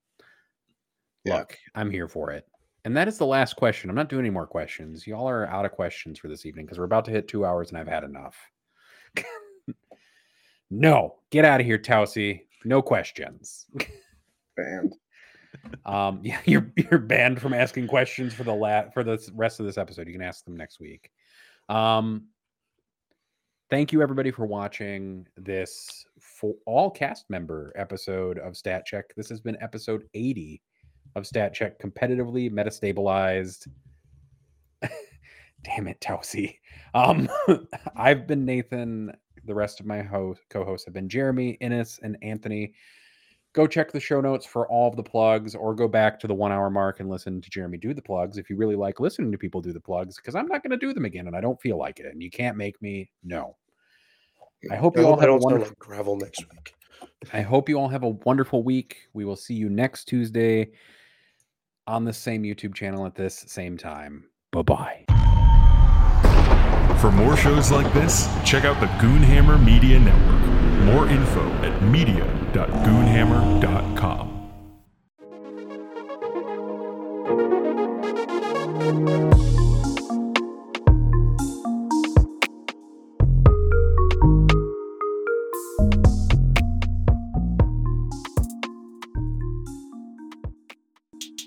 Yeah. Look, I'm here for it. And that is the last question. I'm not doing any more questions. Y'all are out of questions for this evening because we're about to hit two hours and I've had enough. No, get out of here, Taussey. No questions. Banned. um, yeah, you're you're banned from asking questions for the la- for the rest of this episode. You can ask them next week. Um, thank you everybody for watching this for all cast member episode of Stat Check. This has been episode eighty of Stat Check, competitively metastabilized. Damn it, Taussey. Um, I've been Nathan. The rest of my host, co-hosts have been Jeremy, Innis, and Anthony. go check the show notes for all of the plugs, or go back to the one hour mark and listen to Jeremy do the plugs if you really like listening to people do the plugs, because I'm not going to do them again and I don't feel like it. And you can't make me. No. I hope you all have a wonderful like gravel next week. I hope you all have a wonderful week. We will see you next Tuesday on the same YouTube channel at this same time. Bye-bye. For more shows like this, check out the Goonhammer Media Network. More info at media dot goonhammer dot com.